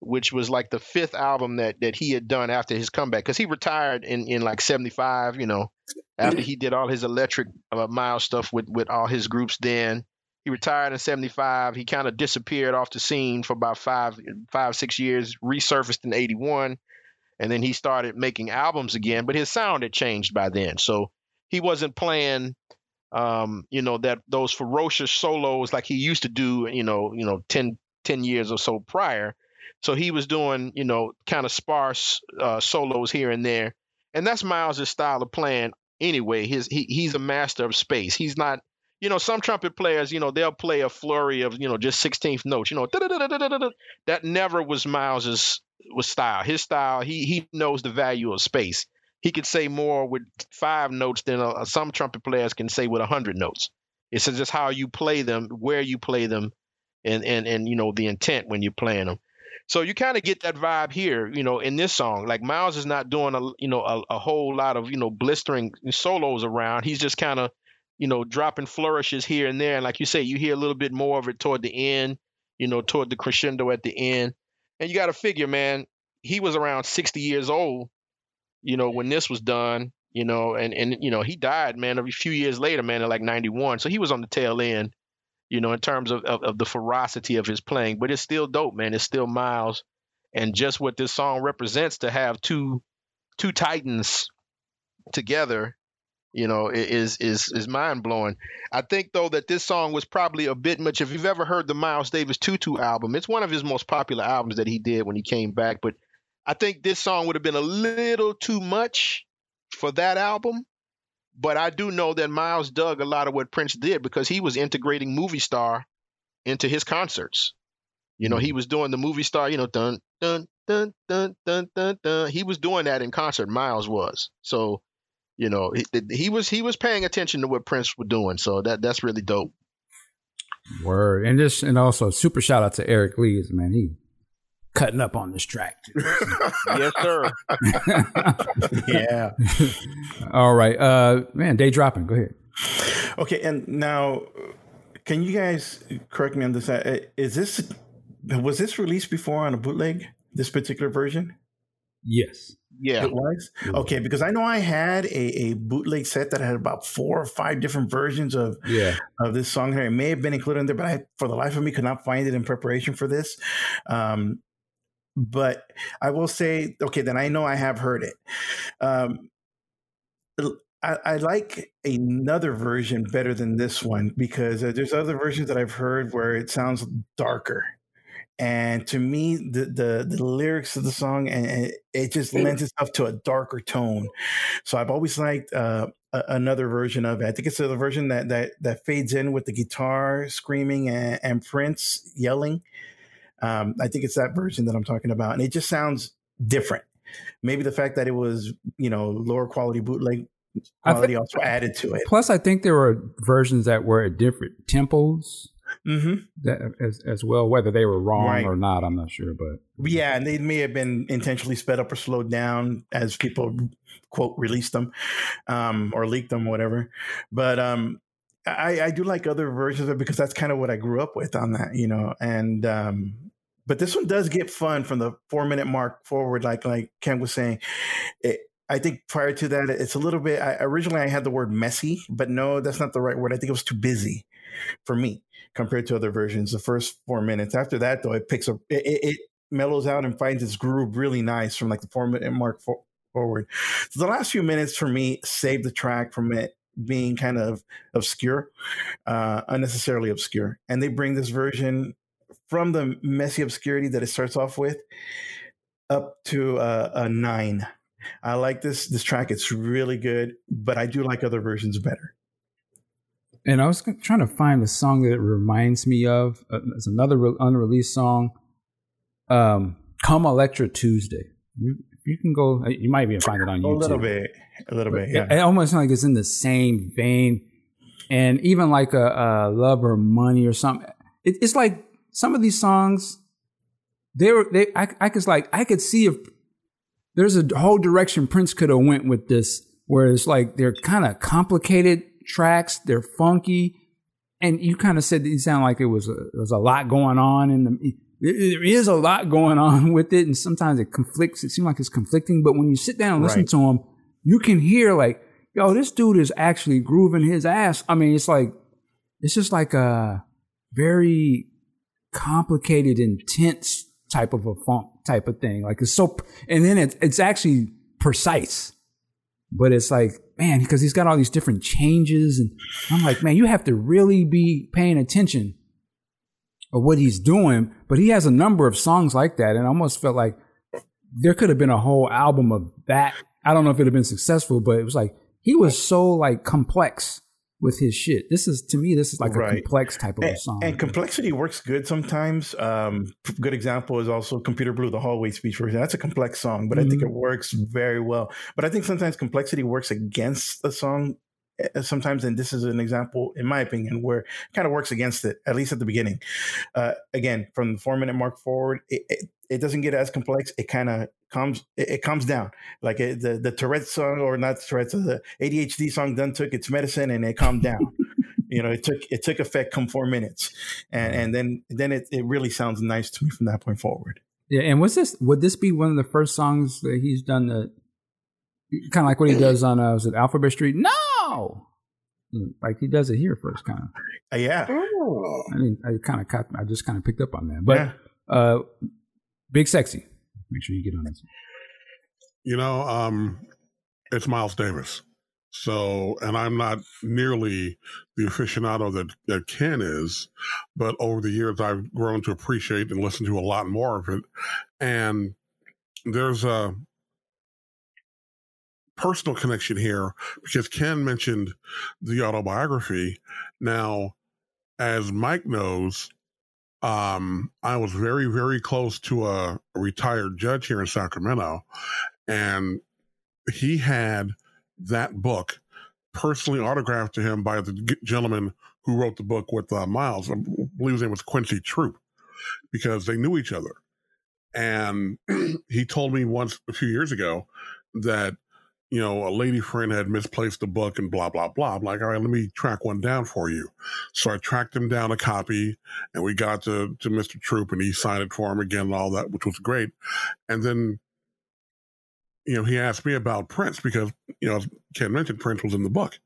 which was like the fifth album that that he had done after his comeback, because he retired in, in like seventy-five, you know, after he did all his electric uh, Miles stuff with, with all his groups then. He retired in seventy-five. He kind of disappeared off the scene for about five, five, six years, resurfaced in eighty-one. And then he started making albums again, but his sound had changed by then. So he wasn't playing, um, you know, that those ferocious solos like he used to do, you know, you know, ten, ten years or so prior. So he was doing, you know, kind of sparse uh, solos here and there. And that's Miles' style of playing anyway. His he he's a master of space. He's not, you know, some trumpet players, you know, they'll play a flurry of, you know, just sixteenth notes, you know, that never was Miles's was style. His style, he he knows the value of space. He could say more with five notes than uh, some trumpet players can say with one hundred notes. It's just how you play them, where you play them, and, and, and you know, the intent when you're playing them. So you kind of get that vibe here, you know, in this song. Like Miles is not doing, a you know, a, a whole lot of, you know, blistering solos around. He's just kind of, you know, dropping flourishes here and there. And like you say, you hear a little bit more of it toward the end, you know, toward the crescendo at the end. And you got to figure, man, he was around sixty years old, you know, when this was done, you know, and, and you know, he died, man, a few years later, man, in like ninety-one. So he was on the tail end, you know, in terms of, of, of the ferocity of his playing. But it's still dope, man. It's still Miles. And just what this song represents, to have two two titans together, you know, is is is mind blowing. I think, though, that this song was probably a bit much. If you've ever heard the Miles Davis Tutu album, it's one of his most popular albums that he did when he came back. But I think this song would have been a little too much for that album. But I do know that Miles dug a lot of what Prince did, because he was integrating Movie Star into his concerts. You know, he was doing the Movie Star, you know, dun, dun, dun, dun, dun, dun, dun. He was doing that in concert. Miles was. So, you know, he, he was he was paying attention to what Prince was doing. So that that's really dope. Word. And this, and also super shout out to Eric Leeds, man. He cutting up on this track. Yes, sir. Yeah. All right. Uh, man, Day Dropping. Go ahead. Okay. And now, can you guys correct me on this? Is this, was this released before on a bootleg, this particular version? Yes. Yeah, it was. Okay, because I know I had a, a bootleg set that had about four or five different versions of yeah. of this song here. It may have been included in there, but I, for the life of me, could not find it in preparation for this. Um, but I will say, okay, then I know I have heard it. Um, I, I like another version better than this one, because there's other versions that I've heard where it sounds darker. And to me, the, the the lyrics of the song, and it, it just lends itself to a darker tone. So I've always liked uh, a, another version of it. I think it's the version that that that fades in with the guitar screaming and, and Prince yelling. Um, I think it's that version that I'm talking about, and it just sounds different. Maybe the fact that it was, you know, lower quality bootleg quality think, also added to it. Plus, I think there were versions that were at different tempos. Mm-hmm. That, as as well, whether they were wrong right. or not, I'm not sure, but yeah, and they may have been intentionally sped up or slowed down as people quote released them, um, or leaked them, whatever. But um, I, I do like other versions of it, because that's kind of what I grew up with on that, you know. And um, but this one does get fun from the four minute mark forward, like like Ken was saying. It, I think prior to that, it's a little bit. I, originally, I had the word messy, but no, that's not the right word. I think it was too busy for me compared to other versions. The first four minutes after that, though, it picks up, it, it mellows out and finds its groove really nice from like the four minute mark for, forward. So the last few minutes for me saved the track from it being kind of obscure, uh, unnecessarily obscure. And they bring this version from the messy obscurity that it starts off with up to uh, a nine. I like this, this track. It's really good, but I do like other versions better. And I was trying to find a song that it reminds me of. It's another re- unreleased song, um, "Come Electra Tuesday." You, you can go. You might even find it on YouTube. A little bit, a little bit. Yeah. It, it almost sounds like it's in the same vein, and even like a, a "Love or Money" or something. It, it's like some of these songs. They were. They. I. I could like. I could see if there's a whole direction Prince could have went with this, where it's like they're kind of complicated tracks. They're funky. And you kind of said that it sounded like it was a, there was a lot going on. In the, there is a lot going on with it. And sometimes it conflicts. It seems like it's conflicting. But when you sit down and listen right. to them, you can hear like, yo, this dude is actually grooving his ass. I mean, it's like, it's just like a very complicated, intense type of a funk type of thing. Like it's so, and then it's, it's actually precise, but it's like, man, because he's got all these different changes. And I'm like, man, you have to really be paying attention of what he's doing. But he has a number of songs like that. And I almost felt like there could have been a whole album of that. I don't know if it would have been successful, but it was like, he was so like complex with his shit. This is, to me, this is like right. a complex type of and, a song. And complexity works good sometimes. Um, good example is also Computer Blue, the hallway speech version. That's a complex song, but mm-hmm. I think it works very well. But I think sometimes complexity works against a song sometimes. And this is an example, in my opinion, where it kind of works against it, at least at the beginning. Uh, again, from the four minute mark forward, it, it, it doesn't get as complex. It kind of comes, it, it comes down like it, the, the Tourette song, or not Tourette, the A D H D song done took its medicine and it calmed down. You know, it took, it took effect come four minutes. And, and then, then it, it really sounds nice to me from that point forward. Yeah. And what's this, would this be one of the first songs that he's done that kind of like what he does on, uh, was it Alphabet Street? No. Like he does it here first kind of. Yeah. Oh. I mean, I kind of caught, I just kind of picked up on that, but, yeah. uh, Big Sexy. Make sure you get on this. You know, um, it's Miles Davis. So, and I'm not nearly the aficionado that, that Ken is, but over the years I've grown to appreciate and listen to a lot more of it. And there's a personal connection here because Ken mentioned the autobiography. Now, as Mike knows, Um, I was very, very close to a retired judge here in Sacramento, and he had that book personally autographed to him by the gentleman who wrote the book with uh, Miles. I believe his name was Quincy Troop, because they knew each other. And he told me once a few years ago that, you know, a lady friend had misplaced the book and blah, blah, blah. I'm like, all right, let me track one down for you. So I tracked him down a copy, and we got to, to Mister Troop, and he signed it for him again and all that, which was great. And then, you know, he asked me about Prince because, you know, as Ken mentioned, Prince was in the book.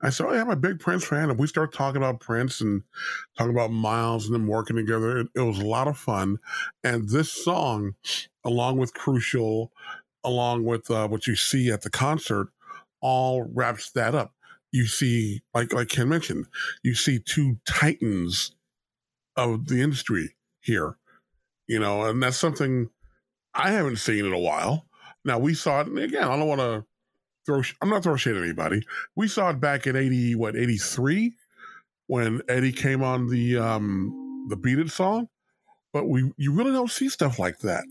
I said, oh, yeah, I'm a big Prince fan. And we started talking about Prince and talking about Miles and them working together. It, it was a lot of fun. And this song, along with Crucial, along with uh, what you see at the concert, all wraps that up. You see, like like Ken mentioned, you see two titans of the industry here, you know, and that's something I haven't seen in a while. Now, we saw it, and again, I don't want to throw, I'm not throwing shade at anybody. We saw it back in eighty, what, eighty-three, when Eddie came on the, um, the Beat It song, but we you really don't see stuff like that,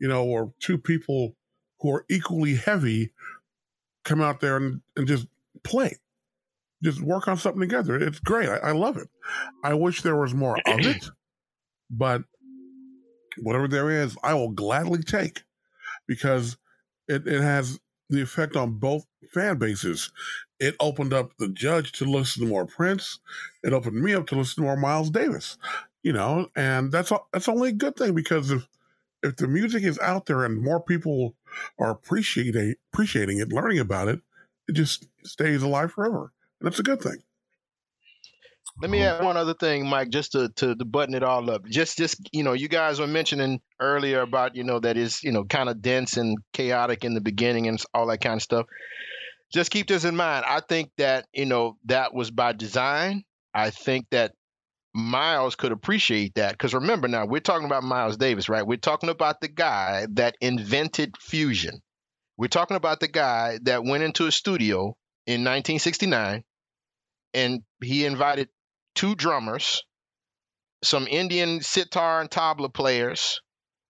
you know, or two people who are equally heavy come out there and, and just play, just work on something together. It's great. I, I love it. I wish there was more of it, but whatever there is, I will gladly take, because it, it has the effect on both fan bases. It opened up the judge to listen to more Prince. It opened me up to listen to more Miles Davis, you know, and that's, that's only a good thing, because if, if the music is out there and more people are appreciating appreciating it, learning about it, it just stays alive forever. And that's a good thing. Let me add one other thing, Mike, just to, to, to button it all up. Just, just, you know, you guys were mentioning earlier about, you know, that is, you know, kind of dense and chaotic in the beginning and all that kind of stuff. Just keep this in mind. I think that, you know, that was by design. I think that Miles could appreciate that, because remember now, we're talking about Miles Davis, right? We're talking about the guy that invented fusion. We're talking about the guy that went into a studio in nineteen sixty-nine and he invited two drummers, some Indian sitar and tabla players,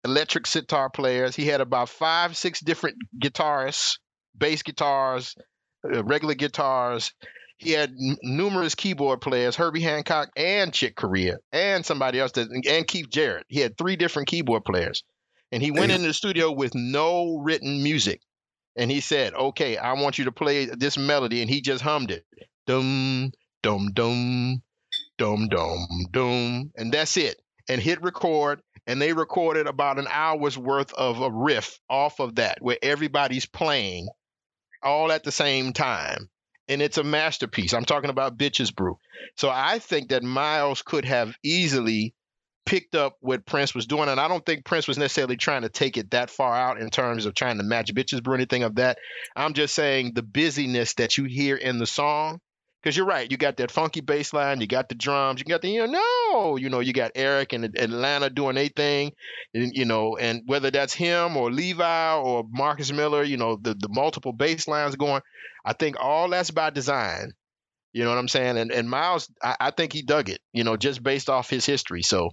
electric sitar players. He had about five, six different guitarists, bass guitars, regular guitars. He had n- numerous keyboard players, Herbie Hancock and Chick Corea and somebody else, that, and Keith Jarrett. He had three different keyboard players. And he went into the studio with no written music. And he said, okay, I want you to play this melody. And he just hummed it. dum, dum, dum, dum, dum, dum, and that's it. And hit record, and they recorded about an hour's worth of a riff off of that, where everybody's playing all at the same time. And it's a masterpiece. I'm talking about Bitches Brew. So I think that Miles could have easily picked up what Prince was doing. And I don't think Prince was necessarily trying to take it that far out in terms of trying to match Bitches Brew or anything of that. I'm just saying the busyness that you hear in the song, because you're right. You got that funky bass line. You got the drums. You got the, you know, you know, you got Eric and Atlanta doing their thing, and, you know, and whether that's him or Levi or Marcus Miller, you know, the, the multiple bass lines going, I think all that's by design. You know what I'm saying? And and Miles, I, I think he dug it, you know, just based off his history. So,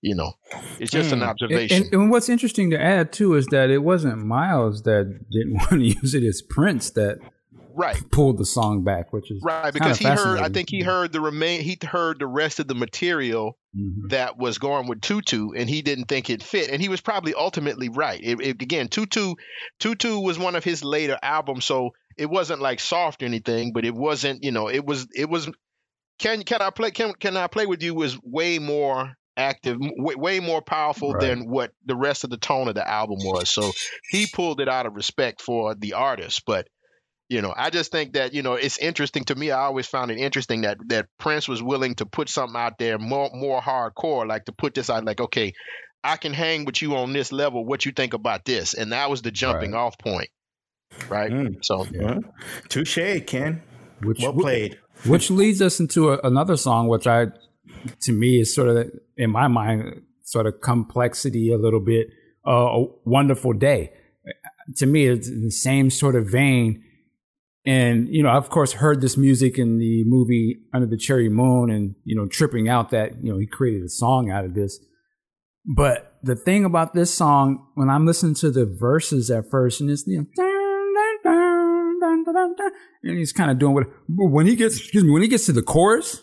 you know, it's just mm. an observation. And, and, and what's interesting to add, too, is that it wasn't Miles that didn't want to use it. It's Prince that right. pulled the song back, which is right, because he heard, I think he heard the remain, he heard the rest of the material mm-hmm. that was going with Tutu, and he didn't think it fit. And he was probably ultimately right. It, it, again, Tutu, Tutu was one of his later albums. So it wasn't like soft or anything, but it wasn't, you know, it was, it was, can, can I play, can, can I play with you was way more active, way, way more powerful right. than what the rest of the tone of the album was. So he pulled it out of respect for the artist. But, you know, I just think that, you know, it's interesting to me. I always found it interesting that, that Prince was willing to put something out there more, more hardcore, like to put this out, like, okay, I can hang with you on this level. What you think about this? And that was the jumping right. off point. Right. Mm, so, yeah. Touche, Ken. Which, well played. Which leads us into a, another song, which I, to me, is sort of, in my mind, sort of complexity a little bit. Uh, a Wonderful Day. To me, it's in the same sort of vein. And, you know, I've, of course, heard this music in the movie Under the Cherry Moon and, you know, tripping out that, you know, he created a song out of this. But the thing about this song, when I'm listening to the verses at first, and it's, you know, and he's kind of doing what, but when he gets, excuse me, when he gets to the chorus,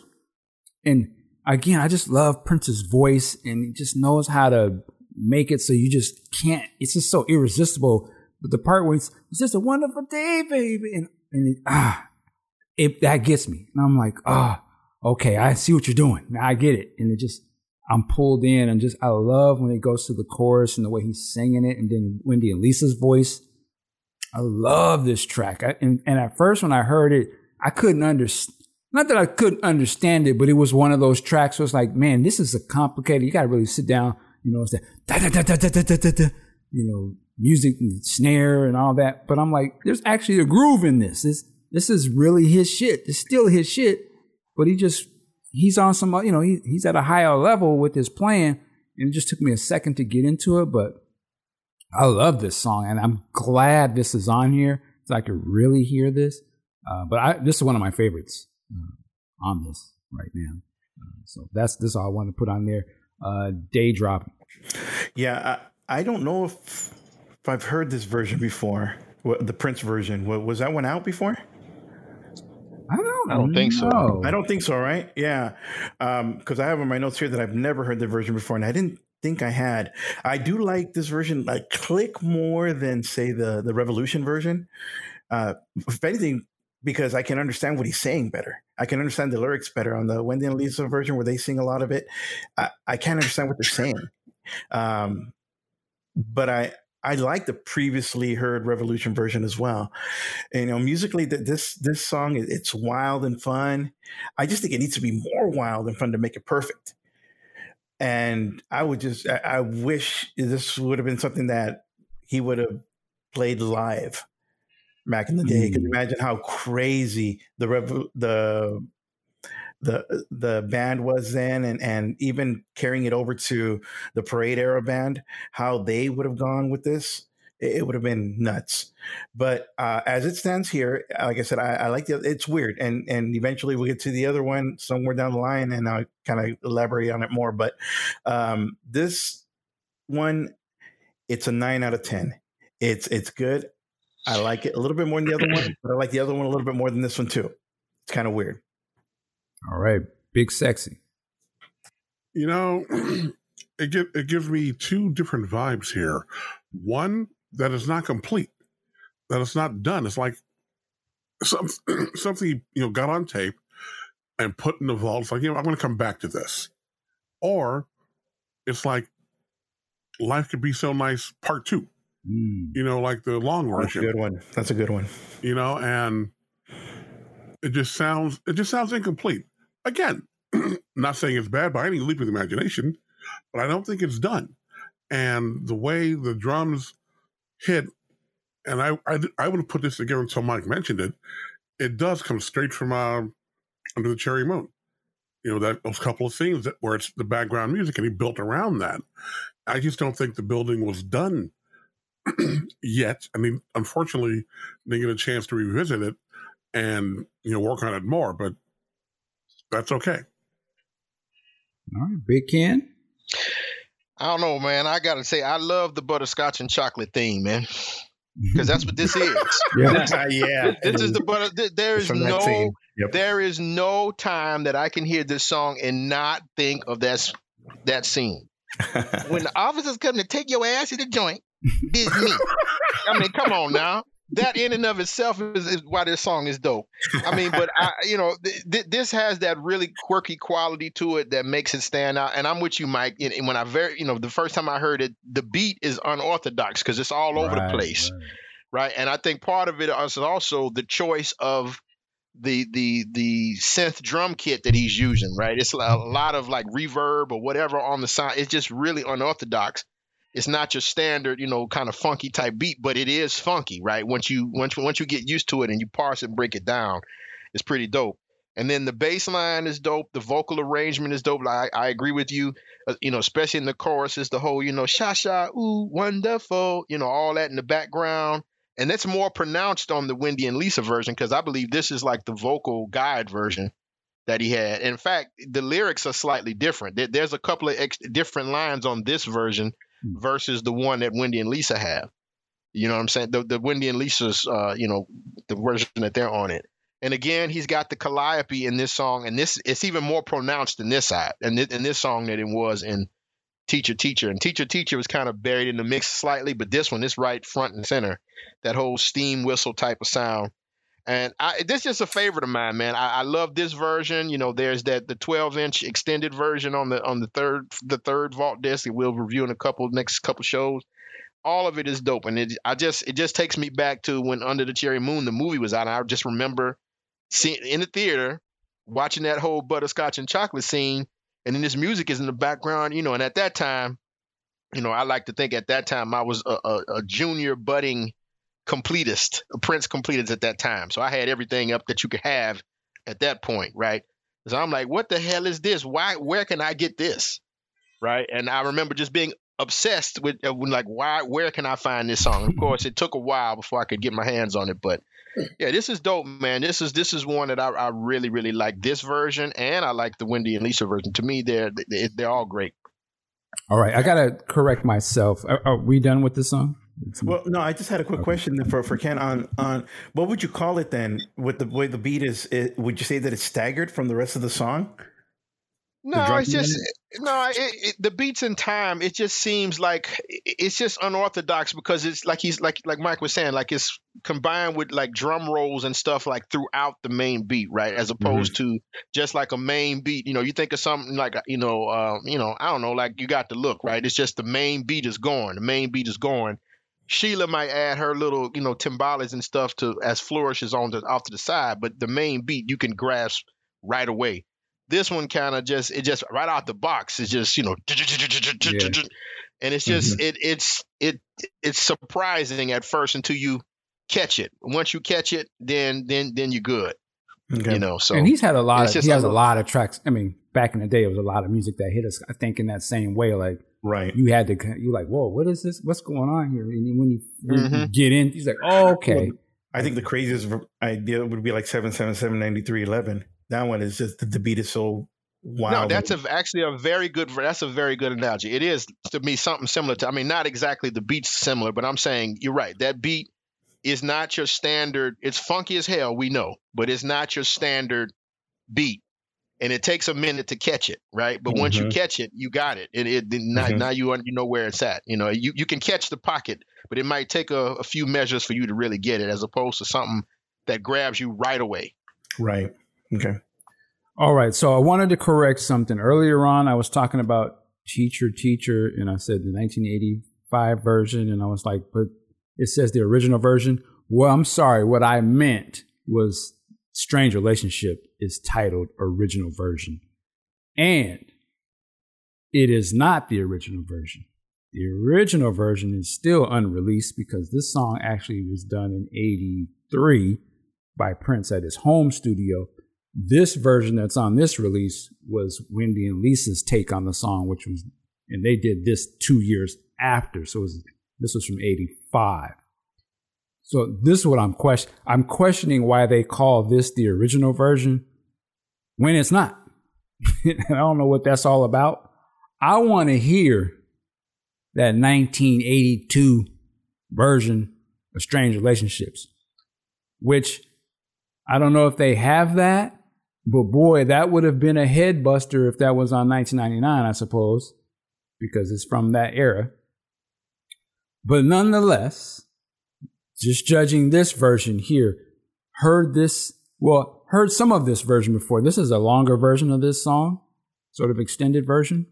and again, I just love Prince's voice, and he just knows how to make it so you just can't, it's just so irresistible. But the part where he's, it's just a wonderful day, baby, and, and it, ah, it, that gets me. And I'm like, ah, okay, I see what you're doing. Now I get it. And it just, I'm pulled in, and just, I love when it goes to the chorus and the way he's singing it. And then Wendy and Lisa's voice. I love this track. I, and, and at first when I heard it, I couldn't understand, not that I couldn't understand it, but it was one of those tracks where it's like, man, this is a complicated, you got to really sit down, you know, it's that, da, da, da, da, da, da, da, da, you know, music and snare and all that. But I'm like, there's actually a groove in this. This, this is really his shit. It's still his shit, but he just, he's on some, you know, he, he's at a higher level with his playing, and it just took me a second to get into it, but I love this song, and I'm glad this is on here so I could really hear this. Uh, but I, this is one of my favorites uh, on this right now. Uh, so that's this all I want to put on there. Uh, Day Dropping. Yeah, I, I don't know if, if I've heard this version before, the Prince version. Was that one out before? I don't. I don't think so. No. I don't think so. Right? Yeah, because um, I have in my notes here that I've never heard the version before, and I didn't. think I had. I do like this version like click more than say the the Revolution version. Uh, if anything, because I can understand what he's saying better. I can understand the lyrics better on the Wendy and Lisa version where they sing a lot of it. I, I can't understand what they're saying. Um, but I I like the previously heard Revolution version as well. And, you know, musically, that this this song, it's wild and fun. I just think it needs to be more wild and fun to make it perfect. And I would just, I, I wish this would have been something that he would have played live back in the day. Mm. Because imagine how crazy the rev- the the the band was then, and, and even carrying it over to the Parade era band, how they would have gone with this. It, it would have been nuts. But uh, as it stands here, like I said, I, I like the, it's weird. And and eventually we'll get to the other one somewhere down the line, and I'll kind of elaborate on it more. But um, this one, it's a nine out of ten. It's it's good. I like it a little bit more than the other one, but I like the other one a little bit more than this one too. It's kind of weird. All right. Big Sexy. You know, it, give, it gives me two different vibes here. One that is not complete. That it's not done. It's like some, something he, you know, got on tape and put in the vault. It's like, you know, I'm going to come back to this. Or it's like Life Could Be So Nice Part Two. Mm. You know, like the long version. That's a good one. That's a good one. You know, and it just sounds it just sounds incomplete. Again, not saying it's bad by any leap of the imagination, but I don't think it's done. And the way the drums hit, and I I, I would have put this together until Mike mentioned it. It does come straight from uh, Under the Cherry Moon. You know, that those couple of scenes that where it's the background music, and he built around that. I just don't think the building was done yet. I mean, unfortunately, they get a chance to revisit it and, you know, work on it more, but that's okay. All right, Big Ken. I don't know, man. I got to say, I love the butterscotch and chocolate theme, man, because that's what this is. yeah. This, yeah. this is the butter. Th- there is no, yep. there is no time that I can hear this song and not think of that, that scene. When the officers come to take your ass to the joint, this me. I mean, come on now. That in and of itself is, is why this song is dope. I mean, but I, you know, th- th- this has that really quirky quality to it that makes it stand out. And I'm with you, Mike. And, and when I very, you know, the first time I heard it, the beat is unorthodox because it's all over right, the place, right. right? And I think part of it is also the choice of the the the synth drum kit that he's using, right? It's a lot of like reverb or whatever on the sound. It's just really unorthodox. It's not your standard, you know, kind of funky type beat, but it is funky, right? Once you once once you get used to it and you parse and break it down, it's pretty dope. And then the bass line is dope. The vocal arrangement is dope. I, I agree with you, uh, you know, especially in the choruses, the whole, you know, sha-sha, ooh, wonderful, you know, all that in the background. And that's more pronounced on the Wendy and Lisa version because I believe this is like the vocal guide version that he had. In fact, the lyrics are slightly different. There, there's a couple of ex- different lines on this version versus the one that Wendy and Lisa have. You know what I'm saying? The, the Wendy and Lisa's, uh, you know, the version that they're on it. And again, he's got the calliope in this song, and this it's even more pronounced in this side and th- in this song than it was in Teacher, Teacher. And Teacher, Teacher was kind of buried in the mix slightly, but this one is right front and center, that whole steam whistle type of sound. And I, this is just a favorite of mine, man. I, I love this version. You know, there's that the twelve inch extended version on the on the third the third vault disc that we'll review in a couple next couple shows. All of it is dope, and it I just it just takes me back to when Under the Cherry Moon the movie was out. And I just remember seeing in the theater watching that whole butterscotch and chocolate scene, and then this music is in the background, you know. And at that time, you know, I like to think at that time I was a, a, a junior budding completist, Prince completist at that time. So I had everything up that you could have at that point, right? So I'm like, what the hell is this? Why, where can I get this? Right? And I remember just being obsessed with, with like, why, where can I find this song? Of course, it took a while before I could get my hands on it, but yeah, this is dope, man. This is, this is one that I, I really, really like this version. And I like the Wendy and Lisa version. To me, they're, they're all great. All right. I got to correct myself. Are, are we done with this song? Well, no, I just had a quick question for, for Ken on, on what would you call it then with the way the beat is? It, would you say that it's staggered from the rest of the song? No, the it's just it? no. It, it, the beats in time. It just seems like it's just unorthodox because it's like he's like like Mike was saying, like it's combined with like drum rolls and stuff like throughout the main beat, right? As opposed mm-hmm. to just like a main beat. You know, you think of something like you know, uh, you know, I don't know, like You Got the Look, right? It's just the main beat is going. The main beat is going. Sheila might add her little, you know, timbales and stuff to as flourishes on the off to the side, but the main beat you can grasp right away. This one kind of just it just right out the box. It's just you know, yeah. and it's just mm-hmm. it it's it it's surprising at first until you catch it. Once you catch it, then then then you're good. Okay. You know, so and he's had a lot. Of, he has like, a lot of tracks. I mean, back in the day, it was a lot of music that hit us. I think in that same way, like. Right. You had to, you're like, whoa, what is this? What's going on here? And when you, when mm-hmm. you get in, he's like, oh, okay. I think the craziest idea would be like seven seven seven nine three one one. That one is just, the beat is so wild. No, that's a, actually a very good, that's a very good analogy. It is to me something similar to, I mean, not exactly the beat's similar, but I'm saying, you're right. That beat is not your standard. It's funky as hell, we know, but it's not your standard beat. And it takes a minute to catch it, right? But mm-hmm. once you catch it, you got it. And it, it now, mm-hmm. now you you know where it's at. You know, you, you can catch the pocket, but it might take a, a few measures for you to really get it, as opposed to something that grabs you right away. Right. Okay. All right. So I wanted to correct something. Earlier on, I was talking about Teacher, Teacher, and I said the nineteen eighty-five version, and I was like, but it says the original version. Well, I'm sorry. What I meant was Strange Relationship is titled original version, and it is not the original version. The original version is still unreleased because this song actually was done in eighty-three by Prince at his home studio. This version that's on this release was Wendy and Lisa's take on the song, which was, and they did this two years after. So it was, this was from eighty-five. So this is what I'm question. I'm questioning why they call this the original version when it's not. I don't know what that's all about. I want to hear that nineteen eighty-two version of Strange Relationships, which I don't know if they have that, but boy, that would have been a head buster if that was on nineteen ninety-nine, I suppose, because it's from that era. But nonetheless, just judging this version here, heard this, well, heard some of this version before. This is a longer version of this song, sort of extended version.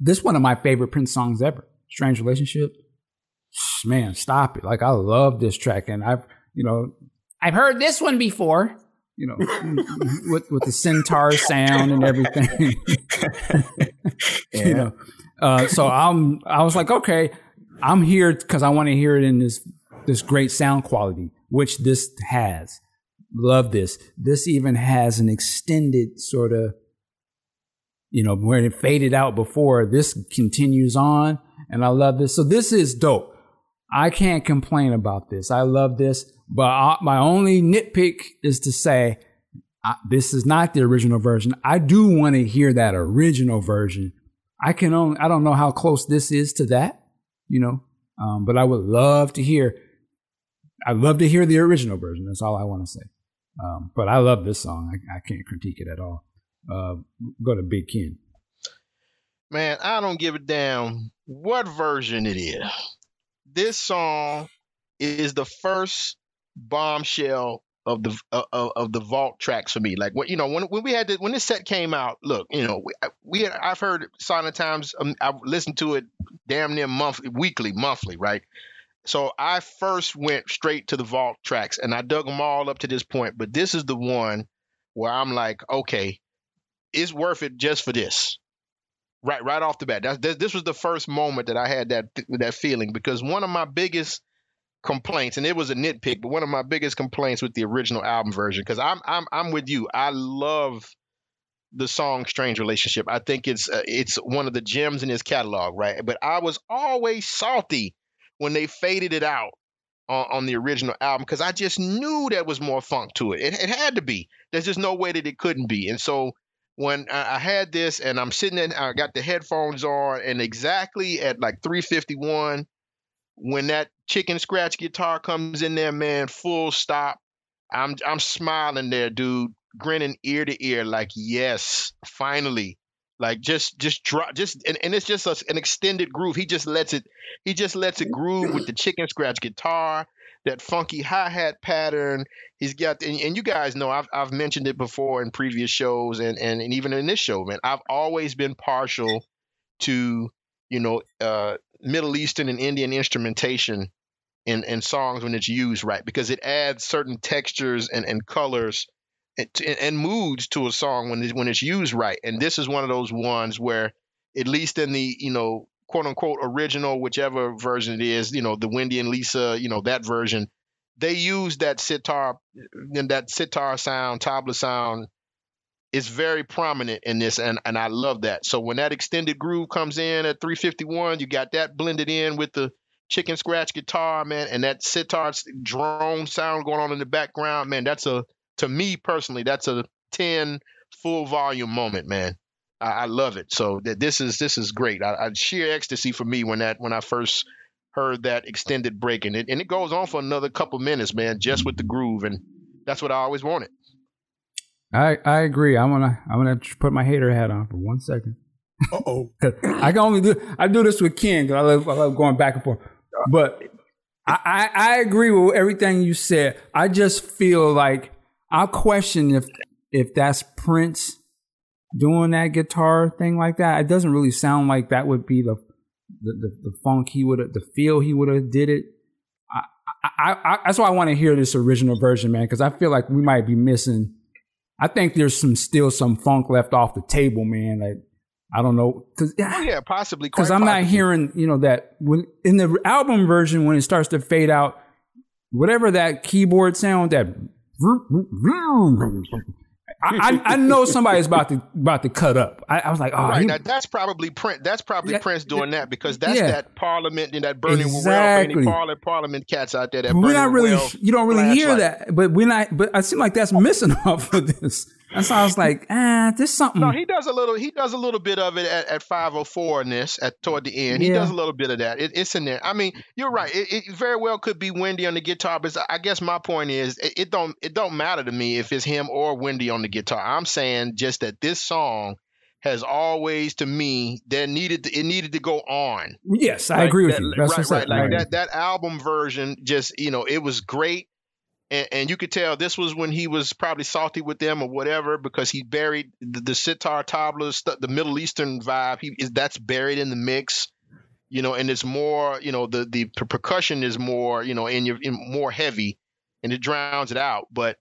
This is one of my favorite Prince songs ever, Strange Relationship. Man, stop it. Like, I love this track. And I've, you know, I've heard this one before, you know, with, with the centaur sound and everything. Yeah. You know, uh, so I'm, I was like, okay, I'm here because I want to hear it in this, this great sound quality, which this has. Love this. This even has an extended sort of, you know, when it faded out before, this continues on, and I love this. So this is dope. I can't complain about this. I love this, but I, my only nitpick is to say I, this is not the original version. I do want to hear that original version. I can only, I don't know how close this is to that, you know, um, but I would love to hear. I'd love to hear the original version. That's all I want to say. Um, but I love this song. I, I can't critique it at all. Uh, go to Big Ken. Man, I don't give a damn what version it is. This song is the first bombshell of the of, of the vault tracks for me. Like, what, you know, when when we had to, when this set came out, look, you know, we, we had, I've heard Sign of the Times. Um, I've listened to it damn near monthly, weekly, monthly, right? So I first went straight to the vault tracks, and I dug them all up to this point. But this is the one where I'm like, okay, it's worth it just for this, right? Right off the bat. That's, this, this was the first moment that I had that that feeling, because one of my biggest complaints, and it was a nitpick, but one of my biggest complaints with the original album version, because I'm I'm I'm with you. I love the song "Strange Relationship." I think it's uh, it's one of the gems in his catalog, right? But I was always salty when they faded it out on, on the original album, because I just knew there was more funk to it. it. It had to be. There's just no way that it couldn't be, and so. When I had this and I'm sitting there, I got the headphones on, and exactly at like three fifty-one, when that chicken scratch guitar comes in there, man, full stop. I'm I'm smiling there, dude, grinning ear to ear, like, yes, finally. Like just just drop just and, and it's just a, an extended groove. He just lets it he just lets it groove with the chicken scratch guitar. That funky hi-hat pattern he's got, and, and you guys know I've I've mentioned it before in previous shows, and, and and even in this show, man. I've always been partial to, you know, uh, Middle Eastern and Indian instrumentation in, in songs when it's used right, because it adds certain textures and and colors and, and moods to a song when it's, when it's used right. And this is one of those ones where, at least in the, you know, quote unquote original, whichever version it is, you know, the Wendy and Lisa, you know, that version, they use that sitar, and that sitar sound, tabla sound is very prominent in this. And, and I love that. So when that extended groove comes in at three fifty-one, you got that blended in with the chicken scratch guitar, man. And that sitar drone sound going on in the background, man, that's a, to me personally, that's a ten full volume moment, man. I love it. So that this is this is great. I, I sheer ecstasy for me when that when I first heard that extended break, and it and it goes on for another couple minutes, man, just with the groove, and that's what I always wanted. I I agree. I'm gonna I'm gonna put my hater hat on for one second. Uh oh. I can only do I do this with Ken because I love I love going back and forth. But I, I agree with everything you said. I just feel like I question if if that's Prince doing that guitar thing like that. It doesn't really sound like that would be the the, the, the funk he would have, the feel he would have did it. I, I, I, that's why I want to hear this original version, man, because I feel like we might be missing. I think there's some still some funk left off the table, man. Like, I don't know, because oh, yeah, possibly because I'm possibly. not hearing, you know, that when in the album version when it starts to fade out, whatever that keyboard sound that I, I know somebody's about to about to cut up. I, I was like, oh, right, he, now that's probably Prince. That's probably yeah, Prince doing that because that's yeah. that Parliament and that Bernie exactly. Will Parliament, Parliament cats out there. That we're not really, Will, you don't really hear light. that, but we're not. But I seem like that's missing off of this. And so I was like, ah, eh, there's something. No, he does a little. He does a little bit of it at, at five oh four in this, at toward the end. He yeah. does a little bit of that. It, it's in there. I mean, you're right. It, it very well could be Wendy on the guitar, but I guess my point is, it, it don't it don't matter to me if it's him or Wendy on the guitar. I'm saying just that this song has always, to me, that needed to, it needed to go on. Yes, I like, agree with that, you. That's right, right. Like right. that that album version, just you know, it was great. And, and you could tell this was when he was probably salty with them or whatever, because he buried the, the sitar tabla, st- the Middle Eastern vibe. He is that's buried in the mix, you know, and it's more, you know, the, the per- percussion is more, you know, and you're more heavy and it drowns it out. But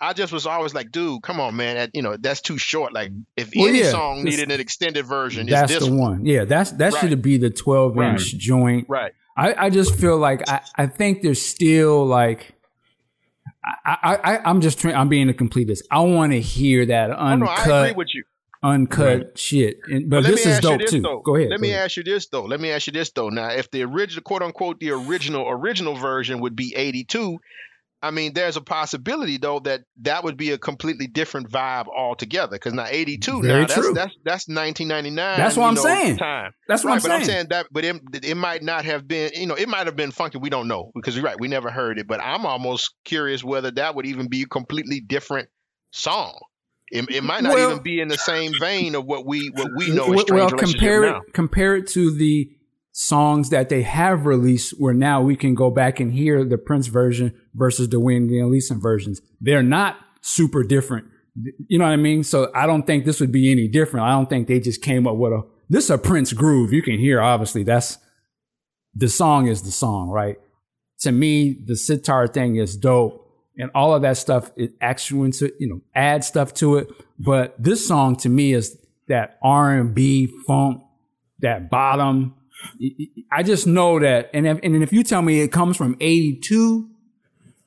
I just was always like, dude, come on, man. That, you know, that's too short. Like if well, any yeah, song needed an extended version, that's it's this the one. one. Yeah, that's that right. should be the twelve right. inch joint. Right. I, I just feel like I, I think there's still like. I, I, I'm just trying, I'm being a completist. I want to hear that uncut, oh, no, I agree with you. uncut right. shit. And, but well, this is dope this, too. Though. Go ahead. Let go me ahead. ask you this though. Let me ask you this though. Now, if the original, quote unquote, the original, original version would be eighty-two, I mean, there's a possibility though that that would be a completely different vibe altogether. Because now eighty-two, Very now true. that's that's that's nineteen ninety-nine. That's what I'm know, saying. Time. That's what right, I'm but saying. I'm saying that, but it, it might not have been. You know, it might have been funky. We don't know because you're right. We never heard it. But I'm almost curious whether that would even be a completely different song. It, it might not well, even be in the same vein of what we what we know. Well, as Strange well compare it now. compare it to the songs that they have released where now we can go back and hear the Prince version versus the Wendy and Lisa versions. They're not super different. You know what I mean? So I don't think this would be any different. I don't think they just came up with a, this is a Prince groove. You can hear, obviously, that's, the song is the song, right? To me, the sitar thing is dope. And all of that stuff, it actually, you know, add stuff to it. But this song to me is that R and B funk, that bottom, I just know that, and if, and if you tell me it comes from eighty-two,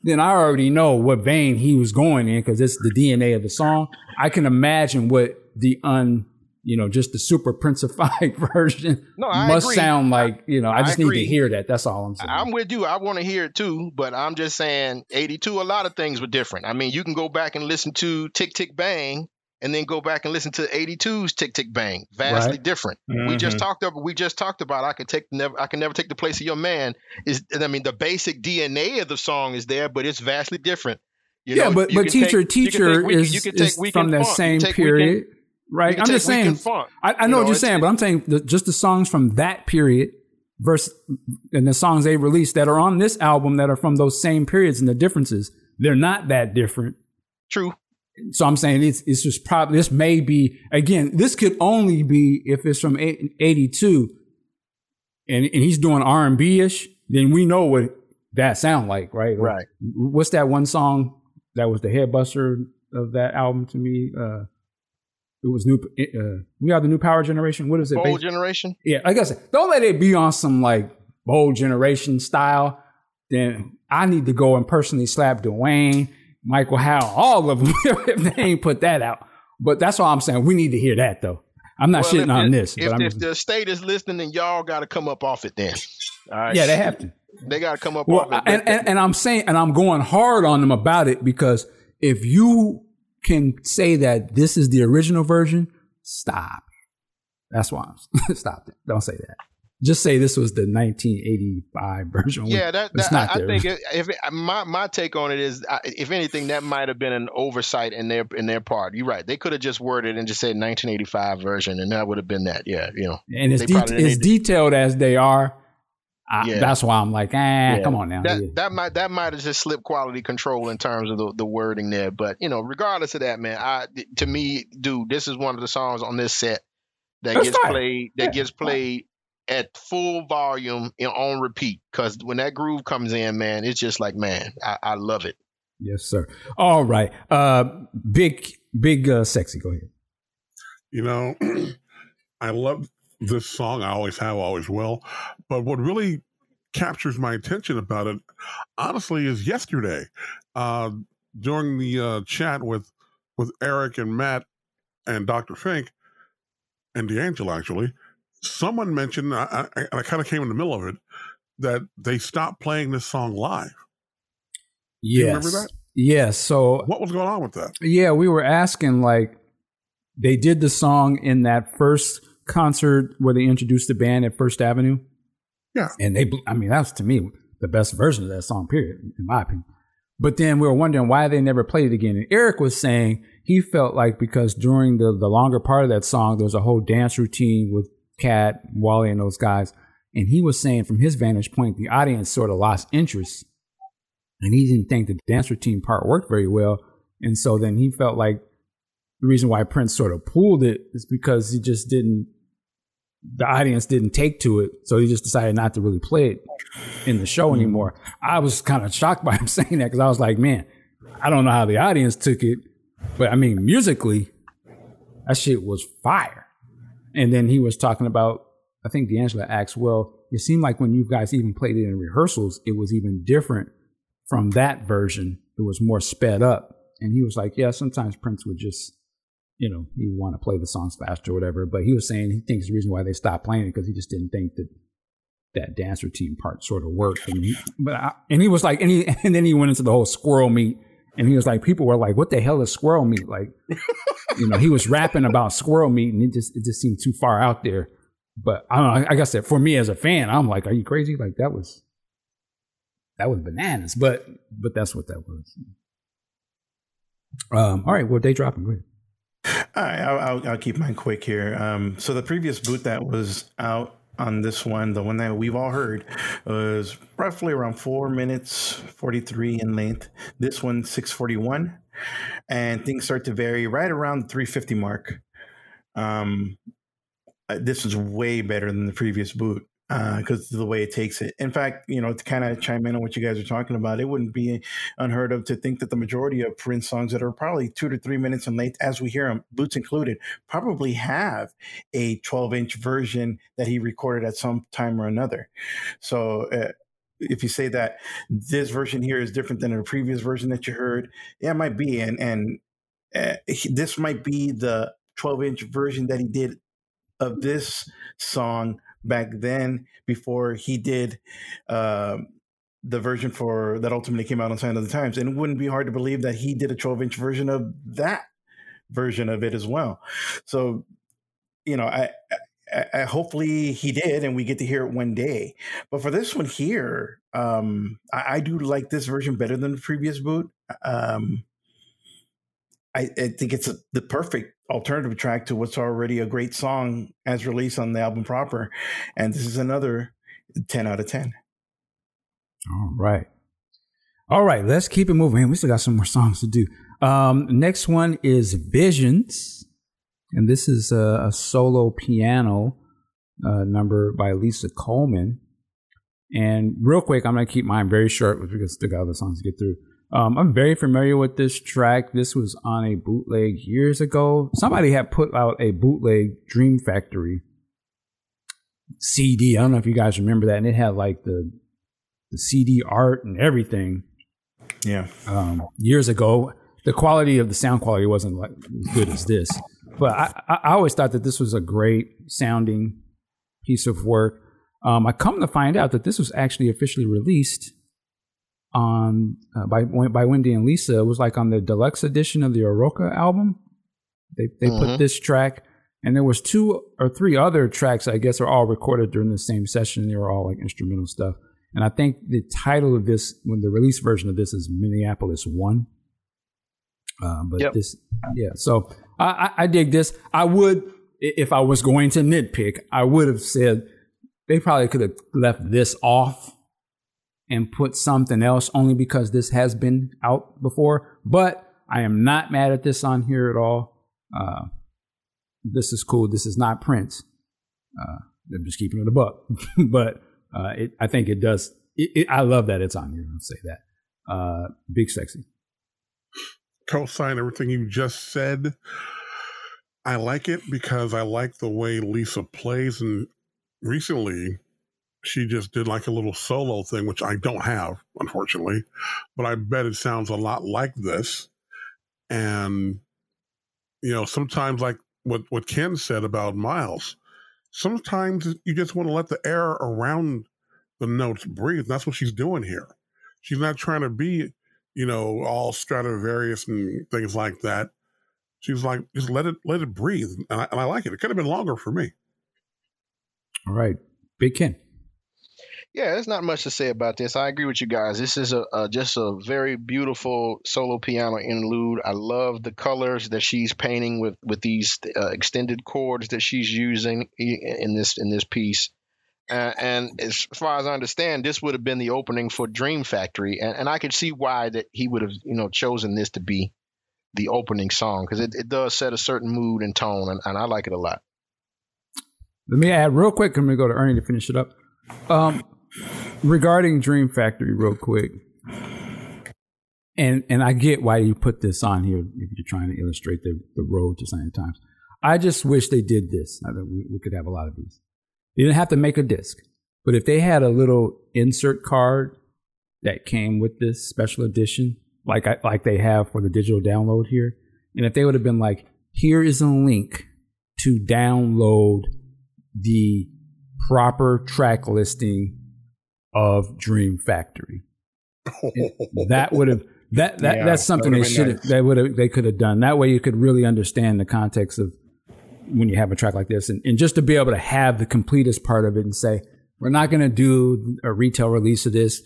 then I already know what vein he was going in because it's the D N A of the song. I can imagine what the un, you know, just the super Princified version no, I must agree. sound like. You know, I just I need to hear that. That's all I'm saying. I'm with you. I want to hear it too, but I'm just saying eighty-two. A lot of things were different. I mean, you can go back and listen to Tick Tick Bang. And then go back and listen to eighty-two's Tick Tick Bang. Vastly right. different. Mm-hmm. We just talked about. We just talked about. I can take never. I can never take the place of your man. Is I mean the basic D N A of the song is there, but it's vastly different. You yeah, know, but, but teacher take, teacher week, is, is from that funk. same period, weekend, right? I'm just saying. Funk, I, I know, you know what you're saying, but I'm saying the, just the songs from that period versus and the songs they released that are on this album that are from those same periods and the differences. They're not that different. True. So I'm saying it's it's just probably this may be again this could only be if it's from eighty-two and, and he's doing R and B ish, then we know what that sound like, right? Right. What's that one song that was the headbuster of that album to me? Uh, it was new. Uh, we are the new power generation. What is it? Bold generation. Yeah, like I said, don't let it be on some like bold generation style. Then I need to go and personally slap Dwayne. Michael Howell, all of them, if they ain't put that out. But that's all I'm saying. We need to hear that, though. I'm not well, shitting if, on this. If, but I'm if just... the state is listening, then y'all got to come up off it then. All right. Yeah, they have to. They got to come up well, off it. And, and, and I'm saying, and I'm going hard on them about it because if you can say that this is the original version, stop. That's why I'm stop it. Don't say that. Just say this was the nineteen eighty-five version. Yeah, that, that, not I, I think it, if it, my my take on it is, I, if anything, that might have been an oversight in their in their part. You're right; they could have just worded and just said nineteen eighty-five version, and that would have been that. Yeah, you know. And as, de- as detailed as they are, I, yeah. That's why I'm like, eh, yeah. come on now. That, yeah. that might that might have just slipped quality control in terms of the, the wording there. But, you know, regardless of that, man, I to me, dude, this is one of the songs on this set that that's gets right. played that yeah. gets played at full volume and on repeat. Because when that groove comes in, man, it's just like, man, I, I love it. Yes, sir. All right. Uh, big, big, uh, sexy. Go ahead. You know, I love this song. I always have, always will. But what really captures my attention about it, honestly, is yesterday uh, during the uh, chat with with Eric and Matt and Doctor Fink and D'Angelo, actually, someone mentioned, I, I, I kind of came in the middle of it, that they stopped playing this song live. Yes. Do you remember that? Yes. So what was going on with that? Yeah, we were asking, like, they did the song in that first concert where they introduced the band at First Avenue. Yeah. And they, I mean, that's to me the best version of that song, period, in my opinion. But then we were wondering why they never played it again. And Eric was saying he felt like because during the, the longer part of that song, there's a whole dance routine with Cat, Wally, and those guys. And he was saying from his vantage point, the audience sort of lost interest. And he didn't think the dance routine part worked very well. And so then he felt like the reason why Prince sort of pulled it is because he just didn't, the audience didn't take to it. So he just decided not to really play it in the show anymore. I was kind of shocked by him saying that because I was like, man, I don't know how the audience took it. But I mean, musically, that shit was fire. And then he was talking about, I think D'Angelo asked, well, it seemed like when you guys even played it in rehearsals, it was even different. From that version, it was more sped up. And he was like, yeah, sometimes Prince would just, you know, he would want to play the songs faster or whatever. But he was saying he thinks the reason why they stopped playing it because he just didn't think that that dance routine part sort of worked. And he, but I, and he was like, and, he, and then he went into the whole squirrel meat. And he was like, people were like, what the hell is squirrel meat? Like, you know, he was rapping about squirrel meat and it just, it just seemed too far out there. But I don't know, like I said, for me as a fan, I'm like, are you crazy? Like that was... That was bananas, but but that's what that was. Um, all right, well, Day Dropping, go ahead. All right, I'll, I'll, I'll keep mine quick here. Um, so the previous boot that was out on this one, the one that we've all heard, was roughly around four minutes forty-three in length. This one, six forty-one, and things start to vary right around the three fifty mark. Um, this is way better than the previous boot. Because uh, of the way it takes it. In fact, you know, to kind of chime in on what you guys are talking about, it wouldn't be unheard of to think that the majority of Prince songs that are probably two to three minutes in length, as we hear them, boots included, probably have a twelve-inch version that he recorded at some time or another. So uh, if you say that this version here is different than the previous version that you heard, yeah, it might be. And, and uh, this might be the twelve-inch version that he did of this song back then, before he did uh, the version for that ultimately came out on Sign of the Times. And it wouldn't be hard to believe that he did a twelve-inch version of that version of it as well. So, you know, I, I, I hopefully he did, and we get to hear it one day. But for this one here, um, I, I do like this version better than the previous boot. Um, I, I think it's a, the perfect alternative track to what's already a great song as released on the album proper. And this is another ten out of ten. All right. All right. Let's keep it moving. Man, we still got some more songs to do. Um, next one is Visions. And this is a, a solo piano uh, number by Lisa Coleman. And real quick, I'm going to keep mine very short because we got other songs to get through. Um, I'm very familiar with this track. This was on a bootleg years ago. Somebody had put out a bootleg Dream Factory C D. I don't know if you guys remember that. And it had like the the C D art and everything. Yeah. Um, years ago, the quality of the sound quality wasn't like as good as this. But I, I always thought that this was a great sounding piece of work. Um, I come to find out that this was actually officially released on uh, by by Wendy and Lisa. It was like on the deluxe edition of the Eroica album. They they mm-hmm. put this track, and there was two or three other tracks, I guess, are all recorded during the same session. They were all like instrumental stuff. And I think the title of this, when the release version of this, is Minneapolis One. Uh, but yep. this, yeah. So I, I I dig this. I would, if I was going to nitpick, I would have said they probably could have left this off and put something else, only because this has been out before. But I am not mad at this on here at all. Uh, this is cool. This is not Prince. Uh, I'm just keeping it a buck. But uh, it, I think it does. It, it, I love that it's on here. I'll say that. Uh, Big Sexy. Co-sign everything you just said. I like it because I like the way Lisa plays. And recently, she just did like a little solo thing, which I don't have, unfortunately. But I bet it sounds a lot like this. And, you know, sometimes like what, what Ken said about Miles, sometimes you just want to let the air around the notes breathe. That's what she's doing here. She's not trying to be, you know, all Stradivarius and things like that. She's like, just let it let it breathe. And I, and I like it. It could have been longer for me. All right. Big Ken. Yeah, there's not much to say about this. I agree with you guys. This is a, a just a very beautiful solo piano interlude. I love the colors that she's painting with with these uh, extended chords that she's using in this in this piece. Uh, and as far as I understand, this would have been the opening for Dream Factory, and, and I could see why that he would have you know chosen this to be the opening song, because it, it does set a certain mood and tone, and, and I like it a lot. Let me add real quick, and we go to Ernie to finish it up. Um, regarding Dream Factory real quick, and and I get why you put this on here if you're trying to illustrate the, the road to Sign of the Times. I just wish they did this. I we, we could have a lot of these. They didn't have to make a disc, but if they had a little insert card that came with this special edition, like I, like they have for the digital download here, and if they would have been like, here is a link to download the proper track listing of Dream Factory. that would have that that yeah, that's something that they should nice. That would have they could have done. That way you could really understand the context of when you have a track like this, and, and just to be able to have the completest part of it and say, we're not going to do a retail release of this.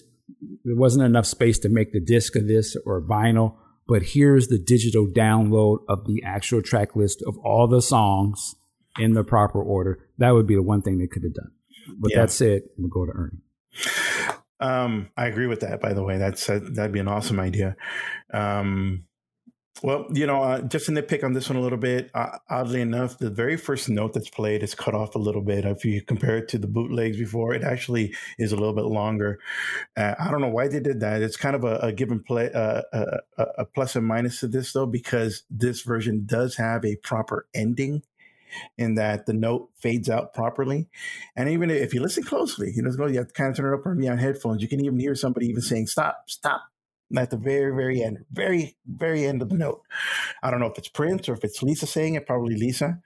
There wasn't enough space to make the disc of this or vinyl, but here's the digital download of the actual track list of all the songs in the proper order. That would be the one thing they could have done. But yeah. That said, we'll go to Ernie. Um, I agree with that, by the way. That's uh, that'd be an awesome idea. Um, well, you know, uh, just to nitpick on this one a little bit, uh, oddly enough, the very first note that's played is cut off a little bit. If you compare it to the bootlegs before, it actually is a little bit longer. Uh, I don't know why they did that. It's kind of a, a give and play, uh, a, a plus and minus to this, though, because this version does have a proper ending, in that the note fades out properly. And even if you listen closely, you know, you have to kind of turn it up on your headphones. You can even hear somebody even saying, stop, stop, at the very, very end, very, very end of the note. I don't know if it's Prince or if it's Lisa saying it, probably Lisa,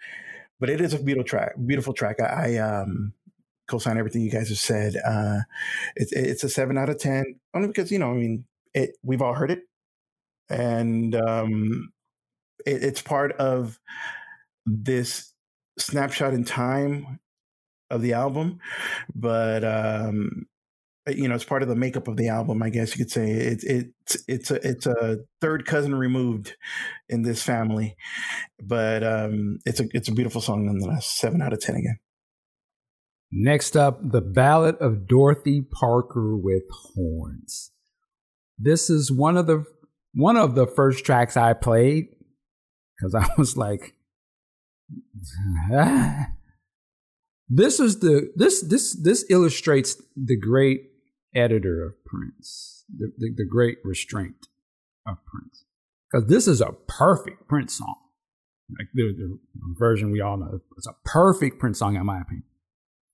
but it is a beautiful track. Beautiful track. I, I um, co-sign everything you guys have said. Uh, it, it's a seven out of ten, only because, you know, I mean, it, we've all heard it. And um, it, it's part of this snapshot in time of the album, but um you know it's part of the makeup of the album, I guess you could say. It, it it's it's a it's a third cousin removed in this family, but um it's a it's a beautiful song nonetheless. Seven out of ten again. Next up, the Ballad of Dorothy Parker with Horns. This is one of the one of the first tracks I played, because I was like, this is the this this this illustrates the great editor of Prince, the, the, the great restraint of Prince, because this is a perfect Prince song. Like the, the version we all know, it's a perfect Prince song in my opinion,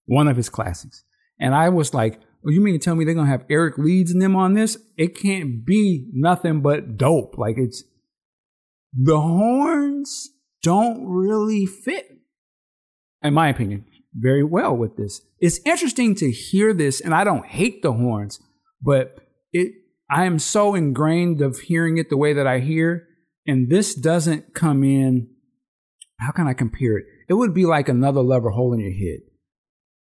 one of his classics. And I was like, well, you mean to tell me they're gonna have Eric Leeds and them on this? It can't be nothing but dope. Like, it's the horns don't really fit, in my opinion, very well with this. It's interesting to hear this, and I don't hate the horns, but it I am so ingrained of hearing it the way that I hear, and this doesn't come in. How can I compare it? It would be like Another Lover Hole in Your Head.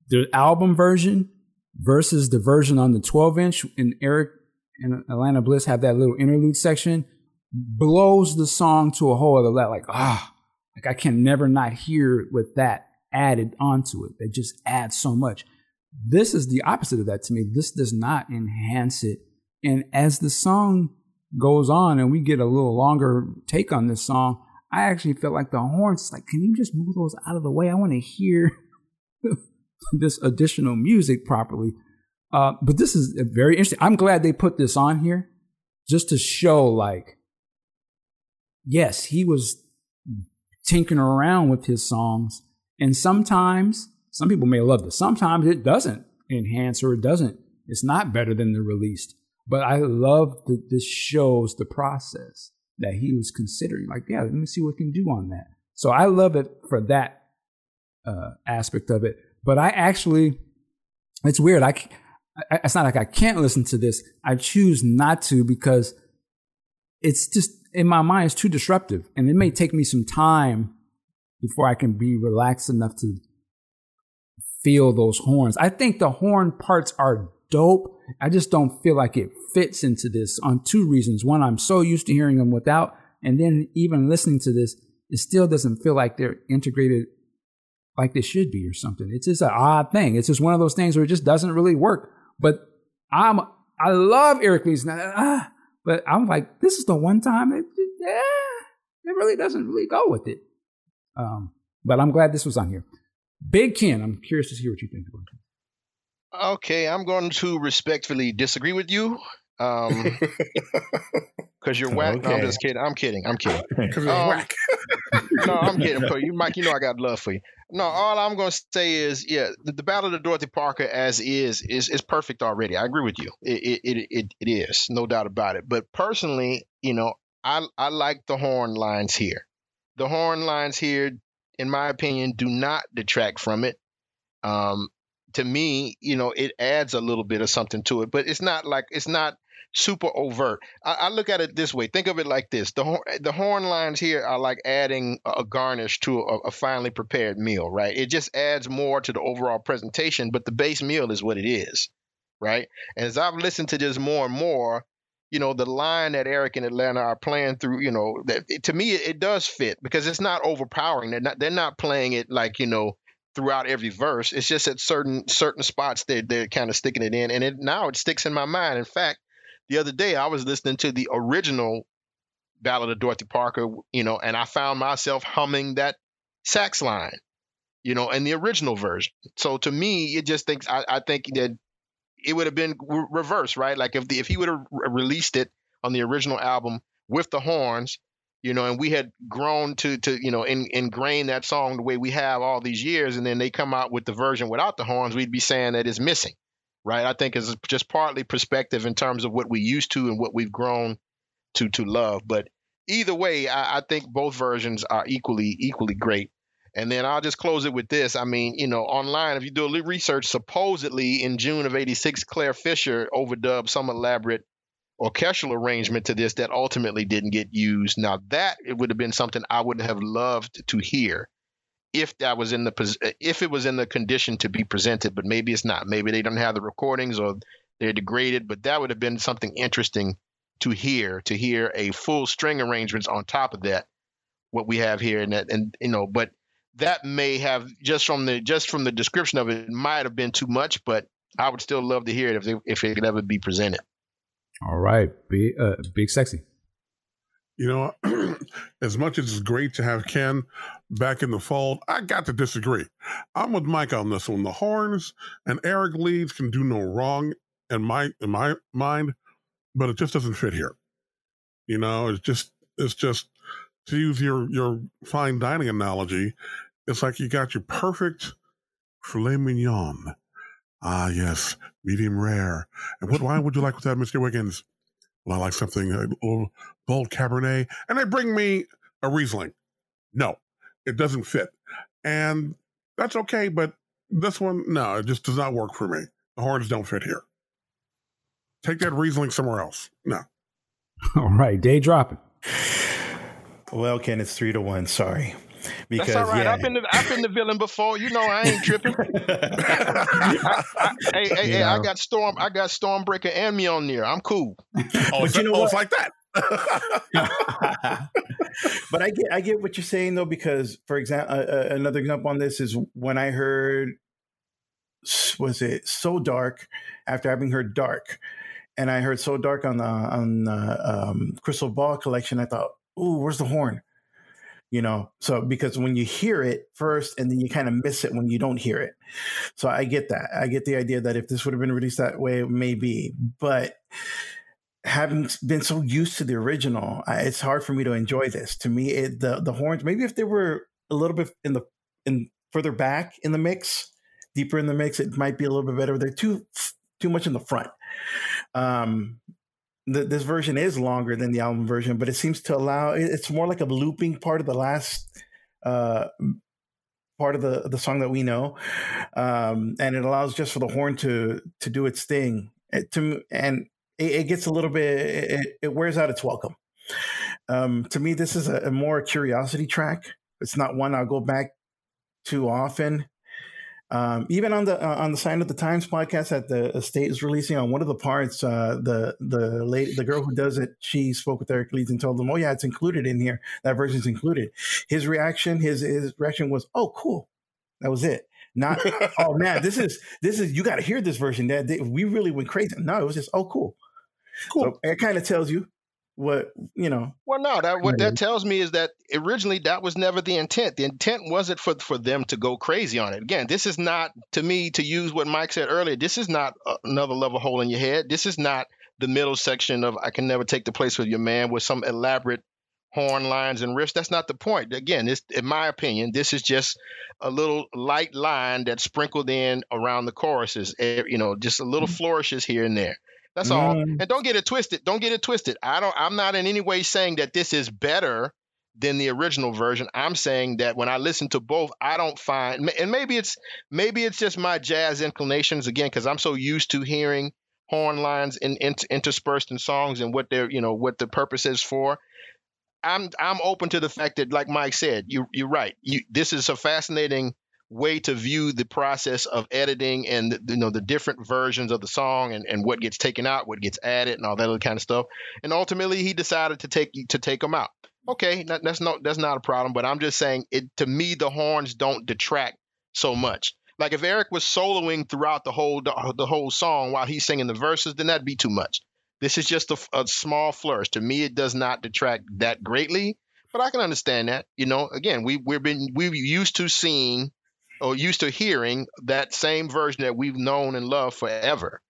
The album version versus the version on the twelve inch, and Eric and Atlanta Bliss have that little interlude section, blows the song to a whole other level. Like, ah. Like, I can never not hear it with that added onto it. They just add so much. This is the opposite of that to me. This does not enhance it. And as the song goes on and we get a little longer take on this song, I actually felt like the horns, like, can you just move those out of the way? I want to hear this additional music properly. Uh, but this is very interesting. I'm glad they put this on here just to show, like, yes, he was tinkering around with his songs. And sometimes, some people may love this, sometimes it doesn't enhance or it doesn't. It's not better than the released. But I love that this shows the process that he was considering. Like, yeah, let me see what we can do on that. So I love it for that uh, aspect of it. But I actually, it's weird. I, I, it's not like I can't listen to this. I choose not to because it's just, in my mind, it's too disruptive. And it may take me some time before I can be relaxed enough to feel those horns. I think the horn parts are dope. I just don't feel like it fits into this on two reasons. One, I'm so used to hearing them without, and then even listening to this, it still doesn't feel like they're integrated like they should be or something. It's just an odd thing. It's just one of those things where it just doesn't really work. But I'm, I love Eric Leeds, ah, but I'm like, this is the one time it, yeah, it really doesn't really go with it. Um, but I'm glad this was on here. Big Ken, I'm curious to hear what you think about it. Okay, I'm going to respectfully disagree with you, because um, you're whack. Okay. No, I'm just kidding. I'm kidding. I'm kidding. Because you're um, whack. No, I'm kidding. You, Mike, you know I got love for you. No, all I'm going to say is, yeah, the, the Ballad of Dorothy Parker as is is is perfect already. I agree with you. It it it it is, no doubt about it. But personally, you know, I I like the horn lines here. The horn lines here, in my opinion, do not detract from it. Um. To me, you know, it adds a little bit of something to it, but it's not like, it's not super overt. I, I look at it this way. Think of it like this. The horn, the horn lines here are like adding a garnish to a, a finely prepared meal, right? It just adds more to the overall presentation, but the base meal is what it is, right? And as I've listened to this more and more, you know, the line that Eric and Atlanta are playing through, you know, that it, to me, it, it does fit because it's not overpowering. They're not, they're not playing it like, you know, throughout every verse. It's just at certain certain spots they're, they're kind of sticking it in. And it, now it sticks in my mind. In fact, the other day I was listening to the original Ballad of Dorothy Parker, you know, and I found myself humming that sax line, you know, in the original version. So to me, it just thinks, I, I think that it would have been re- reversed, right? Like if the, if he would have re- released it on the original album with the horns, you know, and we had grown to, to you know, in, ingrain that song the way we have all these years, and then they come out with the version without the horns, we'd be saying that it's missing, right? I think it's just partly perspective in terms of what we used to and what we've grown to to love. But either way, I, I think both versions are equally, equally great. And then I'll just close it with this. I mean, you know, online, if you do a little research, supposedly in June of eighty-six, Claire Fisher overdubbed some elaborate orchestral arrangement to this that ultimately didn't get used. Now that it would have been something I would have loved to hear if that was in the if it was in the condition to be presented, but maybe it's not. Maybe they don't have the recordings or they're degraded, but that would have been something interesting to hear, to hear a full string arrangements on top of that, what we have here. And that, and you know, but that may have just from the just from the description of it, it might have been too much, but I would still love to hear it if they, if it could ever be presented. All right, big, uh, big sexy. You know, as much as it's great to have Ken back in the fold, I got to disagree. I'm with Mike on this one. The horns and Eric Leeds can do no wrong in my in my mind, but it just doesn't fit here. You know, it's just it's just to use your your fine dining analogy, it's like you got your perfect filet mignon. Ah, yes, medium rare. And what wine would you like with that, Mister Wiggins? Well, I like something, a little bold Cabernet. And they bring me a Riesling. No, it doesn't fit. And that's okay, but this one, no, it just does not work for me. The horns don't fit here. Take that Riesling somewhere else. No. All right, day dropping. Well, Ken, it's three to one. Sorry. Because, that's all right. Yeah. I've been the, I've been the villain before. You know I ain't tripping. I, I, hey, hey, hey I got Storm. I got Stormbreaker and Mjolnir. I'm cool. Oh, you know oh, it's like that. But I get I get what you're saying though, because for example, uh, another example on this is when I heard was it So Dark after having heard Dark. And I heard So Dark on the on the um, Crystal Ball collection. I thought, ooh, where's the horn? You know, so because when you hear it first and then you kind of miss it when you don't hear it. So I get that. I get the idea that if this would have been released that way, maybe. But having been so used to the original, I, it's hard for me to enjoy this. To me, it, the the horns, maybe if they were a little bit in the in further back in the mix, deeper in the mix, it might be a little bit better. They're too too much in the front. Um, the, this version is longer than the album version, but it seems to allow, it, it's more like a looping part of the last uh, part of the, the song that we know. Um, and it allows just for the horn to, to do its thing. It, to, and it, it gets a little bit, it, it wears out its welcome. Um, to me, this is a, a more curiosity track. It's not one I'll go back to often. Um, even on the uh, on the Sign of the Times podcast that the estate is releasing, on one of the parts, uh, the the lady, the girl who does it, she spoke with Eric Leeds and told him, "Oh yeah, it's included in here. That version's included." His reaction, his his reaction was, "Oh cool," that was it. Not, "Oh man, this is this is you got to hear this version. That we really went crazy." No, it was just, "Oh cool, cool." So it kind of tells you what you know. Well, no, that what that tells me is that originally that was never the intent. The intent wasn't for for them to go crazy on it. Again, this is not, to me, to use what Mike said earlier, this is not Another Level Hole in Your Head. This is not the middle section of I Can Never Take the Place with Your Man with some elaborate horn lines and riffs. That's not the point. Again, this, in my opinion, this is just a little light line that's sprinkled in around the choruses. You know, just a little flourishes here and there. That's all. Mm. And don't get it twisted. Don't get it twisted. I don't, I'm not in any way saying that this is better than the original version. I'm saying that when I listen to both, I don't find, and maybe it's, maybe it's just my jazz inclinations again, because I'm so used to hearing horn lines in, in, interspersed in songs and what they're, you know, what the purpose is for. I'm, I'm open to the fact that, like Mike said, you, you're right. You, this is a fascinating way to view the process of editing and, you know, the different versions of the song and, and what gets taken out, what gets added, and all that other kind of stuff. And ultimately, he decided to take to take them out. Okay, that, that's not that's not a problem. But I'm just saying, it to me, the horns don't detract so much. Like if Eric was soloing throughout the whole the whole song while he's singing the verses, then that'd be too much. This is just a, a small flourish. To me, it does not detract that greatly. But I can understand that. You know, again, we we've been we're used to seeing. or used to hearing that same version that we've known and loved forever.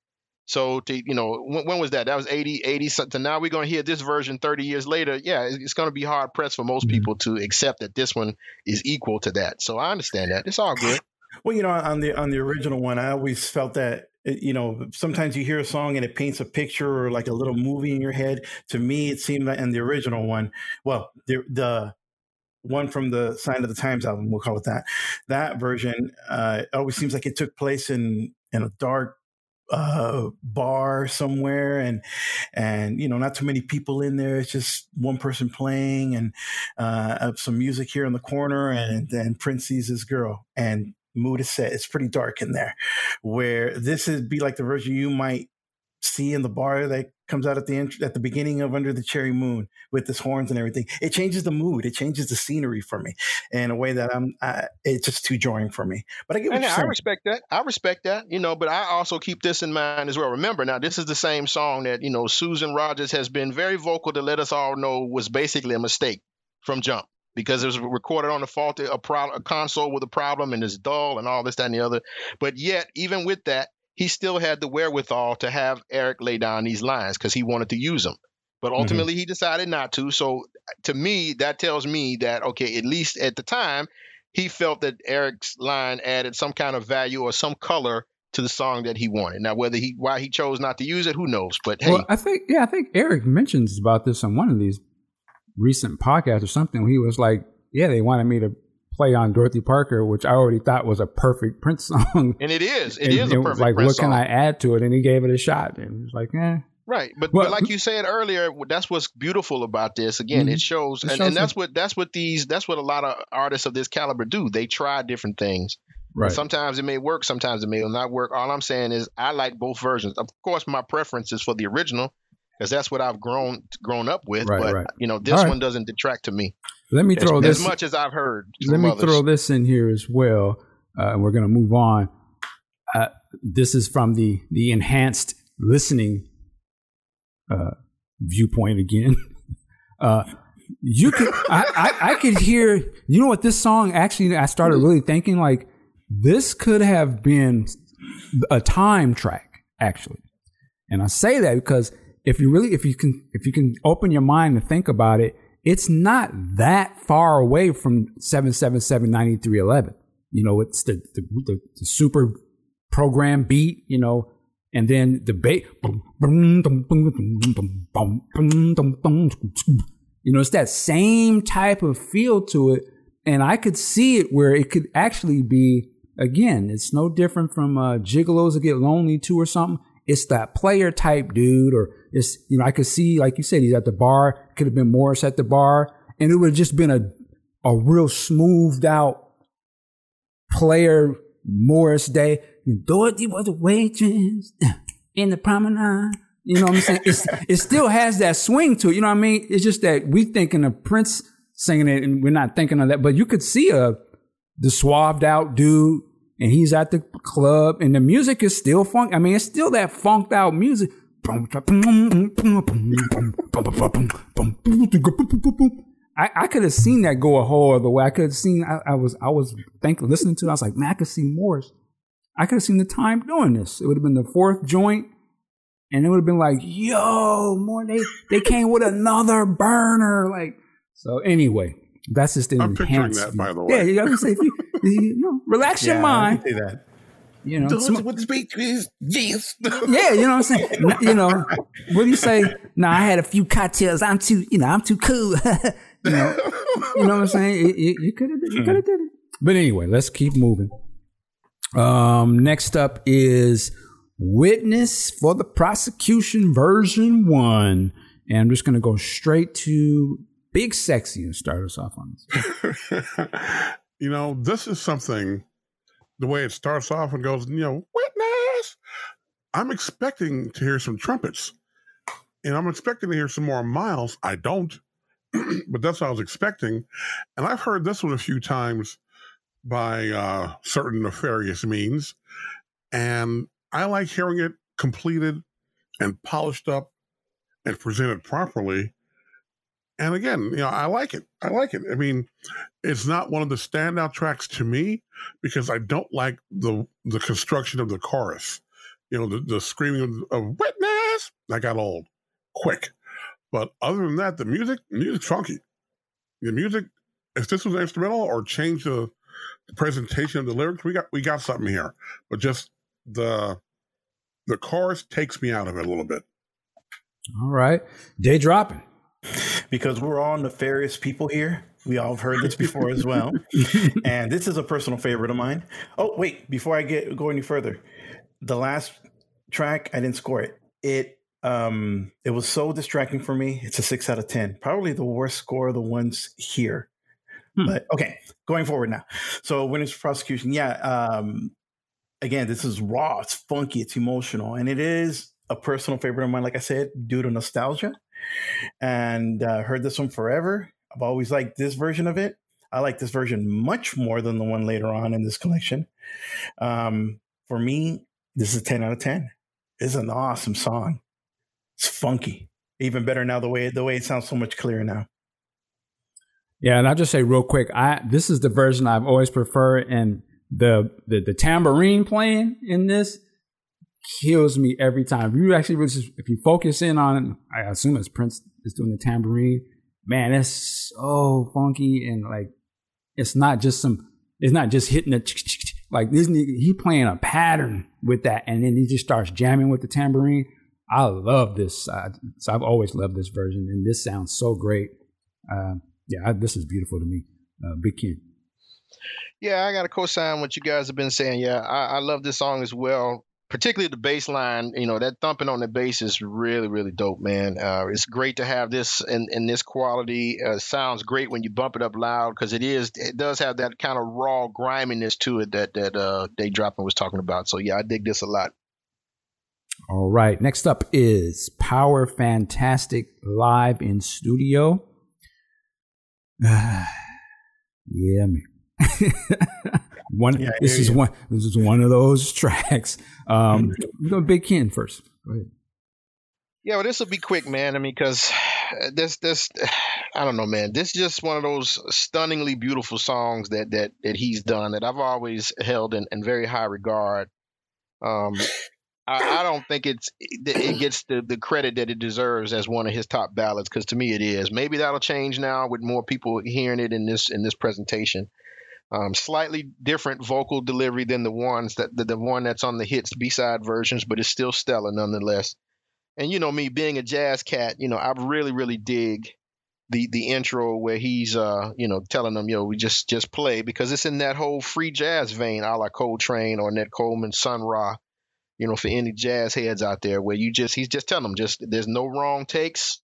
So, to, you know, when, when was that? That was eighty, eighty something. Now we're going to hear this version thirty years later. Yeah, it's, it's going to be hard pressed for most people to accept that this one is equal to that. So I understand that. It's all good. Well, you know, on the on the original one, I always felt that, you know, sometimes you hear a song and it paints a picture or like a little movie in your head. To me, it seemed like in the original one, well, the the one from the Sign of the Times album, we'll call it that. That version uh, always seems like it took place in in a dark uh, bar somewhere, and and you know, not too many people in there. It's just one person playing and uh, some music here in the corner, and then Prince sees his girl, and mood is set. It's pretty dark in there. Where this is be like the version you might see in the bar that comes out at the int- at the beginning of Under the Cherry Moon with this horns and everything. It changes the mood. It changes the scenery for me in a way that I'm, I, it's just too jarring for me, but I get what you're saying. I respect that. I respect that, you know, but I also keep this in mind as well. Remember now, this is the same song that, you know, Susan Rogers has been very vocal to let us all know was basically a mistake from jump, because it was recorded on a faulty, a, pro- a console with a problem, and it's dull and all this, that, and the other. But yet, even with that, he still had the wherewithal to have Eric lay down these lines because he wanted to use them. But ultimately, mm-hmm. he decided not to. So to me, that tells me that, okay, at least at the time, he felt that Eric's line added some kind of value or some color to the song that he wanted. Now, whether he why he chose not to use it, who knows? But hey. Well, I think, yeah, I think Eric mentions about this on one of these recent podcasts or something. Where he was like, yeah, they wanted me to play on Dorothy Parker, which I already thought was a perfect Prince song, and it is. It and, is a perfect Prince song. It was like, Prince what can song. I add to it? And he gave it a shot, and he was like, eh. Right, but, well, but like you said earlier, that's what's beautiful about this. Again, mm-hmm. it shows, it and, shows and that's what that's what these that's what a lot of artists of this caliber do. They try different things. Right. Sometimes it may work. Sometimes it may not work. All I'm saying is, I like both versions. Of course, my preference is for the original because that's what I've grown grown up with. Right, but right. you know, this right. one doesn't detract to me. Let me throw as, this as much as I've heard. Let me others. throw this in here as well, uh, and we're going to move on. Uh, this is from the the enhanced listening uh, viewpoint again. Uh, you could, I, I, I could hear. You know what? This song actually, I started really thinking like this could have been a time track actually, and I say that because if you really, if you can, if you can open your mind and think about it, it's not that far away from seven seven seven nine three one one. You know, it's the the, the, the super program beat, you know, and then the bass, you know, it's that same type of feel to it. And I could see it where it could actually be, again, it's no different from uh, Gigolos That Get Lonely two or something. It's that player type dude, or it's, you know, I could see, like you said, he's at the bar, could have been Morris at the bar, and it would have just been a a real smoothed out player Morris Day. Dorothy was a waitress in the promenade. You know what I'm saying? It's, it still has that swing to it. You know what I mean? It's just that we thinking of Prince singing it, and we're not thinking of that. But you could see a the suaved out dude, and he's at the club, and the music is still funk. I mean, it's still that funked out music. I, I could have seen that go a whole other way. I could have seen. I, I was I was thinking, listening to it. I was like, man, I could see Morris. I could have seen the time doing this. It would have been the fourth joint, and it would have been like, yo, more they they came with another burner. Like, so anyway, that's just an I'm picturing that view. By the way. Yeah, you gotta say, if you, you know, relax yeah, your mind. I can say that. You know, sm- with speech is yes. Yeah, you know what I'm saying? You know, what do you say? Nah, I had a few cocktails. I'm too, you know, I'm too cool. You know, you know what I'm saying? It, it, you could have, you could have did it. But anyway, let's keep moving. Um, next up is Witness for the Prosecution version one. And I'm just going to go straight to Big Sexy and start us off on this. You know, this is something, the way it starts off and goes, you know, witness. I'm expecting to hear some trumpets, and I'm expecting to hear some more Miles. I don't, but that's what I was expecting. And I've heard this one a few times by uh, certain nefarious means. And I like hearing it completed and polished up and presented properly. And again, you know, I like it. I like it. I mean, it's not one of the standout tracks to me because I don't like the the construction of the chorus. You know, the, the screaming of, of witness. I got old quick. But other than that, the music, music's funky. The music, if this was an instrumental or change the The presentation of the lyrics, we got we got something here, but just the the chorus takes me out of it a little bit. All right, Day Dropping, because we're all nefarious people here. We all have heard this before as well, and this is a personal favorite of mine. Oh wait, before I get go any further, the last track I didn't score it. It um it was so distracting for me. It's a six out of ten, probably the worst score of the ones here. Hmm. But okay, going forward now. So when it's prosecution, yeah. Um, again, this is raw. It's funky. It's emotional, and it is a personal favorite of mine. Like I said, due to nostalgia, and uh, heard this one forever. I've always liked this version of it. I like this version much more than the one later on in this collection. Um, for me, this is a ten out of ten. It's an awesome song. It's funky. Even better now the way the way it sounds so much clearer now. Yeah, and I'll just say real quick, I this is the version I've always preferred, and the, the the tambourine playing in this kills me every time. If you actually if you focus in on it, I assume it's Prince is doing the tambourine. Man, it's so funky, and like it's not just some it's not just hitting the like this he playing a pattern with that, and then he just starts jamming with the tambourine. I love this. I, so I've always loved this version, and this sounds so great. Um Yeah, I, this is beautiful to me. Uh, Big Ken. Yeah, I got to co-sign what you guys have been saying. Yeah, I, I love this song as well, particularly the bass line. You know, that thumping on the bass is really, really dope, man. Uh, it's great to have this in, in this quality. Uh, sounds great when you bump it up loud because it is. It does have that kind of raw griminess to it that, that uh, Day Dropping was talking about. So, yeah, I dig this a lot. All right. Next up is Power Fantastic Live in Studio. Yeah, man. One, yeah, this is you. one. This is one of those tracks. Um, we're going Big Ken first. Go ahead. Yeah, well, this will be quick, man. I mean, because this, this, I don't know, man. This is just one of those stunningly beautiful songs that that that he's done that I've always held in, in very high regard. Um, I, I don't think it's it gets the, the credit that it deserves as one of his top ballads, because to me it is. Maybe that'll change now with more people hearing it in this in this presentation. Um, slightly different vocal delivery than the ones that the, the one that's on the hits B-side versions, but it's still stellar nonetheless. And you know me, being a jazz cat, you know, I really, really dig the the intro where he's, uh, you know, telling them, yo, we just just play, because it's in that whole free jazz vein, a la Coltrane or Nat Coleman, Sun Ra, you know, for any jazz heads out there, where you just, he's just telling them, just there's no wrong takes,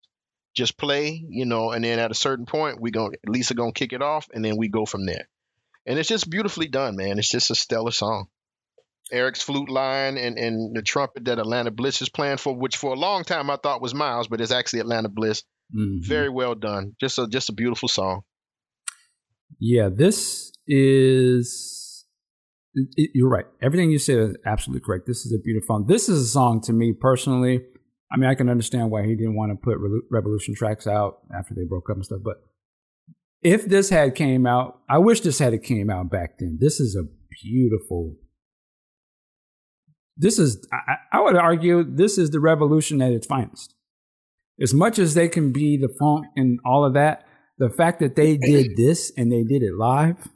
just play, you know, and then at a certain point, we gonna, Lisa gonna kick it off, and then we go from there. And it's just beautifully done, man. It's just a stellar song. Eric's flute line and, and the trumpet that Atlanta Bliss is playing for, which for a long time I thought was Miles, but it's actually Atlanta Bliss. Mm-hmm. Very well done. Just a just a beautiful song. Yeah, this is, it, you're right. Everything you said is absolutely correct. This is a beautiful song. This is a song to me personally. I mean, I can understand why he didn't want to put Re- Revolution tracks out after they broke up and stuff, but if this had came out, I wish this had came out back then. This is a beautiful. This is, I, I would argue, this is the Revolution at its finest. As much as they can be the funk and all of that, the fact that they did this and they did it live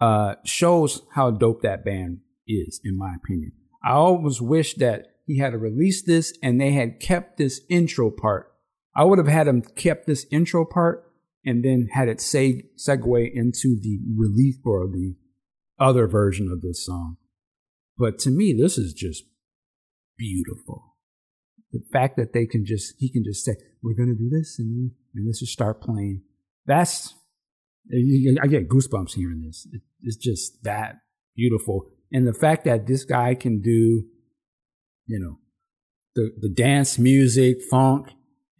uh, shows how dope that band is, in my opinion. I always wish that he had released this and they had kept this intro part. I would have had him kept this intro part and then had it seg- segue into the release or the other version of this song. But to me, this is just beautiful. The fact that they can just, he can just say, we're going to do this and, and let's just start playing. That's, I get goosebumps hearing this. It, it's just that beautiful. And the fact that this guy can do, you know, the, the dance music, funk,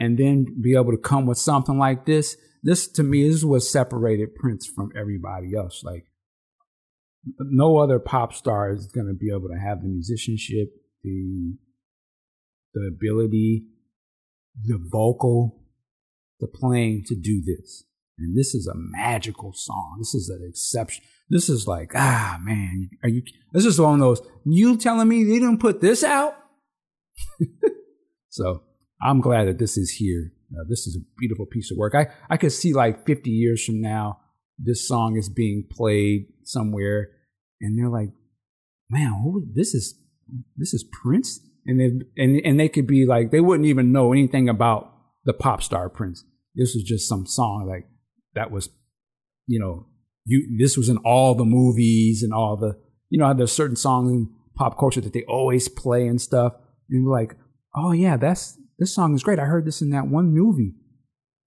and then be able to come with something like this. This, to me, is what separated Prince from everybody else. Like, no other pop star is going to be able to have the musicianship, the the ability, the vocal, the playing to do this. And this is a magical song. This is an exception. This is like, ah, man, are you? This is one of those, you telling me they didn't put this out? So I'm glad that this is here. Uh, this is a beautiful piece of work. I, I could see like fifty years from now, this song is being played somewhere, and they're like, "Man, holy, this is this is Prince," and they and and they could be like, they wouldn't even know anything about the pop star Prince. This was just some song like that was, you know, you this was in all the movies and all the, you know, there's certain songs in pop culture that they always play and stuff, and you're like, "Oh yeah, that's this song is great. I heard this in that one movie,"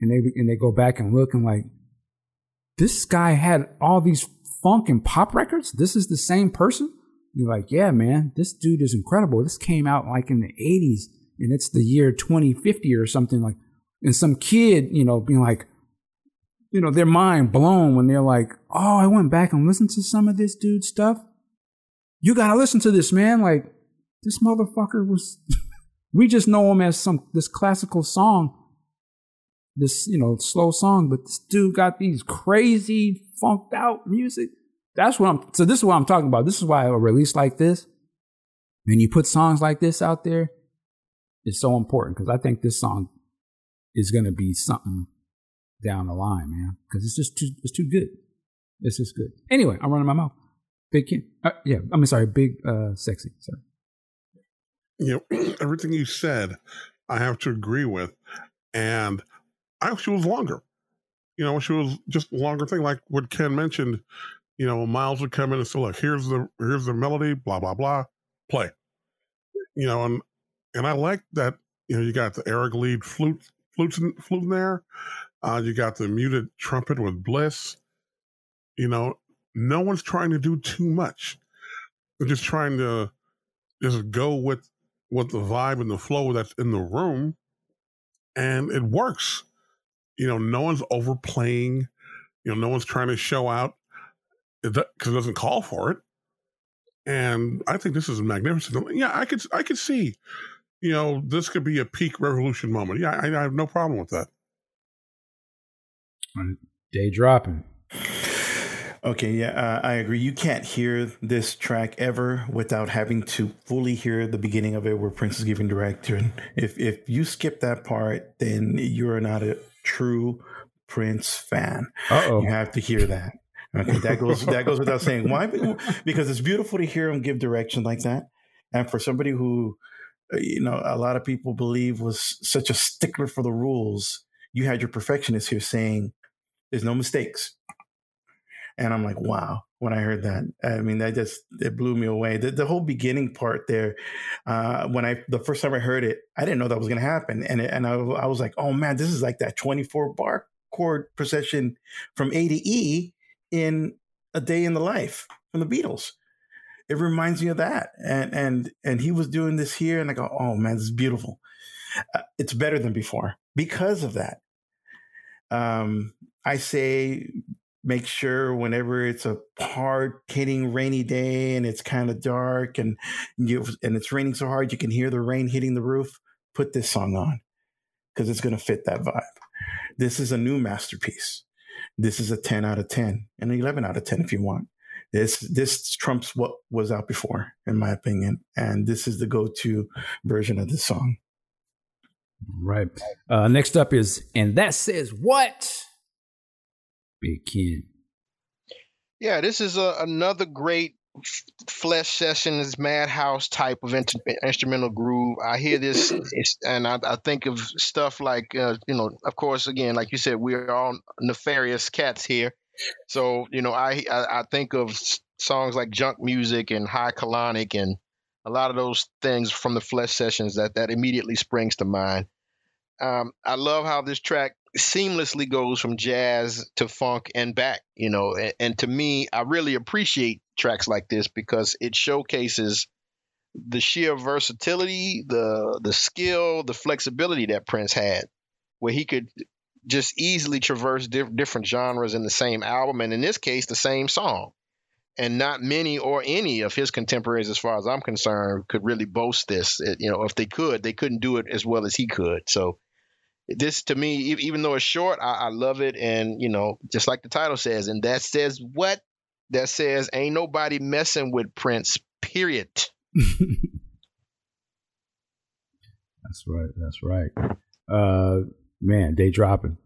and they and they go back and look and like, this guy had all these funk and pop records? This is the same person? You're like, yeah, man, this dude is incredible. This came out like in the eighties, and it's the year twenty fifty or something. Like, and some kid, you know, being like, you know, their mind blown when they're like, oh, I went back and listened to some of this dude's stuff. You got to listen to this, man. Like, this motherfucker was, we just know him as some this classical song. This, you know, slow song, but this dude got these crazy funked out music. That's what I'm, so this is what I'm talking about. This is why a release like this, when you put songs like this out there, it's so important, because I think this song is going to be something down the line, man, because it's just too, it's too good. It's just good. Anyway, I'm running my mouth. Big Ken. Uh, yeah, I'm sorry, Big uh, Sexy. Sorry. You know, everything you said, I have to agree with. And I wish it was longer. You know, she was just a longer thing, like what Ken mentioned. You know, Miles would come in and say, "Look, here's the here's the melody, blah blah blah, play." You know, and and I like that. You know, you got the Eric Leeds flute flutes in, flute in there. Uh, you got the muted trumpet with Bliss. You know, no one's trying to do too much. They're just trying to just go with with the vibe and the flow that's in the room, and it works. You know, no one's overplaying. You know, no one's trying to show out. because it doesn't call for it. And I think this is magnificent. Yeah, I could, I could see, you know, this could be a peak Revolution moment. Yeah, I, I have no problem with that. Day Dropping. Okay, yeah, uh, I agree. You can't hear this track ever without having to fully hear the beginning of it, where Prince is giving direction. If if you skip that part, then you're not a true Prince fan. Uh-oh. You have to hear that. Okay, that goes that goes without saying. Why? Because it's beautiful to hear him give direction like that, and for somebody who, you know, a lot of people believe was such a stickler for the rules, you had your perfectionist here saying, "There's no mistakes." And I'm like, wow, when I heard that, I mean, that just, it blew me away. The, the whole beginning part there, uh, when I, the first time I heard it, I didn't know that was going to happen. And it, and I, I was like, oh man, this is like that twenty-four bar chord procession from A to E in A Day in the Life from the Beatles. It reminds me of that. And, and, and he was doing this here, and I go, oh man, this is beautiful. Uh, it's better than before because of that. Um, I say, make sure whenever it's a hard-hitting rainy day and it's kind of dark and you, and it's raining so hard you can hear the rain hitting the roof, put this song on because it's going to fit that vibe. This is a new masterpiece. This is a ten out of ten and an eleven out of ten if you want. This this trumps what was out before, in my opinion, and this is the go-to version of this song. Right. Uh, next up is And That Says What? Big Ken. Yeah, this is a, another great flesh session. It's Madhouse type of inter- instrumental groove. I hear this, and I, I think of stuff like, uh, you know, of course, again, like you said, we're all nefarious cats here. So, you know, I, I I think of songs like Junk Music and High Colonic and a lot of those things from the flesh sessions that, that immediately springs to mind. Um, I love how this track seamlessly goes from jazz to funk and back, you know, and, and to me, I really appreciate tracks like this because it showcases the sheer versatility, the the skill, the flexibility that Prince had, where he could just easily traverse diff- different genres in the same album, and in this case, the same song. And not many or any of his contemporaries, as far as I'm concerned, could really boast this. It, you know, if they could, they couldn't do it as well as he could. So this, to me, even though it's short, I, I love it. And, you know, just like the title says, and that says what? That says ain't nobody messing with Prince, period. That's right. That's right. Uh, man, Day Dropping.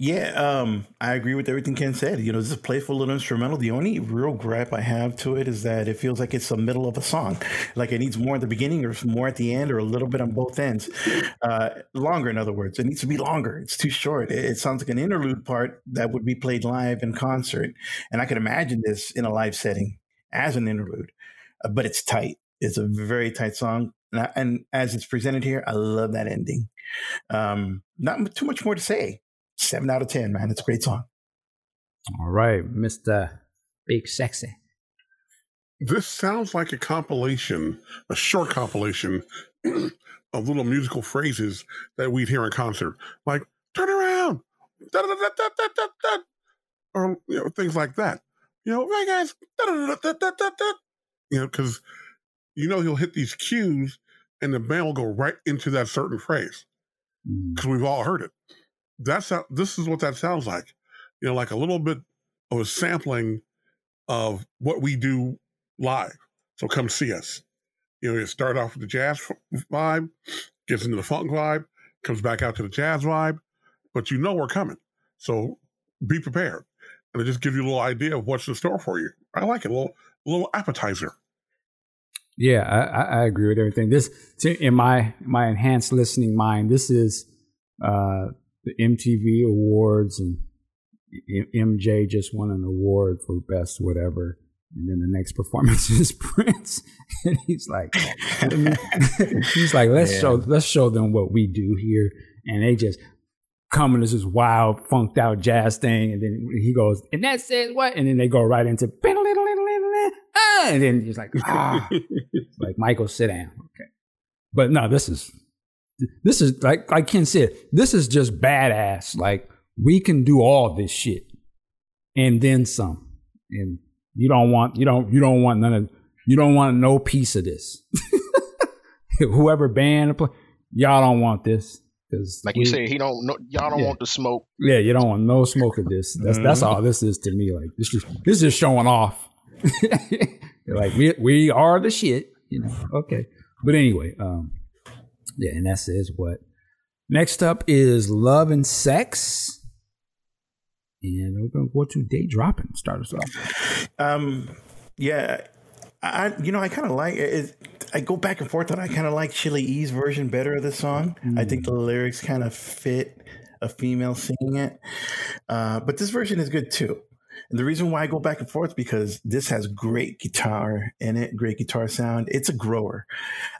Yeah, um, I agree with everything Ken said. You know, this is a playful little instrumental. The only real gripe I have to it is that it feels like it's the middle of a song. Like it needs more at the beginning or more at the end or a little bit on both ends. Uh, longer, in other words. It needs to be longer. It's too short. It, it sounds like an interlude part that would be played live in concert. And I could imagine this in a live setting as an interlude. Uh, but it's tight. It's a very tight song. And, I, and as it's presented here, I love that ending. Um, not too much more to say. Seven out of ten, man. It's a great song. All right, Mister Big Sexy. This sounds like a compilation, a short compilation of little musical phrases that we'd hear in concert, like "turn around," da da da da da da, or you know things like that. You know, right, guys? Da da da da da da. You know, because you know he'll hit these cues, and the band will go right into that certain phrase because we've all heard it. That's how, this is what that sounds like, you know, like a little bit of a sampling of what we do live. So come see us. You know, you start off with the jazz vibe, gets into the funk vibe, comes back out to the jazz vibe, but you know we're coming. So be prepared. And it just gives you a little idea of what's in store for you. I like it, a little, a little appetizer. Yeah, I, I agree with everything. This, in my my enhanced listening mind, this is... Uh, the M T V Awards, and M J just won an award for best whatever. And then the next performance is Prince, and he's like, he's like, let's yeah. show, let's show them what we do here. And they just come and this is wild, funked out jazz thing. And then he goes, and that says what? And then they go right into, ah! And then he's like, ah, like Michael, sit down, okay. But no, this is. This is like like Ken said, this is just badass. Like we can do all this shit and then some. and you don't want you don't you don't want none of you don't want no piece of this. Whoever banned, y'all don't want this. Cause like we, you said, he don't. No, y'all don't yeah. want the smoke. Yeah, you don't want no smoke of this. That's mm-hmm. that's all this is to me. Like this, is, this is showing off. Like we we are the shit, you know. Okay, but anyway, um, yeah, and that says what. Next up is Love and Sex, and we're gonna go to Day Dropping. Start us off. Um, yeah, I you know I kind of like it. I go back and forth on. I kind of like Sheila E's version better of the song. Mm. I think the lyrics kind of fit a female singing it, uh, but this version is good too. And the reason why I go back and forth because this has great guitar in it, great guitar sound. It's a grower.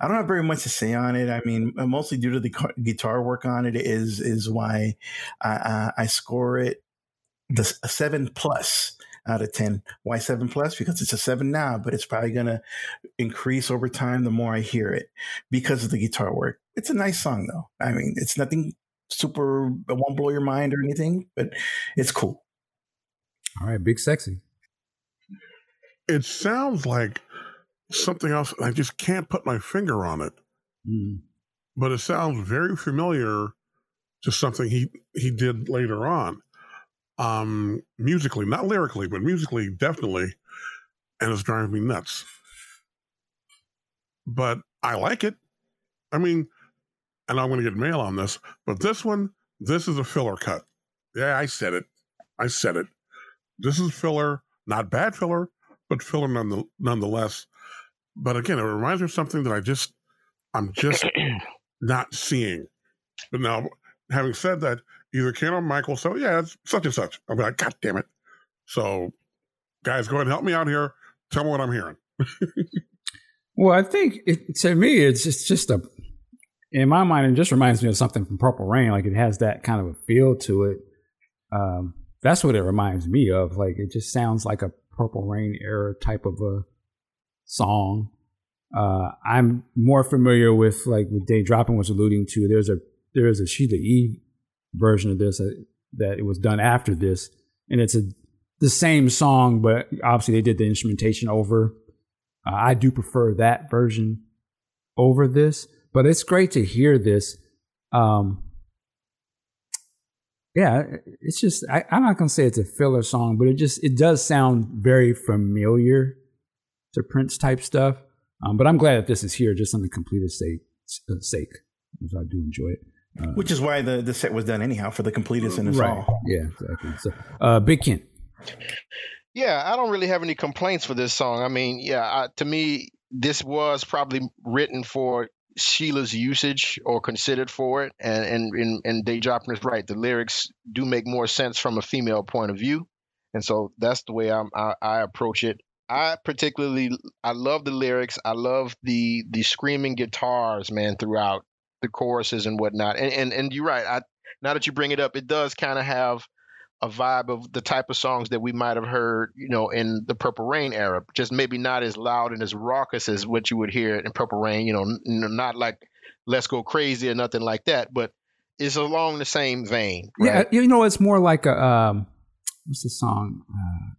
I don't have very much to say on it. I mean, mostly due to the guitar work on it is is why I, uh, I score it the seven plus out of ten. Why seven plus? Because it's a seven now, but it's probably going to increase over time the more I hear it because of the guitar work. It's a nice song, though. I mean, it's nothing super, it won't blow your mind or anything, but it's cool. All right, Big Sexy. It sounds like something else. I just can't put my finger on it. Mm. But it sounds very familiar to something he, he did later on. Um, musically, not lyrically, but musically, definitely. And it's driving me nuts. But I like it. I mean, and I'm going to get mail on this, but this one, this is a filler cut. Yeah, I said it. I said it. This is filler, not bad filler, but filler none, nonetheless. But again, it reminds me of something that I just, I'm just not seeing. But now, having said that, either Ken or Michael said, yeah, it's such and such. I'll be like, God damn it. So, guys, go ahead and help me out here. Tell me what I'm hearing. Well, I think, it, to me, it's just, just a, in my mind, it just reminds me of something from Purple Rain. Like, it has that kind of a feel to it. Um, That's what it reminds me of. Like, it just sounds like a Purple Rain era type of a song. Uh, I'm more familiar with, like, what Day Dropping was alluding to. There's a there is a Sheila E version of this uh, that it was done after this, and it's a the same song, but obviously they did the instrumentation over. Uh, I do prefer that version over this, but it's great to hear this. Um, Yeah, it's just, I, I'm not going to say it's a filler song, but it just, it does sound very familiar to Prince type stuff. Um, but I'm glad that this is here just on the completist sake, sake because I do enjoy it. Uh, Which is why the, the set was done anyhow, for the completist in us right. all. Yeah, exactly. So, uh, Big Ken. Yeah, I don't really have any complaints for this song. I mean, yeah, I, to me, this was probably written for Sheila's usage or considered for it, and and and, and Day Dropping is right. The lyrics do make more sense from a female point of view, and so that's the way I'm, I I approach it. I particularly I love the lyrics. I love the the screaming guitars, man, throughout the choruses and whatnot. And and and you're right. I now that you bring it up, it does kind of have a vibe of the type of songs that we might have heard, you know, in the Purple Rain era, just maybe not as loud and as raucous as what you would hear in Purple Rain, you know, n- not like Let's Go Crazy or nothing like that, but it's along the same vein. Right? Yeah, you know, it's more like a, um, what's the song? Uh,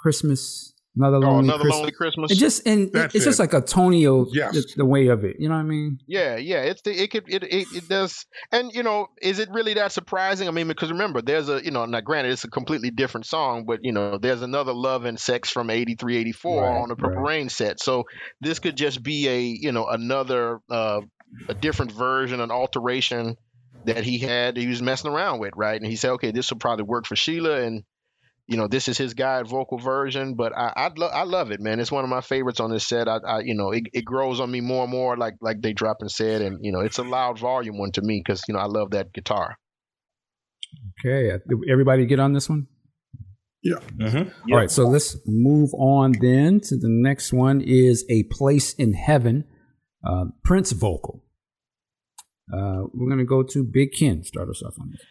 Christmas, Another Lonely, oh, another Christmas. Lonely Christmas. It just, and it, it's it. just like a tonio, yes. the, the way of it. You know what I mean? Yeah, yeah. It's the, it could it, it it does. And you know, is it really that surprising? I mean, because remember, there's a you know, now granted, it's a completely different song, but you know, there's another Love and Sex from eighty-three, eighty-four right, on the Purple right. Rain set. So this could just be a you know another uh, a different version, an alteration that he had. He was messing around with, right? And he said, okay, this will probably work for Sheila and. You know, this is his guide vocal version, but I I, lo- I love it, man. It's one of my favorites on this set. I, I you know, it, it grows on me more and more, like like Day Dropping said, and you know, it's a loud volume one to me because you know I love that guitar. Okay, everybody get on this one. Yeah. Mm-hmm. All yeah. right, so let's move on then to the next one is A Place in Heaven, uh, Prince vocal. Uh, we're gonna go to Big Ken. Start us off on this.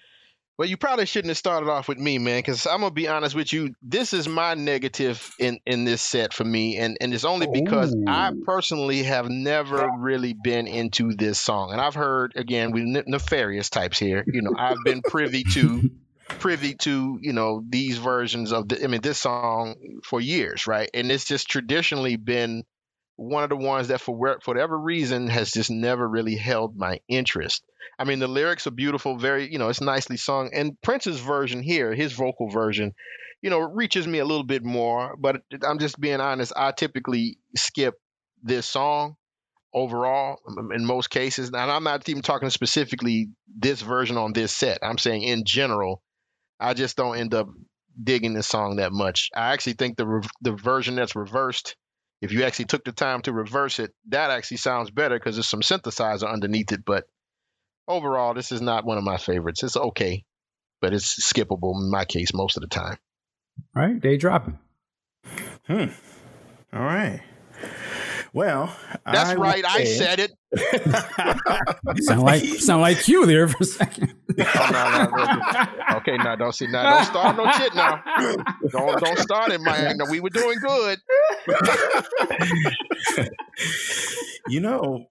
Well, you probably shouldn't have started off with me, man, because I'm going to be honest with you. This is my negative in, in this set for me, and, and it's only because Ooh. I personally have never really been into this song. And I've heard, again, we're nefarious types here. You know, I've been privy to privy to, you know, these versions of the, I mean, this song for years, right? And it's just traditionally been one of the ones that for whatever reason has just never really held my interest. I mean, the lyrics are beautiful, very, you know, it's nicely sung. And Prince's version here, his vocal version, you know, reaches me a little bit more, but I'm just being honest, I typically skip this song overall in most cases. And I'm not even talking specifically this version on this set. I'm saying in general, I just don't end up digging this song that much. I actually think the re- the version that's reversed, if you actually took the time to reverse it, that actually sounds better because there's some synthesizer underneath it. But overall, this is not one of my favorites. It's okay, but it's skippable in my case most of the time. All right, Day Dropping. Hmm. All right. Well, that's I right. I said it. sound like sound like you there for a second. oh, no, no, no. Okay, now don't see now. Don't start no shit now. Don't don't start it, my no, we were doing good. You know,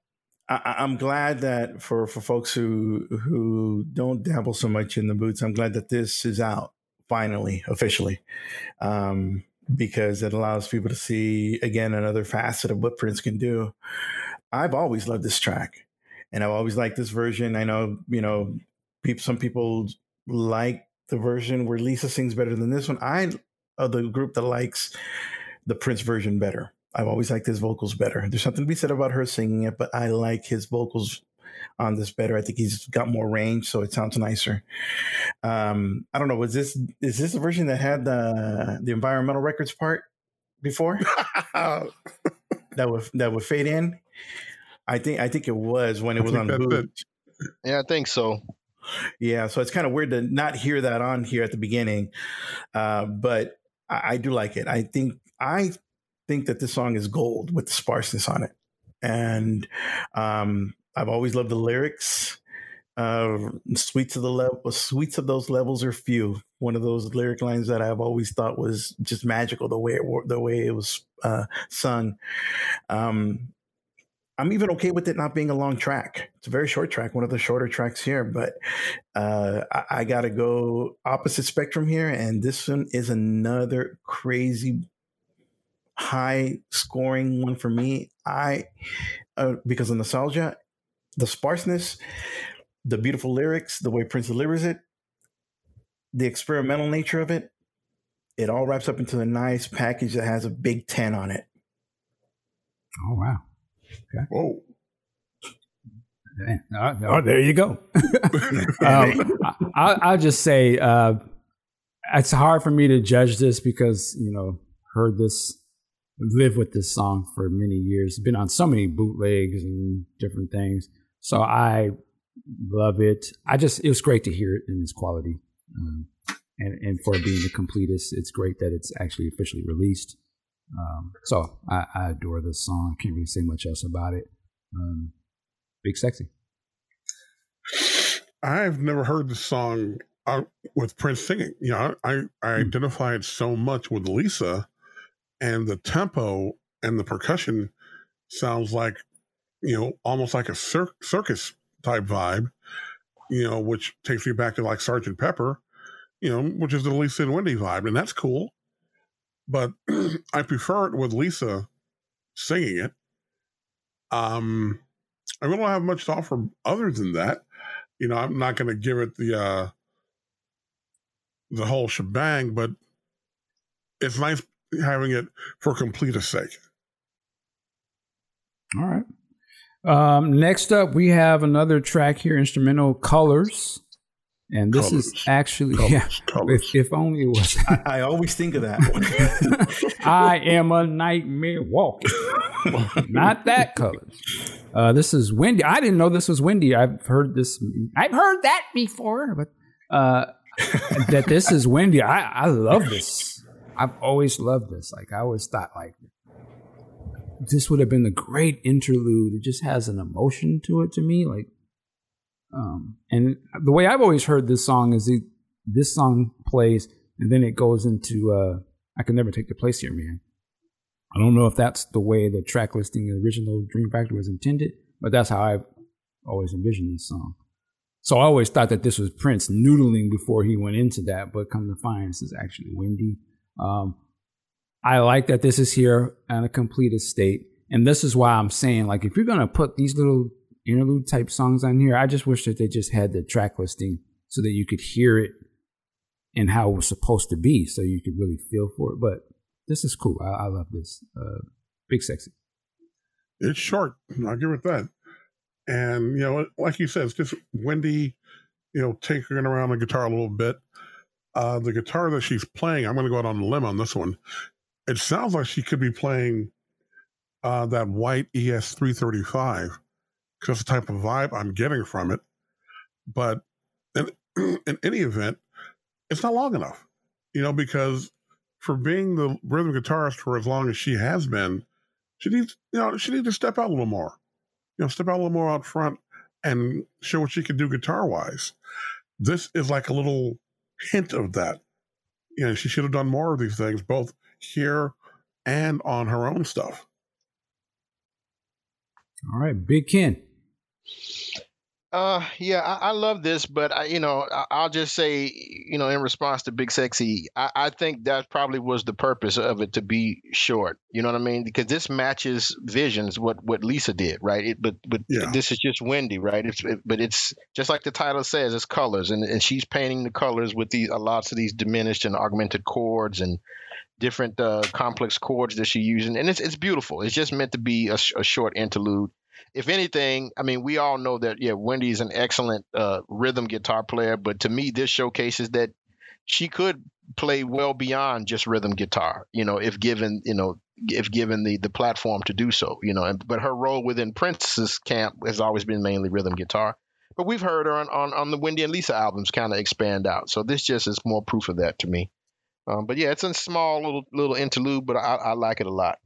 I, I'm glad that for, for folks who who don't dabble so much in the boots, I'm glad that this is out finally, officially. Um, because it allows people to see, again, another facet of what Prince can do. I've always loved this track, and I've always liked this version. I know, you know, people, some people like the version where Lisa sings better than this one. I of the group that likes the Prince version better. I've always liked his vocals better. There's something to be said about her singing it, but I like his vocals on this better. I think he's got more range, so it sounds nicer. Um, I don't know. Was this is this the version that had the the environmental records part before that would that would fade in? I think I think it was when it was on the boot. Yeah, I think so. Yeah, so it's kind of weird to not hear that on here at the beginning, uh, but I, I do like it. I think I think that this song is gold with the sparseness on it, and um, I've always loved the lyrics. Uh, sweets of the level, sweets of those levels are few. One of those lyric lines that I've always thought was just magical the way it the way it was uh, sung. Um, I'm even okay with it not being a long track. It's a very short track, one of the shorter tracks here. But uh, I, I got to go opposite spectrum here, and this one is another crazy high scoring one for me. I uh, because of nostalgia. The sparseness, the beautiful lyrics, the way Prince delivers it, the experimental nature of it, it all wraps up into a nice package that has a big ten on it. Oh, wow. Okay. Whoa. Uh, oh, there you go. um, I, I'll just say uh, it's hard for me to judge this because, you know, heard this, live with this song for many years, been on so many bootlegs and different things. So I love it. I just, it was great to hear it in its quality. Um, and, and for being the completest, it's great that it's actually officially released. Um, so I, I adore this song. Can't really say much else about it. Um, Big Sexy. I've never heard the song uh, with Prince singing. You know, I, I identified so much with Lisa, and the tempo and the percussion sounds like, you know, almost like a cir- circus type vibe, you know, which takes me back to like Sergeant Pepper, you know, which is the Lisa and Wendy vibe, and that's cool. But I prefer it with Lisa singing it. Um, I really don't have much to offer other than that. You know, I'm not going to give it the uh, the whole shebang, but it's nice having it for complete's sake. All right. Um, next up, we have another track here, instrumental, Colors. And this colors. is actually, colors, yeah, colors. If, if only it was. I, I always think of that. I am a nightmare walking. Not that Colors. Uh, this is Wendy. I didn't know this was Wendy. I've heard this. I've heard that before, but uh, that this is Wendy. I, I love this. I've always loved this. Like, I always thought, like, this would have been a great interlude. It just has an emotion to it to me. Like, um, and the way I've always heard this song is it, this song plays, and then it goes into uh, I Can Never Take Your Place Here, Man. I don't know if that's the way the track listing, the original Dream Factory was intended, but that's how I've always envisioned this song. So I always thought that this was Prince noodling before he went into that, but come to find, this is actually Wendy. Um, I like that this is here in a completed state. And this is why I'm saying, like, if you're going to put these little interlude type songs on here, I just wish that they just had the track listing so that you could hear it and how it was supposed to be, so you could really feel for it. But this is cool. I, I love this. Uh, Big Sexy. It's short. I'll give it that. And, you know, like you said, it's just Wendy, you know, tinkering around the guitar a little bit. Uh, the guitar that she's playing, I'm going to go out on a limb on this one. It sounds like she could be playing uh, that white E S three thirty-five, because that's the type of vibe I'm getting from it. But in, in any event, it's not long enough, you know, because for being the rhythm guitarist for as long as she has been, she needs, you know, she needs to step out a little more. You know, step out a little more out front and show what she can do guitar-wise. This is like a little hint of that. You know, she should have done more of these things, both here and on her own stuff. All right, Big Ken. Uh, yeah, I, I love this, but, I, you know, I, I'll just say, you know, in response to Big Sexy, I, I think that probably was the purpose of it, to be short. You know what I mean? Because this matches visions, what, what Lisa did, right? It, but but yeah. This is just Wendy, right? It's, it, but it's just like the title says, it's colors, and, and she's painting the colors with these uh, lots of these diminished and augmented chords and different uh, complex chords that she's using. And it's, it's beautiful. It's just meant to be a, sh- a short interlude. If anything, I mean, we all know that, yeah, Wendy is an excellent uh, rhythm guitar player, but to me, this showcases that she could play well beyond just rhythm guitar, you know, if given, you know, if given the, the platform to do so, you know, and, but her role within Prince's camp has always been mainly rhythm guitar, but we've heard her on, on, on the Wendy and Lisa albums kind of expand out. So this just is more proof of that to me. Um, but yeah, it's a small little, little interlude, but I, I like it a lot.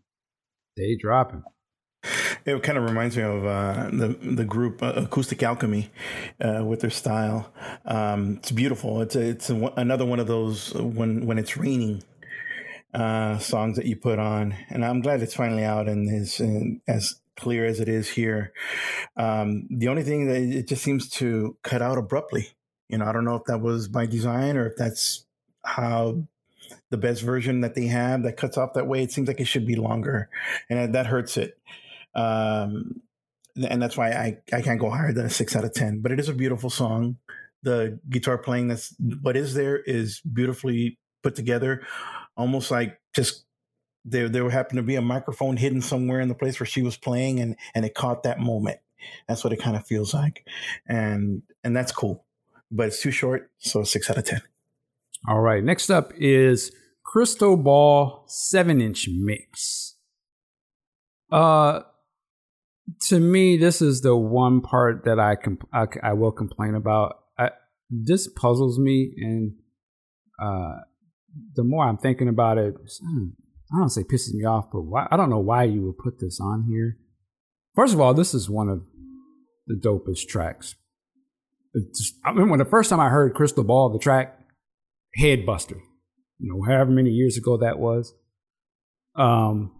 Day Dropping. It kind of reminds me of uh, the the group uh, Acoustic Alchemy uh, with their style. Um, it's beautiful. It's a, it's a, another one of those when when it's raining uh, songs that you put on, and I'm glad it's finally out and is and as clear as it is here. Um, the only thing that it just seems to cut out abruptly. You know, I don't know if that was by design or if that's how. The best version that they have that cuts off that way. It seems like it should be longer, and that hurts it. Um, and that's why I, I can't go higher than a six out of ten, but it is a beautiful song. The guitar playing that's what is there is beautifully put together. Almost like just there, there happened to be a microphone hidden somewhere in the place where she was playing, and, and it caught that moment. That's what it kind of feels like. And, and that's cool, but it's too short. So six out of ten. All right, next up is Crystal Ball seven-inch mix. Uh, to me, this is the one part that I comp- I, I will complain about. I, this puzzles me, and uh, the more I'm thinking about it, I don't say pisses me off, but why, I don't know why you would put this on here. First of all, this is one of the dopest tracks. It's, I mean, when the first time I heard Crystal Ball, the track, headbuster, you know, however many years ago that was. Um,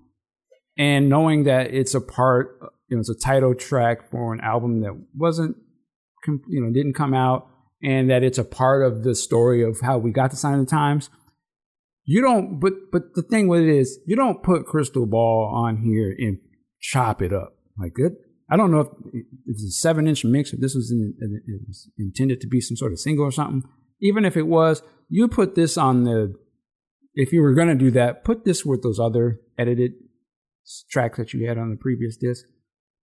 and knowing that it's a part, you know, it's a title track for an album that wasn't, you know, didn't come out, and that it's a part of the story of how we got to Sign of the Times. You don't, but, but the thing with it is, you don't put Crystal Ball on here and chop it up. Like, it, I don't know if it's a seven inch mix, if this was, in, it was intended to be some sort of single or something. Even if it was, you put this on the, if you were going to do that, put this with those other edited tracks that you had on the previous disc.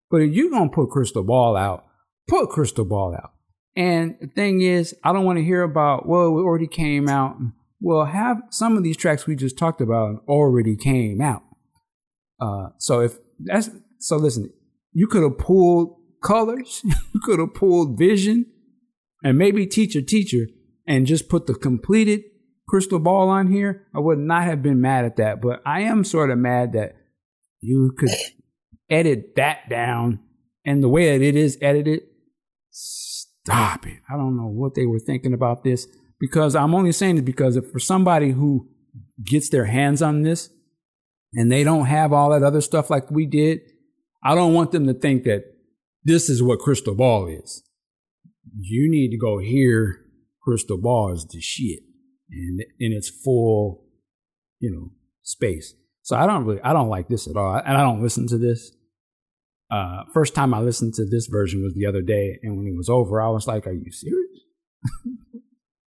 But if you're going to put Crystal Ball out, put Crystal Ball out. And the thing is, I don't want to hear about, well, it already came out. Well, have some of these tracks we just talked about already came out. Uh, so if that's, so listen, you could have pulled Colors, you could have pulled Vision, and maybe Teacher, Teacher, and just put the completed Crystal Ball on here. I would not have been mad at that, but I am sort of mad that you could edit that down, and the way that it is edited, stop it. I don't know what they were thinking about this, because I'm only saying it because if for somebody who gets their hands on this and they don't have all that other stuff like we did, I don't want them to think that this is what Crystal Ball is. you need to go hear Crystal Ball is the shit, and in its full, you know, space. So I don't really, I don't like this at all, and I don't listen to this. Uh, first time I listened to this version was the other day, and when it was over, I was like, "Are you serious?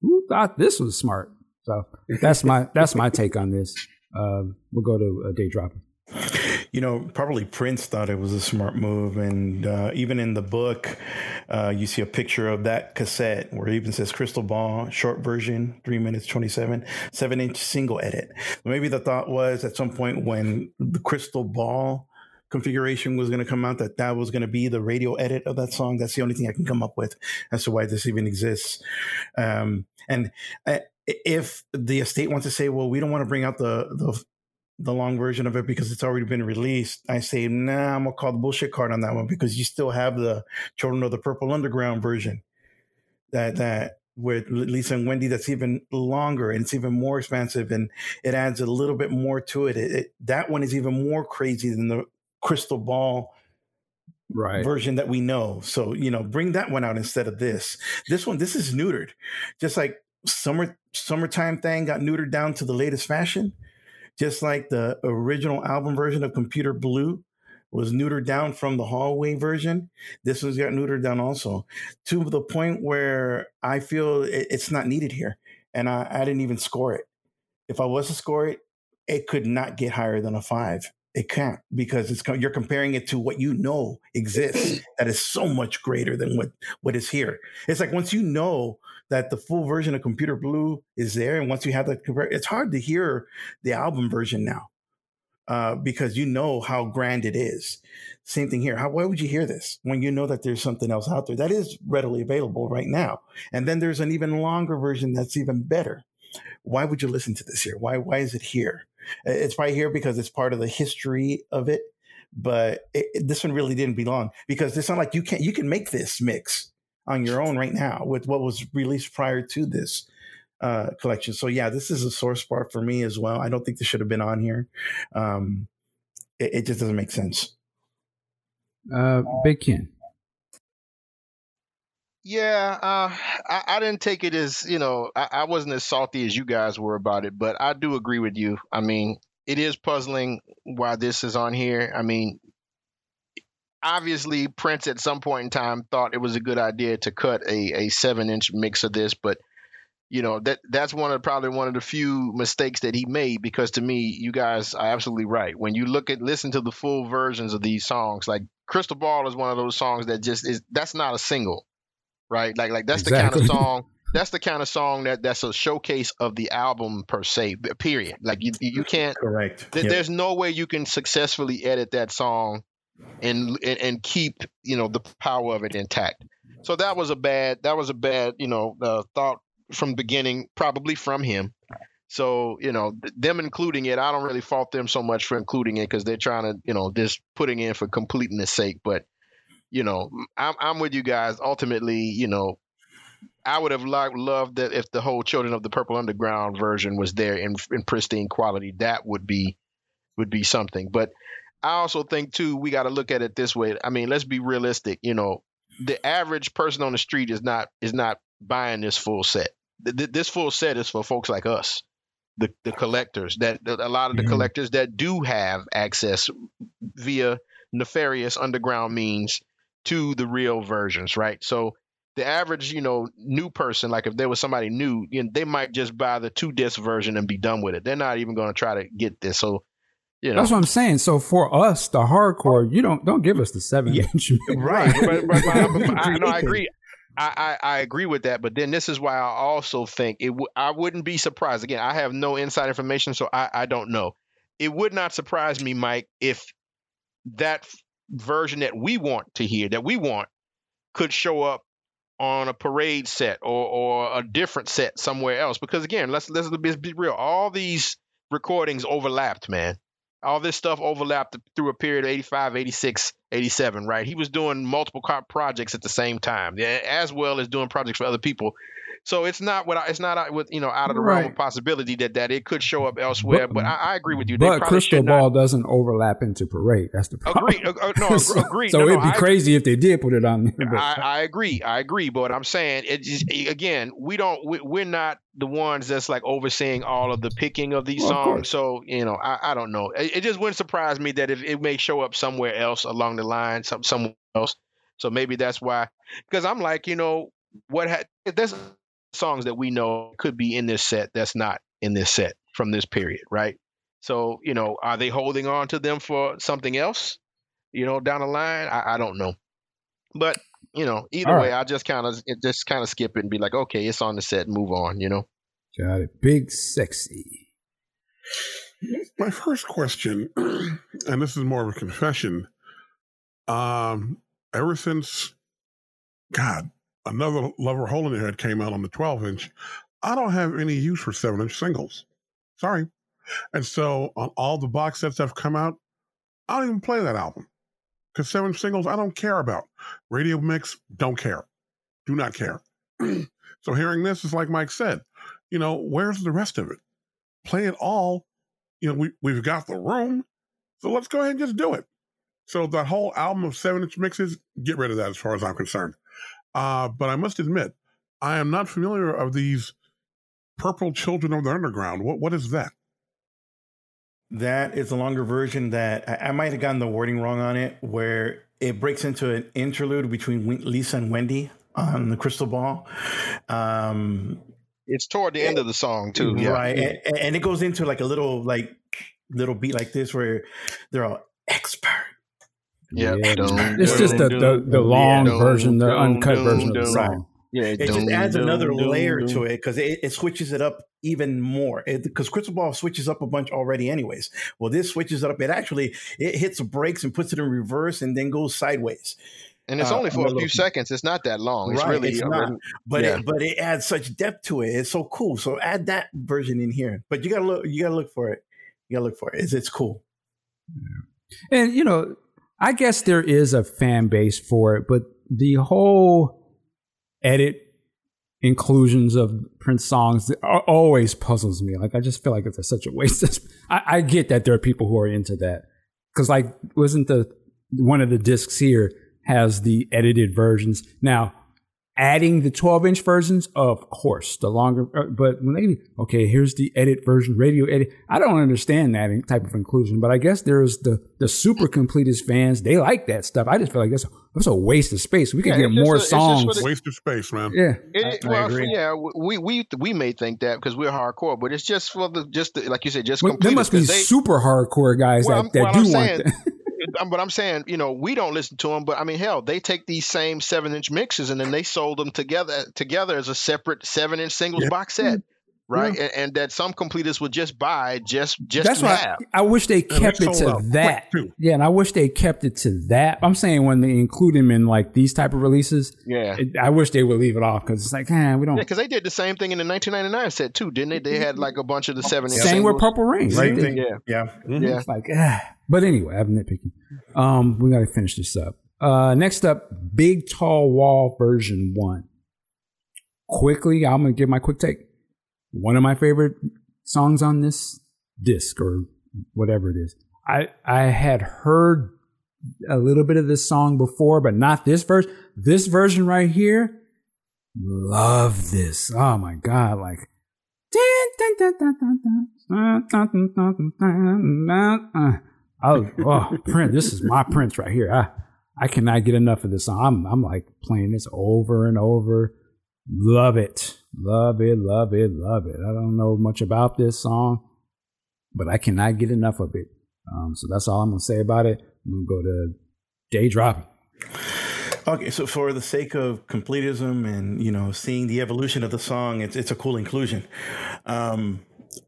Who thought this was smart?" So that's my that's my take on this. Uh, we'll go to uh, Day Dropping. You know, probably Prince thought it was a smart move. And uh, even in the book, uh, you see a picture of that cassette where it even says Crystal Ball, short version, three minutes twenty-seven, seven inch single edit. Maybe the thought was at some point when the Crystal Ball configuration was going to come out, that that was going to be the radio edit of that song. That's the only thing I can come up with as to why this even exists. Um, and uh, if the estate wants to say, well, we don't want to bring out the the the long version of it because it's already been released, I say, nah, I'm going to call the bullshit card on that one, because you still have the Children of the Purple Underground version that, that with Lisa and Wendy, that's even longer and it's even more expansive and it adds a little bit more to it. It, it that one is even more crazy than the Crystal Ball right version that we know. So, you know, bring that one out instead of this. This one, this is neutered. Just like summer summertime thing got neutered down to the latest fashion. Just like the original album version of Computer Blue was neutered down from the hallway version, this one's got neutered down also, to the point where I feel it's not needed here. And I, I didn't even score it. If I was to score it, it could not get higher than a five. It can't, because it's you're comparing it to what you know exists that is so much greater than what, what is here. It's like once you know that the full version of Computer Blue is there, and once you have that, it's hard to hear the album version now uh, because you know how grand it is. Same thing here. How, why would you hear this when you know that there's something else out there that is readily available right now? And then there's an even longer version that's even better. Why would you listen to this here? Why, why is it here? It's right here because it's part of the history of it, but it, it, this one really didn't belong, because it's not like you can't, you can make this mix on your own right now with what was released prior to this uh, collection. So yeah, this is a sore spot for me as well. I don't think this should have been on here. Um, it, it just doesn't make sense. Uh, Big Ken. Yeah, uh, I, I didn't take it as, you know, I, I wasn't as salty as you guys were about it, but I do agree with you. I mean, it is puzzling why this is on here. I mean, obviously, Prince at some point in time thought it was a good idea to cut a, a seven inch mix of this, but you know that that's one of probably one of the few mistakes that he made, because to me, you guys are absolutely right. When you look at listen to the full versions of these songs, like Crystal Ball is one of those songs that just is that's not a single, right? Like like that's exactly. the kind of song that's the kind of song that that's a showcase of the album per se. Period. Like you you can't correct. Th- yep. There's no way you can successfully edit that song and and keep, you know, the power of it intact. So that was a bad that was a bad you know uh, thought from the beginning, probably from him. So you know th- them including it, I don't really fault them so much for including it, because they're trying to you know just putting in for completeness sake. But you know I'm I'm with you guys. Ultimately, you know I would have lo- loved that if the whole Children of the Purple Underground version was there in in pristine quality. That would be would be something, but. I also think, too, we got to look at it this way. I mean, let's be realistic. You know, the average person on the street is not is not buying this full set. Th- this full set is for folks like us, the the collectors, that a lot of the mm-hmm. collectors that do have access via nefarious underground means to the real versions. Right. So the average, you know, new person, like if there was somebody new, you know, they might just buy the two disc version and be done with it. They're not even going to try to get this. So. You know. That's what I'm saying. So for us, the hardcore, you don't don't give us the seven yeah, inch, right? But, but, but, but I, no, I agree. I, I, I agree with that. But then this is why I also think it. W- I wouldn't be surprised. Again, I have no inside information, so I, I don't know. It would not surprise me, Mike, if that version that we want to hear, that we want, could show up on a Parade set or or a different set somewhere else. Because again, let's let's be real. All these recordings overlapped, man. All this stuff overlapped through a period of eighty-five, eighty-six, eighty-seven, right? He was doing multiple projects at the same time, as well as doing projects for other people. So it's not what I, it's not with you know out of the right. realm of possibility that that it could show up elsewhere. But, but I, I agree with you. They but Crystal Ball doesn't overlap into Parade. That's the problem. Agree, uh, no, so, agree. So no, it'd no, be I, crazy if they did put it on there. I, I agree. I agree. But I'm saying it just, again, we don't. We, we're not the ones that's like overseeing all of the picking of these well, songs. Of so you know, I, I don't know. It, it just wouldn't surprise me that if it may show up somewhere else along the line, some somewhere else. So maybe that's why. Because I'm like, you know, what had that's. songs that we know could be in this set that's not in this set from this period, right? So, you know, are they holding on to them for something else, you know, down the line? I, I don't know. But, you know, either right. way, I just kind of just kind of skip it and be like, okay, it's on the set, move on, you know? Got it. Big Sexy. My first question, and this is more of a confession, um, ever since, God, Another Lover Hole in Your Head came out on the twelve inch. I don't have any use for seven inch singles. Sorry. And so on all the box sets that have come out, I don't even play that album. Because seven inch singles, I don't care about. Radio mix, don't care. Do not care. So hearing this is like Mike said, you know, where's the rest of it? Play it all. You know, we, we've got the room. So let's go ahead and just do it. So that whole album of seven inch mixes, get rid of that as far as I'm concerned. Uh, but I must admit, I am not familiar of these Purple Children of the Underground. What What is that? That is a longer version that I, I might have gotten the wording wrong on it, where it breaks into an interlude between Lisa and Wendy on the Crystal Ball. Um, it's toward the end it, of the song, too. Right. Yeah. And, and it goes into like a little, like, little beat like this where they're all expert. Yeah, yeah don't, it's don't, just the, the, the long yeah, version, the uncut don't, version don't, of the song. Yeah, it just adds don't, another don't, layer don't. to it because it, it switches it up even more. Because Crystal Ball switches up a bunch already, anyways. Well, this switches it up. It actually it hits brakes and puts it in reverse and then goes sideways. And it's uh, only for a few bit. seconds. It's not that long. It's right, really it's not. But yeah. it, but it adds such depth to it. It's so cool. So add that version in here. But you gotta look. You gotta look for it. You gotta look for it. It's, it's cool. Yeah. And you know. I guess there is a fan base for it, but the whole edit inclusions of Prince songs always puzzles me. Like, I just feel like it's a, such a waste. I, I get that there are people who are into that. Because, like, wasn't the one of the discs here has the edited versions. Now, adding the twelve inch versions, of course, the longer, but maybe, okay, here's the edit version, radio edit. I don't understand that type of inclusion, but I guess there's the the super completist fans. They like that stuff. I just feel like that's a, that's a waste of space. We could yeah, get more a, songs. It, waste of space, man. Yeah. It, I, well, I agree. Yeah, we, we, we may think that because we're hardcore, but it's just for the, just the, like you said, just well, completist. There must be they, super hardcore guys well, that, that well, do I'm want saying, that. But I'm saying, you know, we don't listen to them. But I mean, hell, they take these same seven inch mixes and then they sold them together together as a separate seven inch singles yeah. box set, right? Yeah. And, and that some completists would just buy just just That's to why have. I, I wish they kept it to that. Quick, yeah, and I wish they kept it to that. I'm saying when they include them in like these type of releases, yeah, it, I wish they would leave it off because it's like, eh, we don't. Yeah, because they did the same thing in the nineteen ninety-nine set too, didn't they? They had like a bunch of the seven inch singles. Same with Purple Rain. Right? They, yeah, yeah, mm-hmm. yeah. It's like, ah. But anyway, I'm nitpicking. Um, we got to finish this up. Uh, next up, Big Tall Wall version one. Quickly, I'm going to give my quick take. One of my favorite songs on this disc or whatever it is. I, I had heard a little bit of this song before, but not this version. This version right here, love this. Oh, my God. Like, dun, dun, dun, dun, dun. Uh, uh, uh, uh, uh. Oh, oh, Prince! This is my Prince right here. I, I cannot get enough of this song. I'm, I'm like playing this over and over. Love it, love it, love it, love it. I don't know much about this song, but I cannot get enough of it. Um, so that's all I'm gonna say about it. I'm gonna go to Day Dropping. Okay, so for the sake of completism and you know seeing the evolution of the song, it's it's a cool inclusion. Um,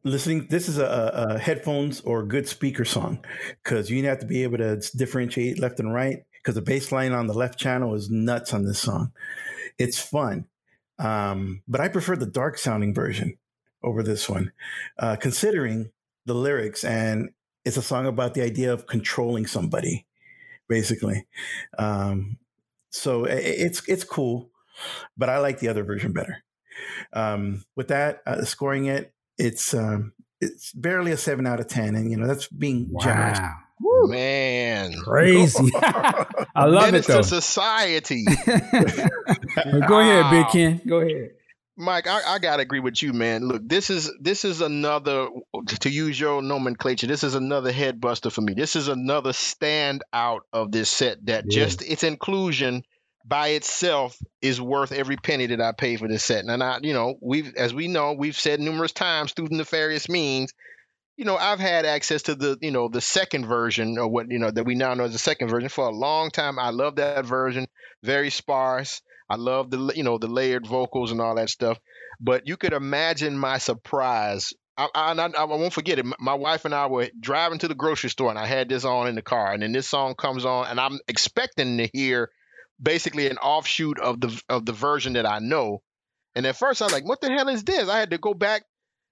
Listening, this is a, a headphones or good speaker song because you have to be able to differentiate left and right because the bass line on the left channel is nuts on this song. It's fun, um, but I prefer the dark sounding version over this one, uh, considering the lyrics. And it's a song about the idea of controlling somebody, basically. Um, so it, it's it's cool, but I like the other version better. Um, with that, uh, scoring it, it's um, it's barely a seven out of ten, and you know that's being wow. generous. Woo. Man, crazy! I love it though. It's a society. Go ahead, Big Ken. Go ahead. Mike, I, I gotta agree with you, man. Look, this is this is another, to use your nomenclature, this is another headbuster for me. This is another standout of this set that yeah. just its inclusion by itself is worth every penny that I paid for this set. And I, you know, we've as we know, we've said numerous times through nefarious means, you know, I've had access to the, you know, the second version or what, you know, that we now know as the second version for a long time. I love that version, very sparse. I love the, you know, the layered vocals and all that stuff. But you could imagine my surprise. I, I, I, I won't forget it. My wife and I were driving to the grocery store, and I had this on in the car. And then this song comes on, and I'm expecting to hear basically an offshoot of the of the version that I know. And at first, I was like, what the hell is this? I had to go back,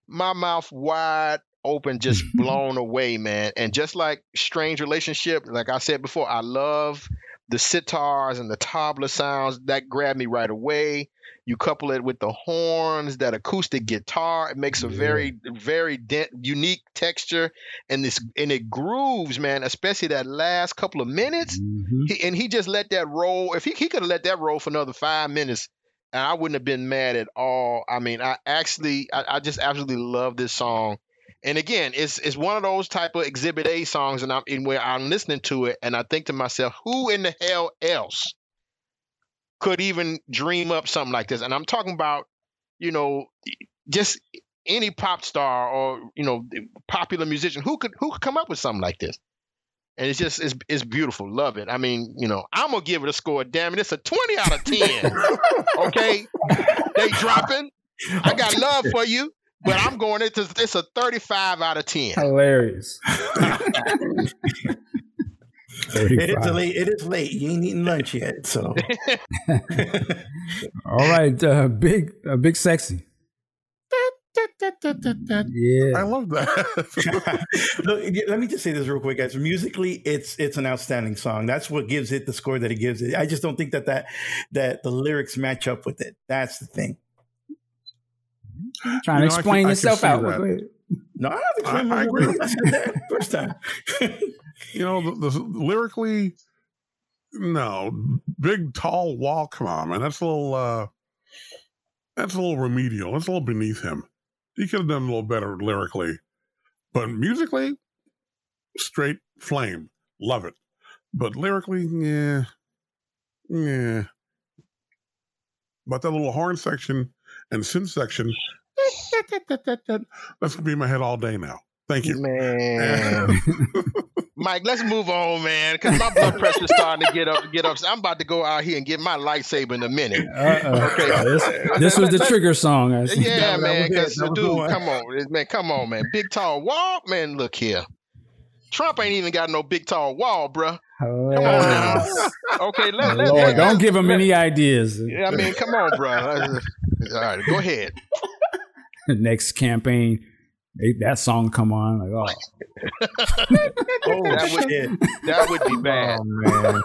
my mouth wide open, just blown away, man. And just like Strange Relationship, like I said before, I love the sitars and the tabla sounds that grabbed me right away. You couple it with the horns, that acoustic guitar, it makes a yeah. very, very dent, unique texture, and this and it grooves, man. Especially that last couple of minutes, mm-hmm. he, and he just let that roll. If he he could have let that roll for another five minutes, and I wouldn't have been mad at all. I mean, I actually, I, I just absolutely love this song. And again, it's it's one of those type of Exhibit A songs, and I'm in where I'm listening to it, and I think to myself, who in the hell else could even dream up something like this? And I'm talking about, you know, just any pop star or you know, popular musician who could who could come up with something like this. And it's just it's it's beautiful. Love it. I mean, you know, I'm gonna give it a score. Damn it, it's a twenty out of ten. Okay, Day Dropping. I got love for you. But I'm going, it's a, it's a thirty-five out of ten. Hilarious. It is late. It is late. You ain't eating lunch yet, so. All right, uh, big, uh, big, sexy. Yeah, I love that. Look, let me just say this real quick, guys. Musically, it's it's an outstanding song. That's what gives it the score that it gives it. I just don't think that that that the lyrics match up with it. That's the thing. Trying you know, to explain can, yourself out. No, I, I, I agree. First time. You know, the, the, lyrically, no, big tall wall. Come on, man, that's a little. Uh, that's a little remedial. That's a little beneath him. He could have done a little better lyrically, but musically, straight flame. Love it, but lyrically, yeah, yeah. But that little horn section. And synth section, that's gonna be in my head all day now. Thank you, man. Mike, let's move on, man, because my blood pressure's starting to get up. Get up. So I'm about to go out here and get my lightsaber in a minute. Uh-oh. Okay, uh, this, this was the trigger song. I see. Yeah, no, man. Because dude, come on, man, come on, man. Big tall wall, man. Look here, Trump ain't even got no big tall wall, bruh. Come on now. Okay, let, let, Lord, let, don't let, give him let, any ideas. Yeah, I mean, come on, bruh. All right, go ahead. Next campaign, they, that song come on. Like, oh, oh that, would, that would be bad. Oh, man.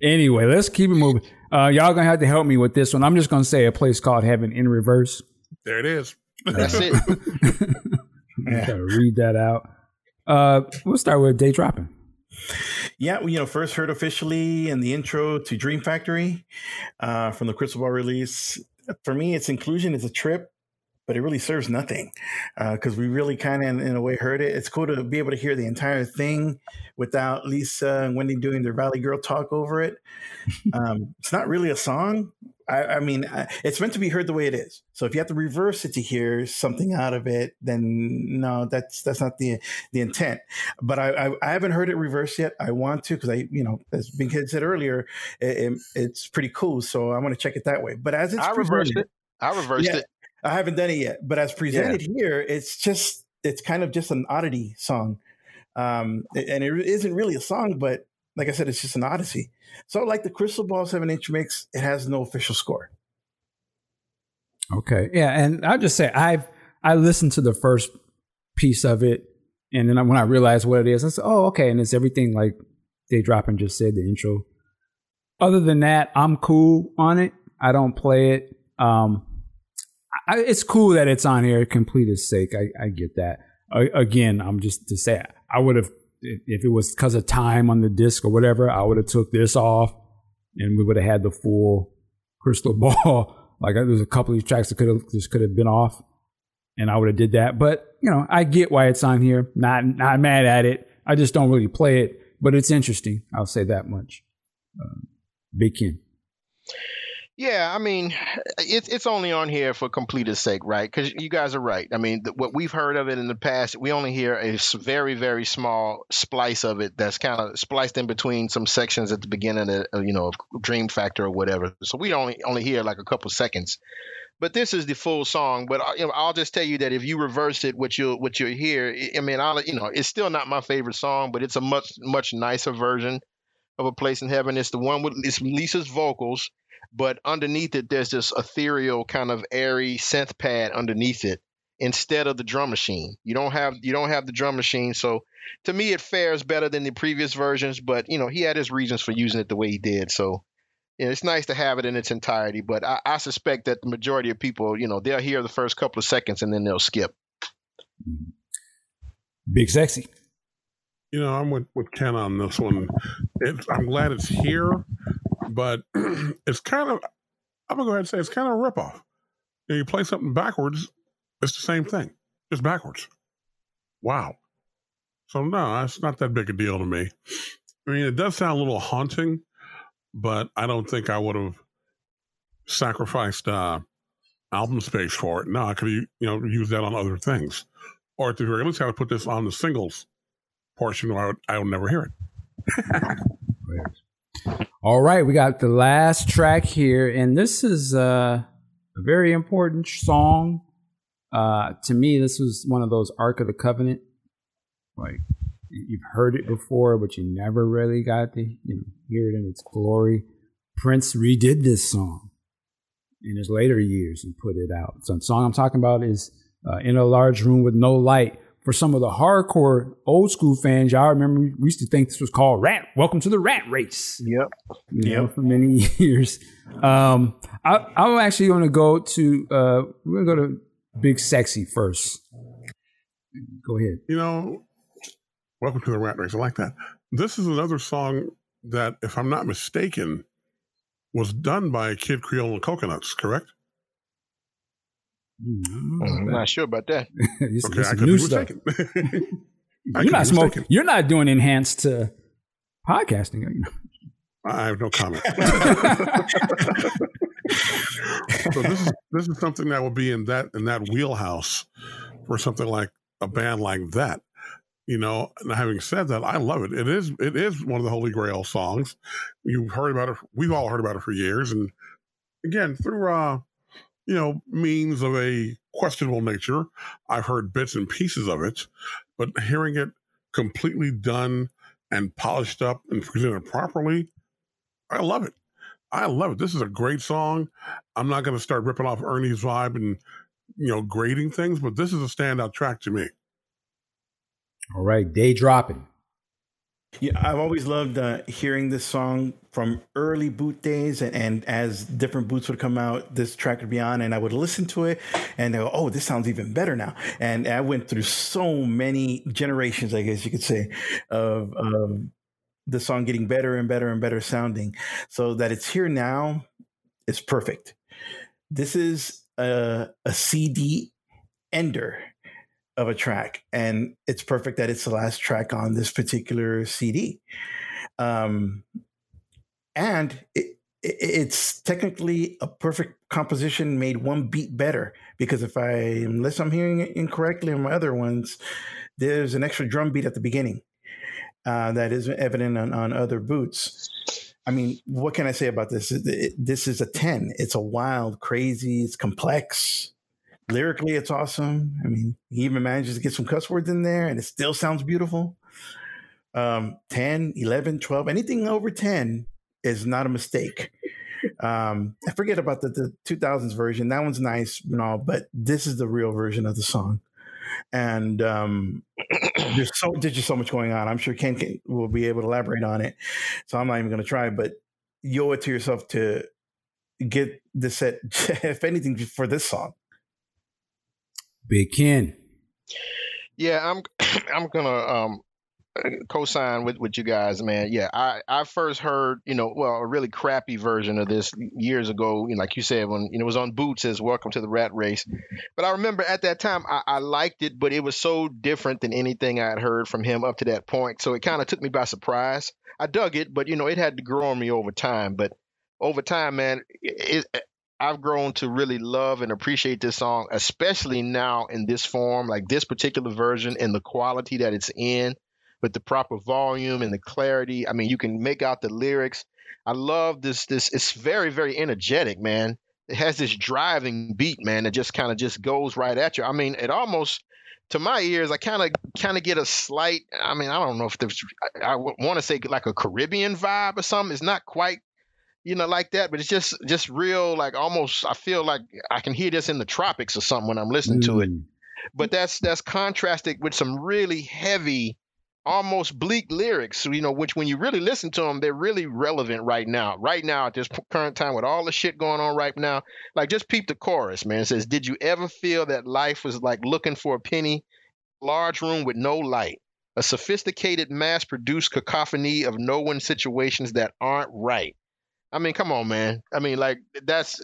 Anyway, let's keep it moving. Uh, y'all gonna have to help me with this one. I'm just gonna say a place called Heaven in Reverse. There it is. That's it. I gotta read that out. Uh, we'll start with Day Dropping. Yeah, well, you know, first heard officially in the intro to Dream Factory uh, from the Crystal Ball release. For me, its inclusion is a trip, but it really serves nothing because uh, we really kind of, in, in a way, heard it. It's cool to be able to hear the entire thing without Lisa and Wendy doing their Valley Girl talk over it. Um, it's not really a song. I, I mean, I, it's meant to be heard the way it is. So if you have to reverse it to hear something out of it, then no, that's that's not the the intent. But I, I, I haven't heard it reversed yet. I want to because I, you know, as Big Kid said earlier, it, it, it's pretty cool. So I'm going to check it that way. But as it's I reversed it, I reversed yeah, it. I haven't done it yet. But as presented yeah. here, it's just it's kind of just an oddity song, um, and it isn't really a song, but. Like I said, it's just an odyssey. So like the Crystal Ball seven-inch mix, it has no official score. Okay. Yeah, and I'll just say I've I listened to the first piece of it, and then when I realized what it is, I said, oh, okay, and it's everything like Day Dropping just said, the intro. Other than that, I'm cool on it. I don't play it. Um, I, it's cool that it's on here, complete as sake. I, I get that. I, again, I'm just to say, I would have, if it was because of time on the disc or whatever, I would have took this off and we would have had the full Crystal Ball. Like, there's a couple of these tracks that could have just could have been off, and I would have did that. But, you know, I get why it's on here. Not not mad at it. I just don't really play it, but it's interesting. I'll say that much. Um, Big Ken. Yeah, I mean, it's it's only on here for completeness sake, right? Because you guys are right. I mean, the, what we've heard of it in the past, we only hear a very, very small splice of it that's kind of spliced in between some sections at the beginning of, you know, of Dream Factory or whatever. So we only only hear like a couple seconds. But this is the full song. But you know, I'll just tell you that if you reverse it, what you'll what you'll hear, I mean, I'll, you know, it's still not my favorite song, but it's a much much nicer version of A Place in Heaven. It's the one with it's Lisa's vocals. But underneath it, there's this ethereal kind of airy synth pad underneath it instead of the drum machine. You don't have you don't have the drum machine. So to me, it fares better than the previous versions. But, you know, he had his reasons for using it the way he did. So you know, it's nice to have it in its entirety. But I, I suspect that the majority of people, you know, they'll hear the first couple of seconds and then they'll skip. Big Sexy. You know, I'm with, with Ken on this one. It, I'm glad it's here. But it's kind of, I'm going to go ahead and say it's kind of a ripoff. You know, you play something backwards, it's the same thing, just backwards. Wow. So no, that's not that big a deal to me. I mean, it does sound a little haunting, but I don't think I would have sacrificed uh, album space for it. No, I could you know use that on other things. Or at the very least, I would put this on the singles portion where I would, I would never hear it. All right, we got the last track here, and this is uh, a very important song. Uh, to me, this was one of those Ark of the Covenant. Like, you've heard it before, but you never really got to you know, hear it in its glory. Prince redid this song in his later years and put it out. So the song I'm talking about is uh, In a Large Room with No Light. For some of the hardcore old school fans, y'all remember we used to think this was called Rat. Welcome to the Rat Race. Yep. You know, yep. For many years. Um, I, I'm actually going to go to, uh, we're going to go to Big Sexy first. Go ahead. You know, Welcome to the Rat Race. I like that. This is another song that, if I'm not mistaken, was done by Kid Creole and Coconuts, correct? Mm-hmm. I'm not sure about that. it's, okay, it's I new stuff. You're not smoking. You're not doing enhanced uh, podcasting. Are you? I have no comment. So this is this is something that will be in that in that wheelhouse for something like a band like that. You know, and having said that, I love it. It is it is one of the Holy Grail songs. You've heard about it. We've all heard about it for years. And again, through. Uh, you know, means of a questionable nature. I've heard bits and pieces of it, but hearing it completely done and polished up and presented properly, I love it. I love it. This is a great song. I'm not going to start ripping off Ernie's vibe and, you know, grading things, but this is a standout track to me. All right. Day Dropping. Yeah, I've always loved uh, hearing this song from early boot days, and, and as different boots would come out, this track would be on, and I would listen to it, and they go, "Oh, this sounds even better now." And I went through so many generations, I guess you could say, of um, the song getting better and better and better sounding. So that it's here now is perfect. This is a, a C D ender of a track, and it's perfect that it's the last track on this particular C D. Um, and it, it, it's technically a perfect composition made one beat better, because if I, unless I'm hearing it incorrectly on my other ones, there's an extra drum beat at the beginning uh, that isn't evident on, on other boots. I mean, what can I say about this? It, it, this is a ten. It's a wild, crazy, it's complex. Lyrically, it's awesome. I mean, he even manages to get some cuss words in there, and it still sounds beautiful. Um, ten, eleven, twelve, anything over ten is not a mistake. Um, I forget about the, the two thousands version. That one's nice and all, but this is the real version of the song. And um, there's so there's just so much going on. I'm sure Ken can, will be able to elaborate on it, so I'm not even going to try. But you owe it to yourself to get the set, if anything, for this song. Big Ken. Yeah, I'm I'm gonna um, co-sign with, with you guys, man. Yeah, I, I first heard, you know, well, a really crappy version of this years ago, you know, like you said, when you know, it was on Boots as Welcome to the Rat Race. But I remember at that time I, I liked it, but it was so different than anything I had heard from him up to that point. So it kind of took me by surprise. I dug it, but, you know, it had to grow on me over time. But over time, man, it, it I've grown to really love and appreciate this song, especially now in this form, like this particular version and the quality that it's in with the proper volume and the clarity. I mean, you can make out the lyrics. I love this. This it's very, very energetic, man. It has this driving beat, man, that just kind of just goes right at you. I mean, it almost, to my ears, I kind of kind of get a slight, I mean, I don't know if there's, I, I want to say like a Caribbean vibe or something. It's not quite, you know, like that, but it's just, just real, like almost, I feel like I can hear this in the tropics or something when I'm listening mm. to it, but that's, that's contrasted with some really heavy, almost bleak lyrics, you know, which when you really listen to them, they're really relevant right now, right now at this current time with all the shit going on right now. Like just peep the chorus, man. It says, did you ever feel that life was like looking for a penny, large room with no light, a sophisticated mass produced cacophony of no win situations that aren't right? I mean, come on, man. I mean, like that's,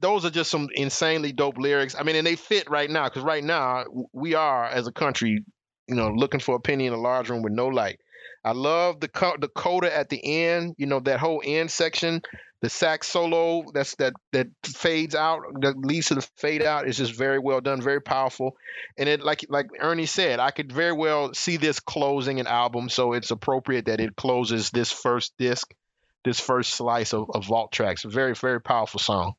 those are just some insanely dope lyrics. I mean, and they fit right now, because right now we are as a country, you know, looking for a penny in a large room with no light. I love the co- the coda at the end, you know, that whole end section, the sax solo that's that that fades out, that leads to the fade out is just very well done, very powerful. And it like like Ernie said, I could very well see this closing an album, so it's appropriate that it closes this first disc. This first slice of, of vault tracks, very, very powerful song.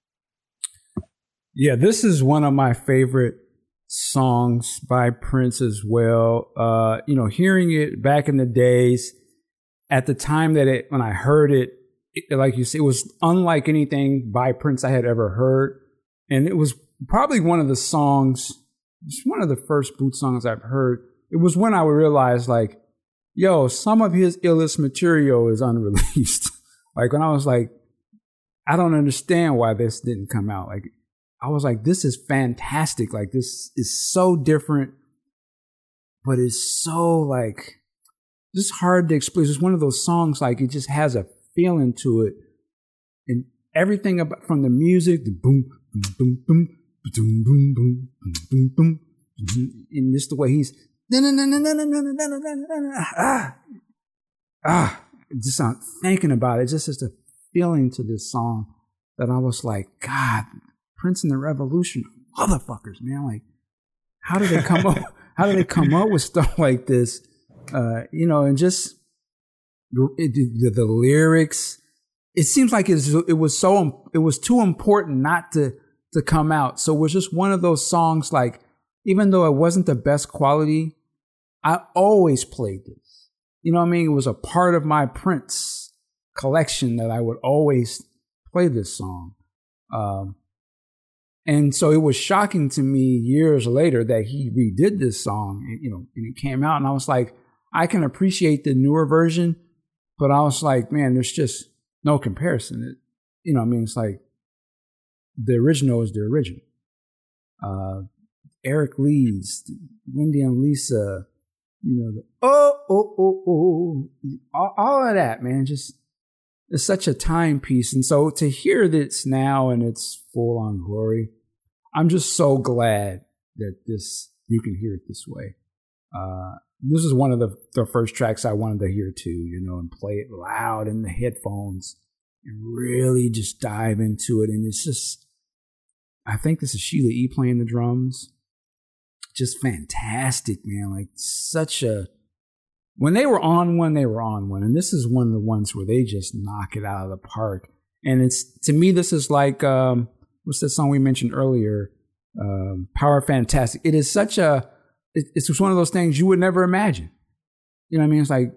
Yeah, this is one of my favorite songs by Prince as well. Uh, you know, hearing it back in the days, at the time that it, when I heard it, it, like you said, it was unlike anything by Prince I had ever heard. And it was probably one of the songs, it's one of the first Boots songs I've heard. It was when I realized, like, yo, some of his illest material is unreleased. Like when I was like, I don't understand why this didn't come out. Like I was like, this is fantastic. Like this is so different, but it's so like, it's hard to explain. It's one of those songs, like it just has a feeling to it. And everything about, from the music, the boom, boom, boom, boom, boom, boom, boom, boom, boom, boom, and just the way he's, ah, ah. Just on thinking about it, just as the feeling to this song that I was like, God, Prince and the Revolution, motherfuckers, man! Like, how do they come up? How do they come up with stuff like this? Uh, you know, and just it, the, the lyrics. It seems like it's, it was so it was too important not to to come out. So it was just one of those songs. Like, even though it wasn't the best quality, I always played this. You know what I mean? It was a part of my Prince collection that I would always play this song. Um, and so it was shocking to me years later that he redid this song, and, you know, and it came out and I was like, I can appreciate the newer version, but I was like, man, there's just no comparison. It, you know what I mean? It's like the original is the original. Uh, Eric Leeds, Wendy and Lisa, you know, the, oh, oh, oh, oh, all, all of that, man, just, it's such a timepiece. And so to hear this now in its full-on glory, I'm just so glad that this, you can hear it this way. Uh, this is one of the, the first tracks I wanted to hear too, you know, and play it loud in the headphones and really just dive into it. And it's just, I think this is Sheila E playing the drums. Just fantastic, man. Like such a, when they were on one, they were on one. And this is one of the ones where they just knock it out of the park. And it's, to me, this is like, um, what's that song we mentioned earlier? Um, Power Fantastic. It is such a, it, it's just one of those things you would never imagine. You know what I mean? It's like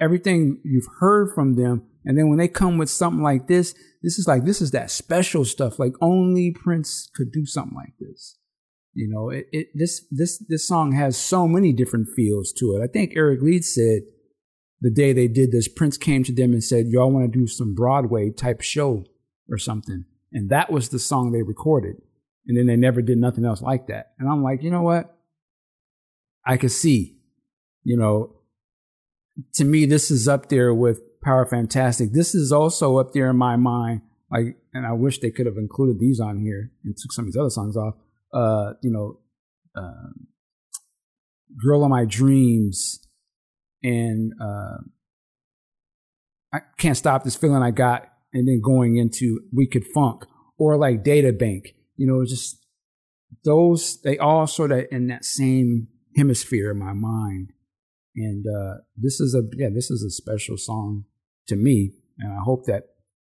everything you've heard from them. And then when they come with something like this, this is like, this is that special stuff. Like only Prince could do something like this. You know, it, it this this this song has so many different feels to it. I think Eric Leeds said the day they did this, Prince came to them and said, "Y'all want to do some Broadway type show or something?" And that was the song they recorded. And then they never did nothing else like that. And I'm like, you know what? I could see, you know, to me, this is up there with Power Fantastic. This is also up there in my mind. Like, and I wish they could have included these on here and took some of these other songs off. Uh, you know, uh, Girl of My Dreams, and uh, I Can't Stop This Feeling I Got, and then going into We Could Funk, or like Data Bank. You know, just those, they all sort of in that same hemisphere in my mind. And uh, this is a, yeah, this is a special song to me. And I hope that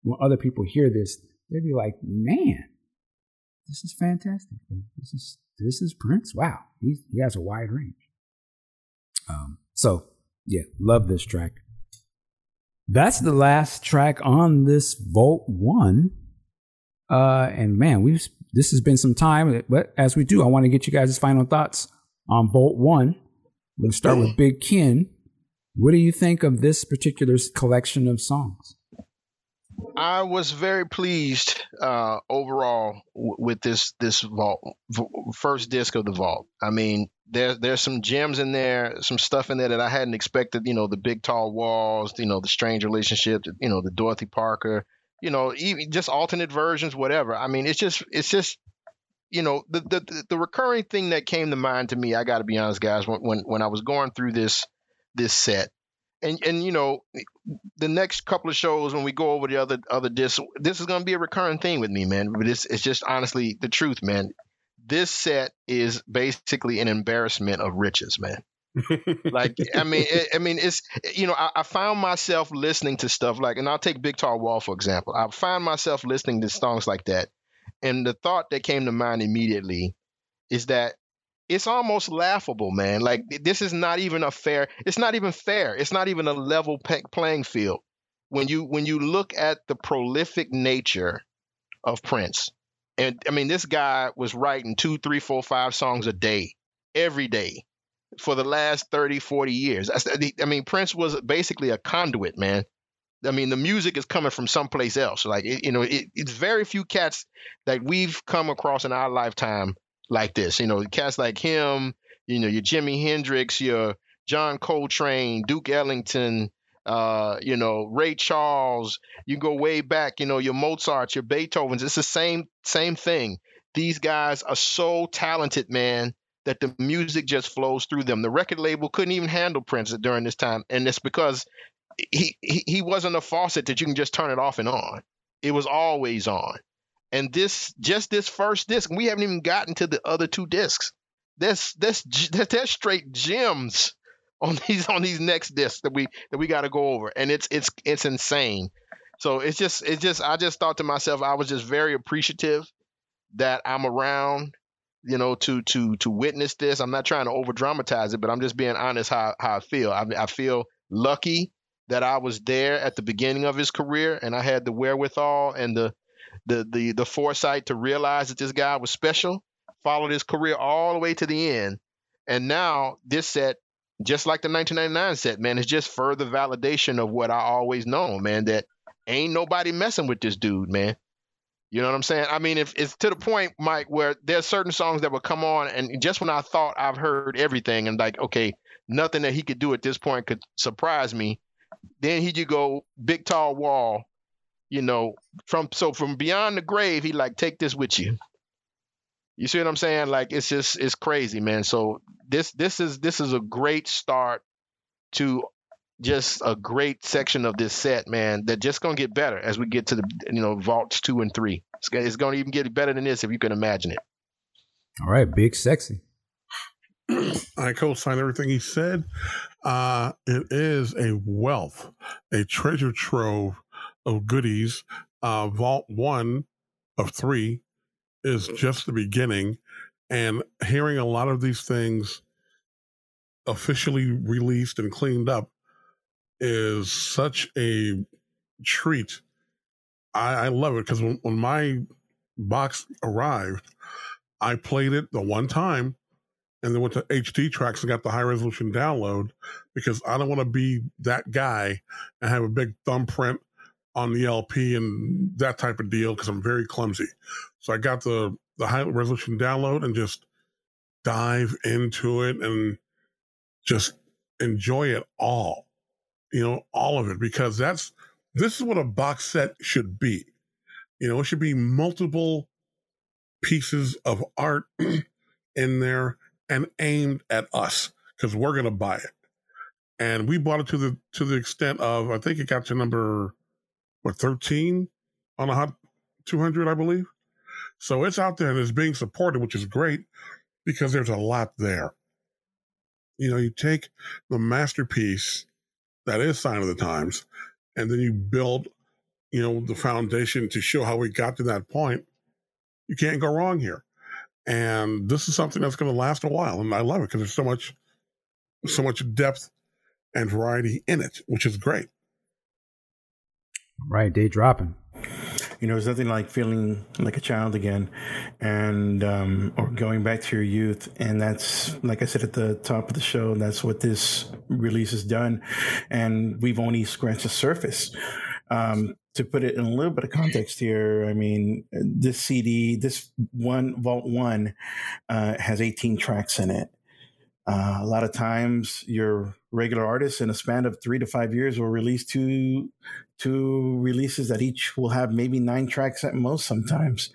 when other people hear this, they'll be like, man, this is fantastic. This is, this is Prince. Wow. He, he has a wide range. Um, so yeah, love this track. That's the last track on this Volt One. Uh, and man, we've, this has been some time, but as we do, I want to get you guys' final thoughts on Volt One. Let's start with Big Ken. What do you think of this particular collection of songs? I was very pleased uh, overall w- with this this vault v- first disc of the vault. I mean, there there's some gems in there, some stuff in there that I hadn't expected. You know, the Big Tall Walls, you know, the Strange Relationship, you know, the Dorothy Parker, you know, even just alternate versions, whatever. I mean, it's just it's just you know the the the recurring thing that came to mind to me. I got to be honest, guys, when, when when I was going through this this set. And, and you know, the next couple of shows when we go over the other other discs, this is going to be a recurring thing with me, man. But it's, it's just honestly the truth, man. This set is basically an embarrassment of riches, man. Like, I mean, it, I mean, it's, you know, I, I found myself listening to stuff like, and I'll take Big Tall Wall, for example. I found myself listening to songs like that. And the thought that came to mind immediately is that it's almost laughable, man. Like, this is not even a fair. It's not even fair. It's not even a level pe- playing field. When you when you look at the prolific nature of Prince, and I mean, this guy was writing two, three, four, five songs a day, every day, for the last thirty, forty years. I, I mean, Prince was basically a conduit, man. I mean, the music is coming from someplace else. Like, it, you know, it, it's very few cats that we've come across in our lifetime like this, you know, cats like him, you know, your Jimi Hendrix, your John Coltrane, Duke Ellington, uh, you know, Ray Charles. You go way back, you know, your Mozart, your Beethovens. It's the same same thing. These guys are so talented, man, that the music just flows through them. The record label couldn't even handle Prince during this time, and it's because he he, he wasn't a faucet that you can just turn it off and on. It was always on. And this, just this first disc, we haven't even gotten to the other two discs. That's that's that's straight gems on these on these next discs that we that we got to go over, and it's it's it's insane. So it's just it's just I just thought to myself, I was just very appreciative that I'm around, you know, to to to witness this. I'm not trying to over dramatize it, but I'm just being honest how how I feel. I I feel lucky that I was there at the beginning of his career, and I had the wherewithal and the The, the the foresight to realize that this guy was special, followed his career all the way to the end. And now this set, just like the nineteen ninety-nine set, man, is just further validation of what I always known, man, that ain't nobody messing with this dude, man. You know what I'm saying? I mean, if it's to the point, Mike, where there's certain songs that would come on, and just when I thought I've heard everything and like, okay, nothing that he could do at this point could surprise me, then he'd go Big Tall Wall. You know, from so from beyond the grave, he like, take this with you. You see what I'm saying? Like, it's just it's crazy, man. So this this is this is a great start to just a great section of this set, man. That just gonna get better as we get to the, you know, vaults two and three. It's gonna, it's gonna even get better than this if you can imagine it. All right, Big Sexy. I co-sign everything he said. Uh, it is a wealth, a treasure trove of goodies. uh Vault one of three is just the beginning, and hearing a lot of these things officially released and cleaned up is such a treat. I, I love it, because when, when my box arrived, I played it the one time and then went to H D tracks and got the high resolution download because I don't want to be that guy and have a big thumbprint on the L P and that type of deal because I'm very clumsy. So I got the, the high resolution download and just dive into it and just enjoy it all, you know, all of it, because that's, this is what a box set should be. You know, it should be multiple pieces of art in there and aimed at us because we're going to buy it. And we bought it to the, to the extent of, I think it got to number, what, thirteen on a Hot two hundred, I believe. So it's out there and it's being supported, which is great because there's a lot there. You know, you take the masterpiece that is Sign of the Times and then you build, you know, the foundation to show how we got to that point. You can't go wrong here. And this is something that's going to last a while. And I love it because there's so much, so much depth and variety in it, which is great. Right. Day Dropping. You know, there's nothing like feeling like a child again and um, or going back to your youth. And that's, like I said at the top of the show, that's what this release has done. And we've only scratched the surface. Um, to put it in a little bit of context here, I mean, this C D, this one, Vault One, uh, has eighteen tracks in it. Uh, a lot of times your regular artists in a span of three to five years will release two two releases that each will have maybe nine tracks at most sometimes.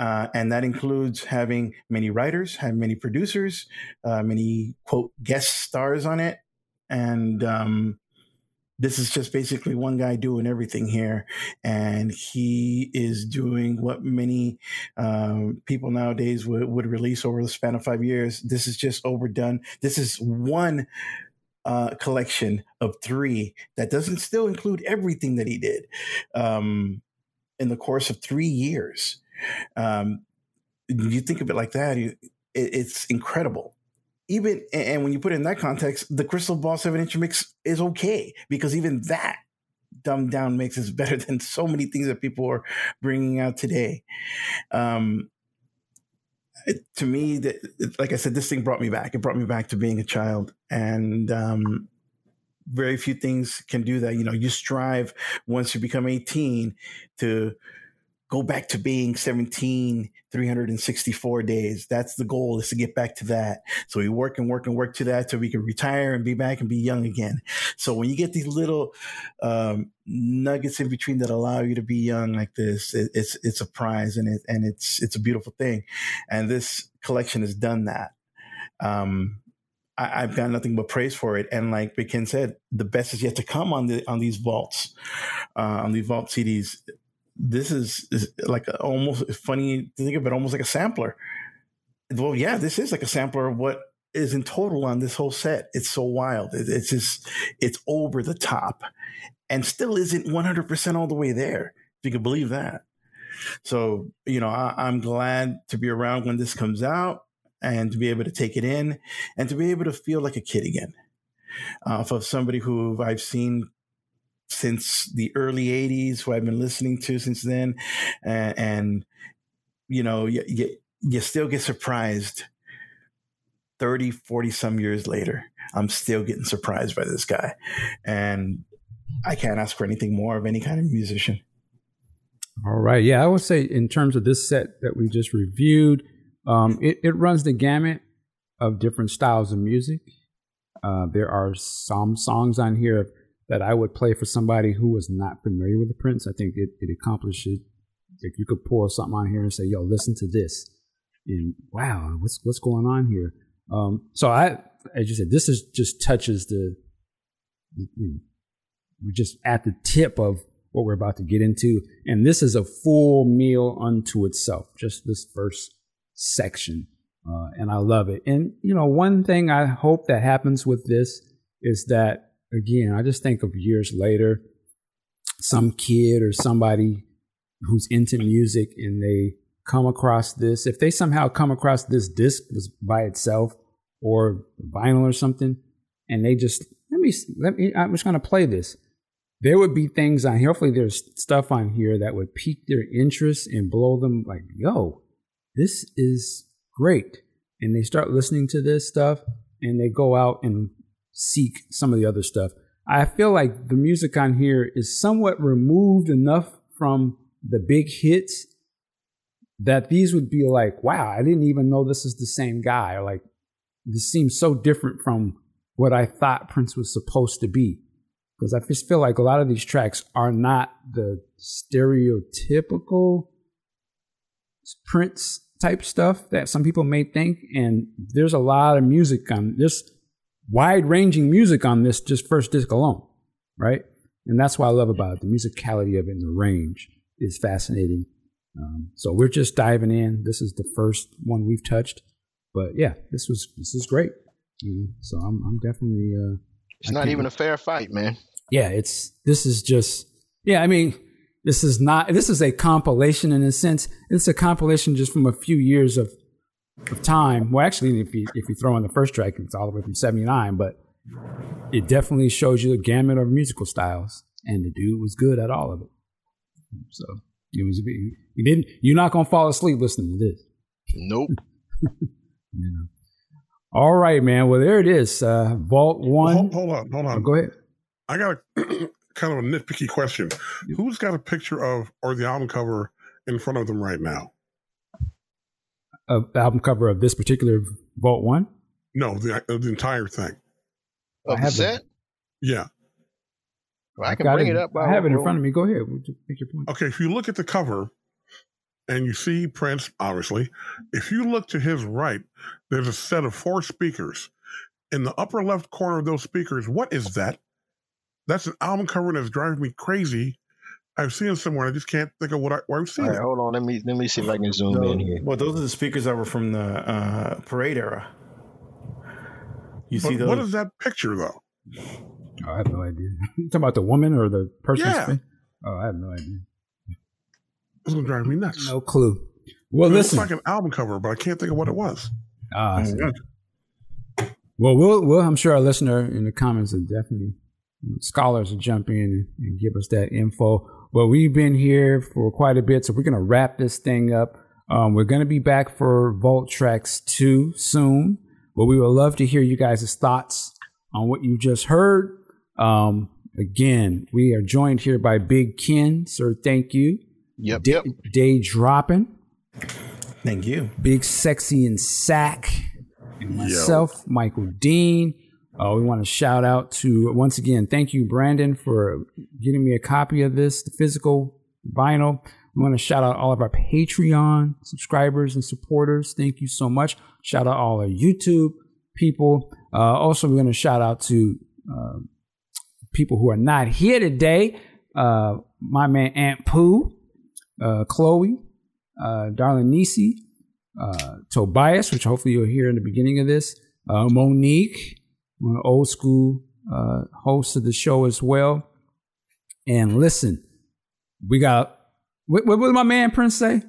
Uh, and that includes having many writers, have many producers, uh, many, quote, guest stars on it. And um, this is just basically one guy doing everything here. And he is doing what many um, people nowadays would, would release over the span of five years. This is just overdone. This is one uh, collection of three that doesn't still include everything that he did um, in the course of three years. Um, you think of it like that, it, it's incredible. Even and when you put it in that context, the Crystal Ball seven-inch mix is okay because even that dumbed-down mix is better than so many things that people are bringing out today. Um, it, to me, the, it, like I said, this thing brought me back. It brought me back to being a child, and um, very few things can do that. You know, you strive once you become eighteen to go back to being seventeen, three hundred sixty-four days. That's the goal, is to get back to that. So we work and work and work to that till we can retire and be back and be young again. So when you get these little um, nuggets in between that allow you to be young like this, it, it's it's a prize and it and it's it's a beautiful thing. And this collection has done that. Um, I, I've got nothing but praise for it. And like Big Ken said, the best is yet to come on the on these vaults, uh, on these vault C Ds. This is, is like a, almost funny to think of it, almost like a sampler. Well, yeah, this is like a sampler of what is in total on this whole set. It's so wild. It, it's just, it's over the top and still isn't one hundred percent all the way there, if you can believe that. So, you know, I, I'm glad to be around when this comes out and to be able to take it in and to be able to feel like a kid again. Uh, of somebody who I've seen since the early eighties, who I've been listening to since then. And, and you know, you, you, you still get surprised thirty, forty some years later. I'm still getting surprised by this guy. And I can't ask for anything more of any kind of musician. All right. Yeah, I would say in terms of this set that we just reviewed, um, it, it runs the gamut of different styles of music. Uh, there are some songs on here that I would play for somebody who was not familiar with the Prince. I think it, it accomplishes. If you could pull something on here and say, "Yo, listen to this," and wow, what's what's going on here? Um, so I, as you said, this is just touches the, the you know, we're just at the tip of what we're about to get into, and this is a full meal unto itself. Just this first section, uh, and I love it. And you know, one thing I hope that happens with this is that, again, I just think of years later, some kid or somebody who's into music and they come across this. If they somehow come across this disc by itself or vinyl or something, and they just, let me, let me, I'm just going to play this. There would be things on here. Hopefully there's stuff on here that would pique their interest and blow them like, yo, this is great. And they start listening to this stuff and they go out and seek some of the other stuff. I feel like the music on here is somewhat removed enough from the big hits that these would be like, wow, I didn't even know this is the same guy. Or like, this seems so different from what I thought Prince was supposed to be. Because I just feel like a lot of these tracks are not the stereotypical Prince type stuff that some people may think. And there's a lot of music on this, wide-ranging music on this just first disc alone, right? And that's what I love about it. The musicality of it and the range is fascinating. Um, so we're just diving in. This is the first one we've touched, but yeah, this was this is great. You know, so I'm I'm definitely. Uh, it's I not even a fair fight, man. Yeah, it's this is just yeah. I mean, this is not this is a compilation in a sense. It's a compilation just from a few years of of time. Well, actually, if you if you throw in the first track, it's all the way from seventy-nine, but it definitely shows you the gamut of musical styles, and the dude was good at all of it. So. It was, you didn't, you're not going to fall asleep listening to this. Nope. You know. All right, man. Well, there it is. Uh, Vault one. Hold, hold on. Hold on. Oh, go ahead. I got a kind of a nitpicky question. Yep. Who's got a picture of or the album cover in front of them right now? Uh, the album cover of this particular Vault one? No, the, the entire thing. Of the set? Yeah. Well, I, I can bring it, it up. I have it in front of me. Go ahead. Make your point. Okay, if you look at the cover and you see Prince, obviously, if you look to his right, there's a set of four speakers. In the upper left corner of those speakers, what is that? That's an album cover that's driving me crazy. I've seen it somewhere. I just can't think of what I, where I've seen All right, it. Hold on. Let me let me see if I can zoom no, in here. Well, those are the speakers that were from the uh, Parade era. You but see those? What is that picture, though? Oh, I have no idea. You talking about the woman or the person? Yeah. Oh, I have no idea. This will drive me nuts. No clue. Well, it listen. It's like an album cover, but I can't think of what it was. Ah, I see. Well, well, well, I'm sure our listener in the comments are definitely scholars will jump in and give us that info. Well, we've been here for quite a bit, so we're going to wrap this thing up. Um, we're going to be back for Vault Tracks two soon, but we would love to hear you guys' thoughts on what you just heard. Um, again, we are joined here by Big Ken, sir. Thank you. Yep. Day, yep. Day Dropping. Thank you. Big Sexy and Sack. And myself, Yo. Michael Dean. Uh, we want to shout out to, once again, thank you, Brandon, for getting me a copy of this, the physical vinyl. We want to shout out all of our Patreon subscribers and supporters. Thank you so much. Shout out all our YouTube people. Uh, also, we're going to shout out to uh, people who are not here today. Uh, my man, Aunt Pooh, uh, Chloe, uh, Darling Nisi, uh, Tobias, which hopefully you'll hear in the beginning of this, uh, Monique, one of the old school uh, hosts of the show as well. And listen, we got, what, what did my man Prince say?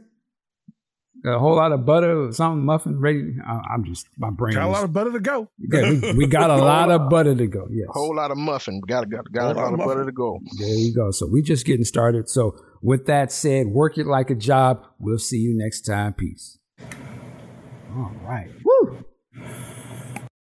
A whole lot of butter or something, muffin ready. I'm just, my brain. Got a lot of butter to go. Yeah, we, we got a lot of butter to go. Yes. Whole lot of muffin. Got, got, got a lot of butter to go. There you go. So we just getting started. So with that said, work it like a job. We'll see you next time. Peace. All right. Woo.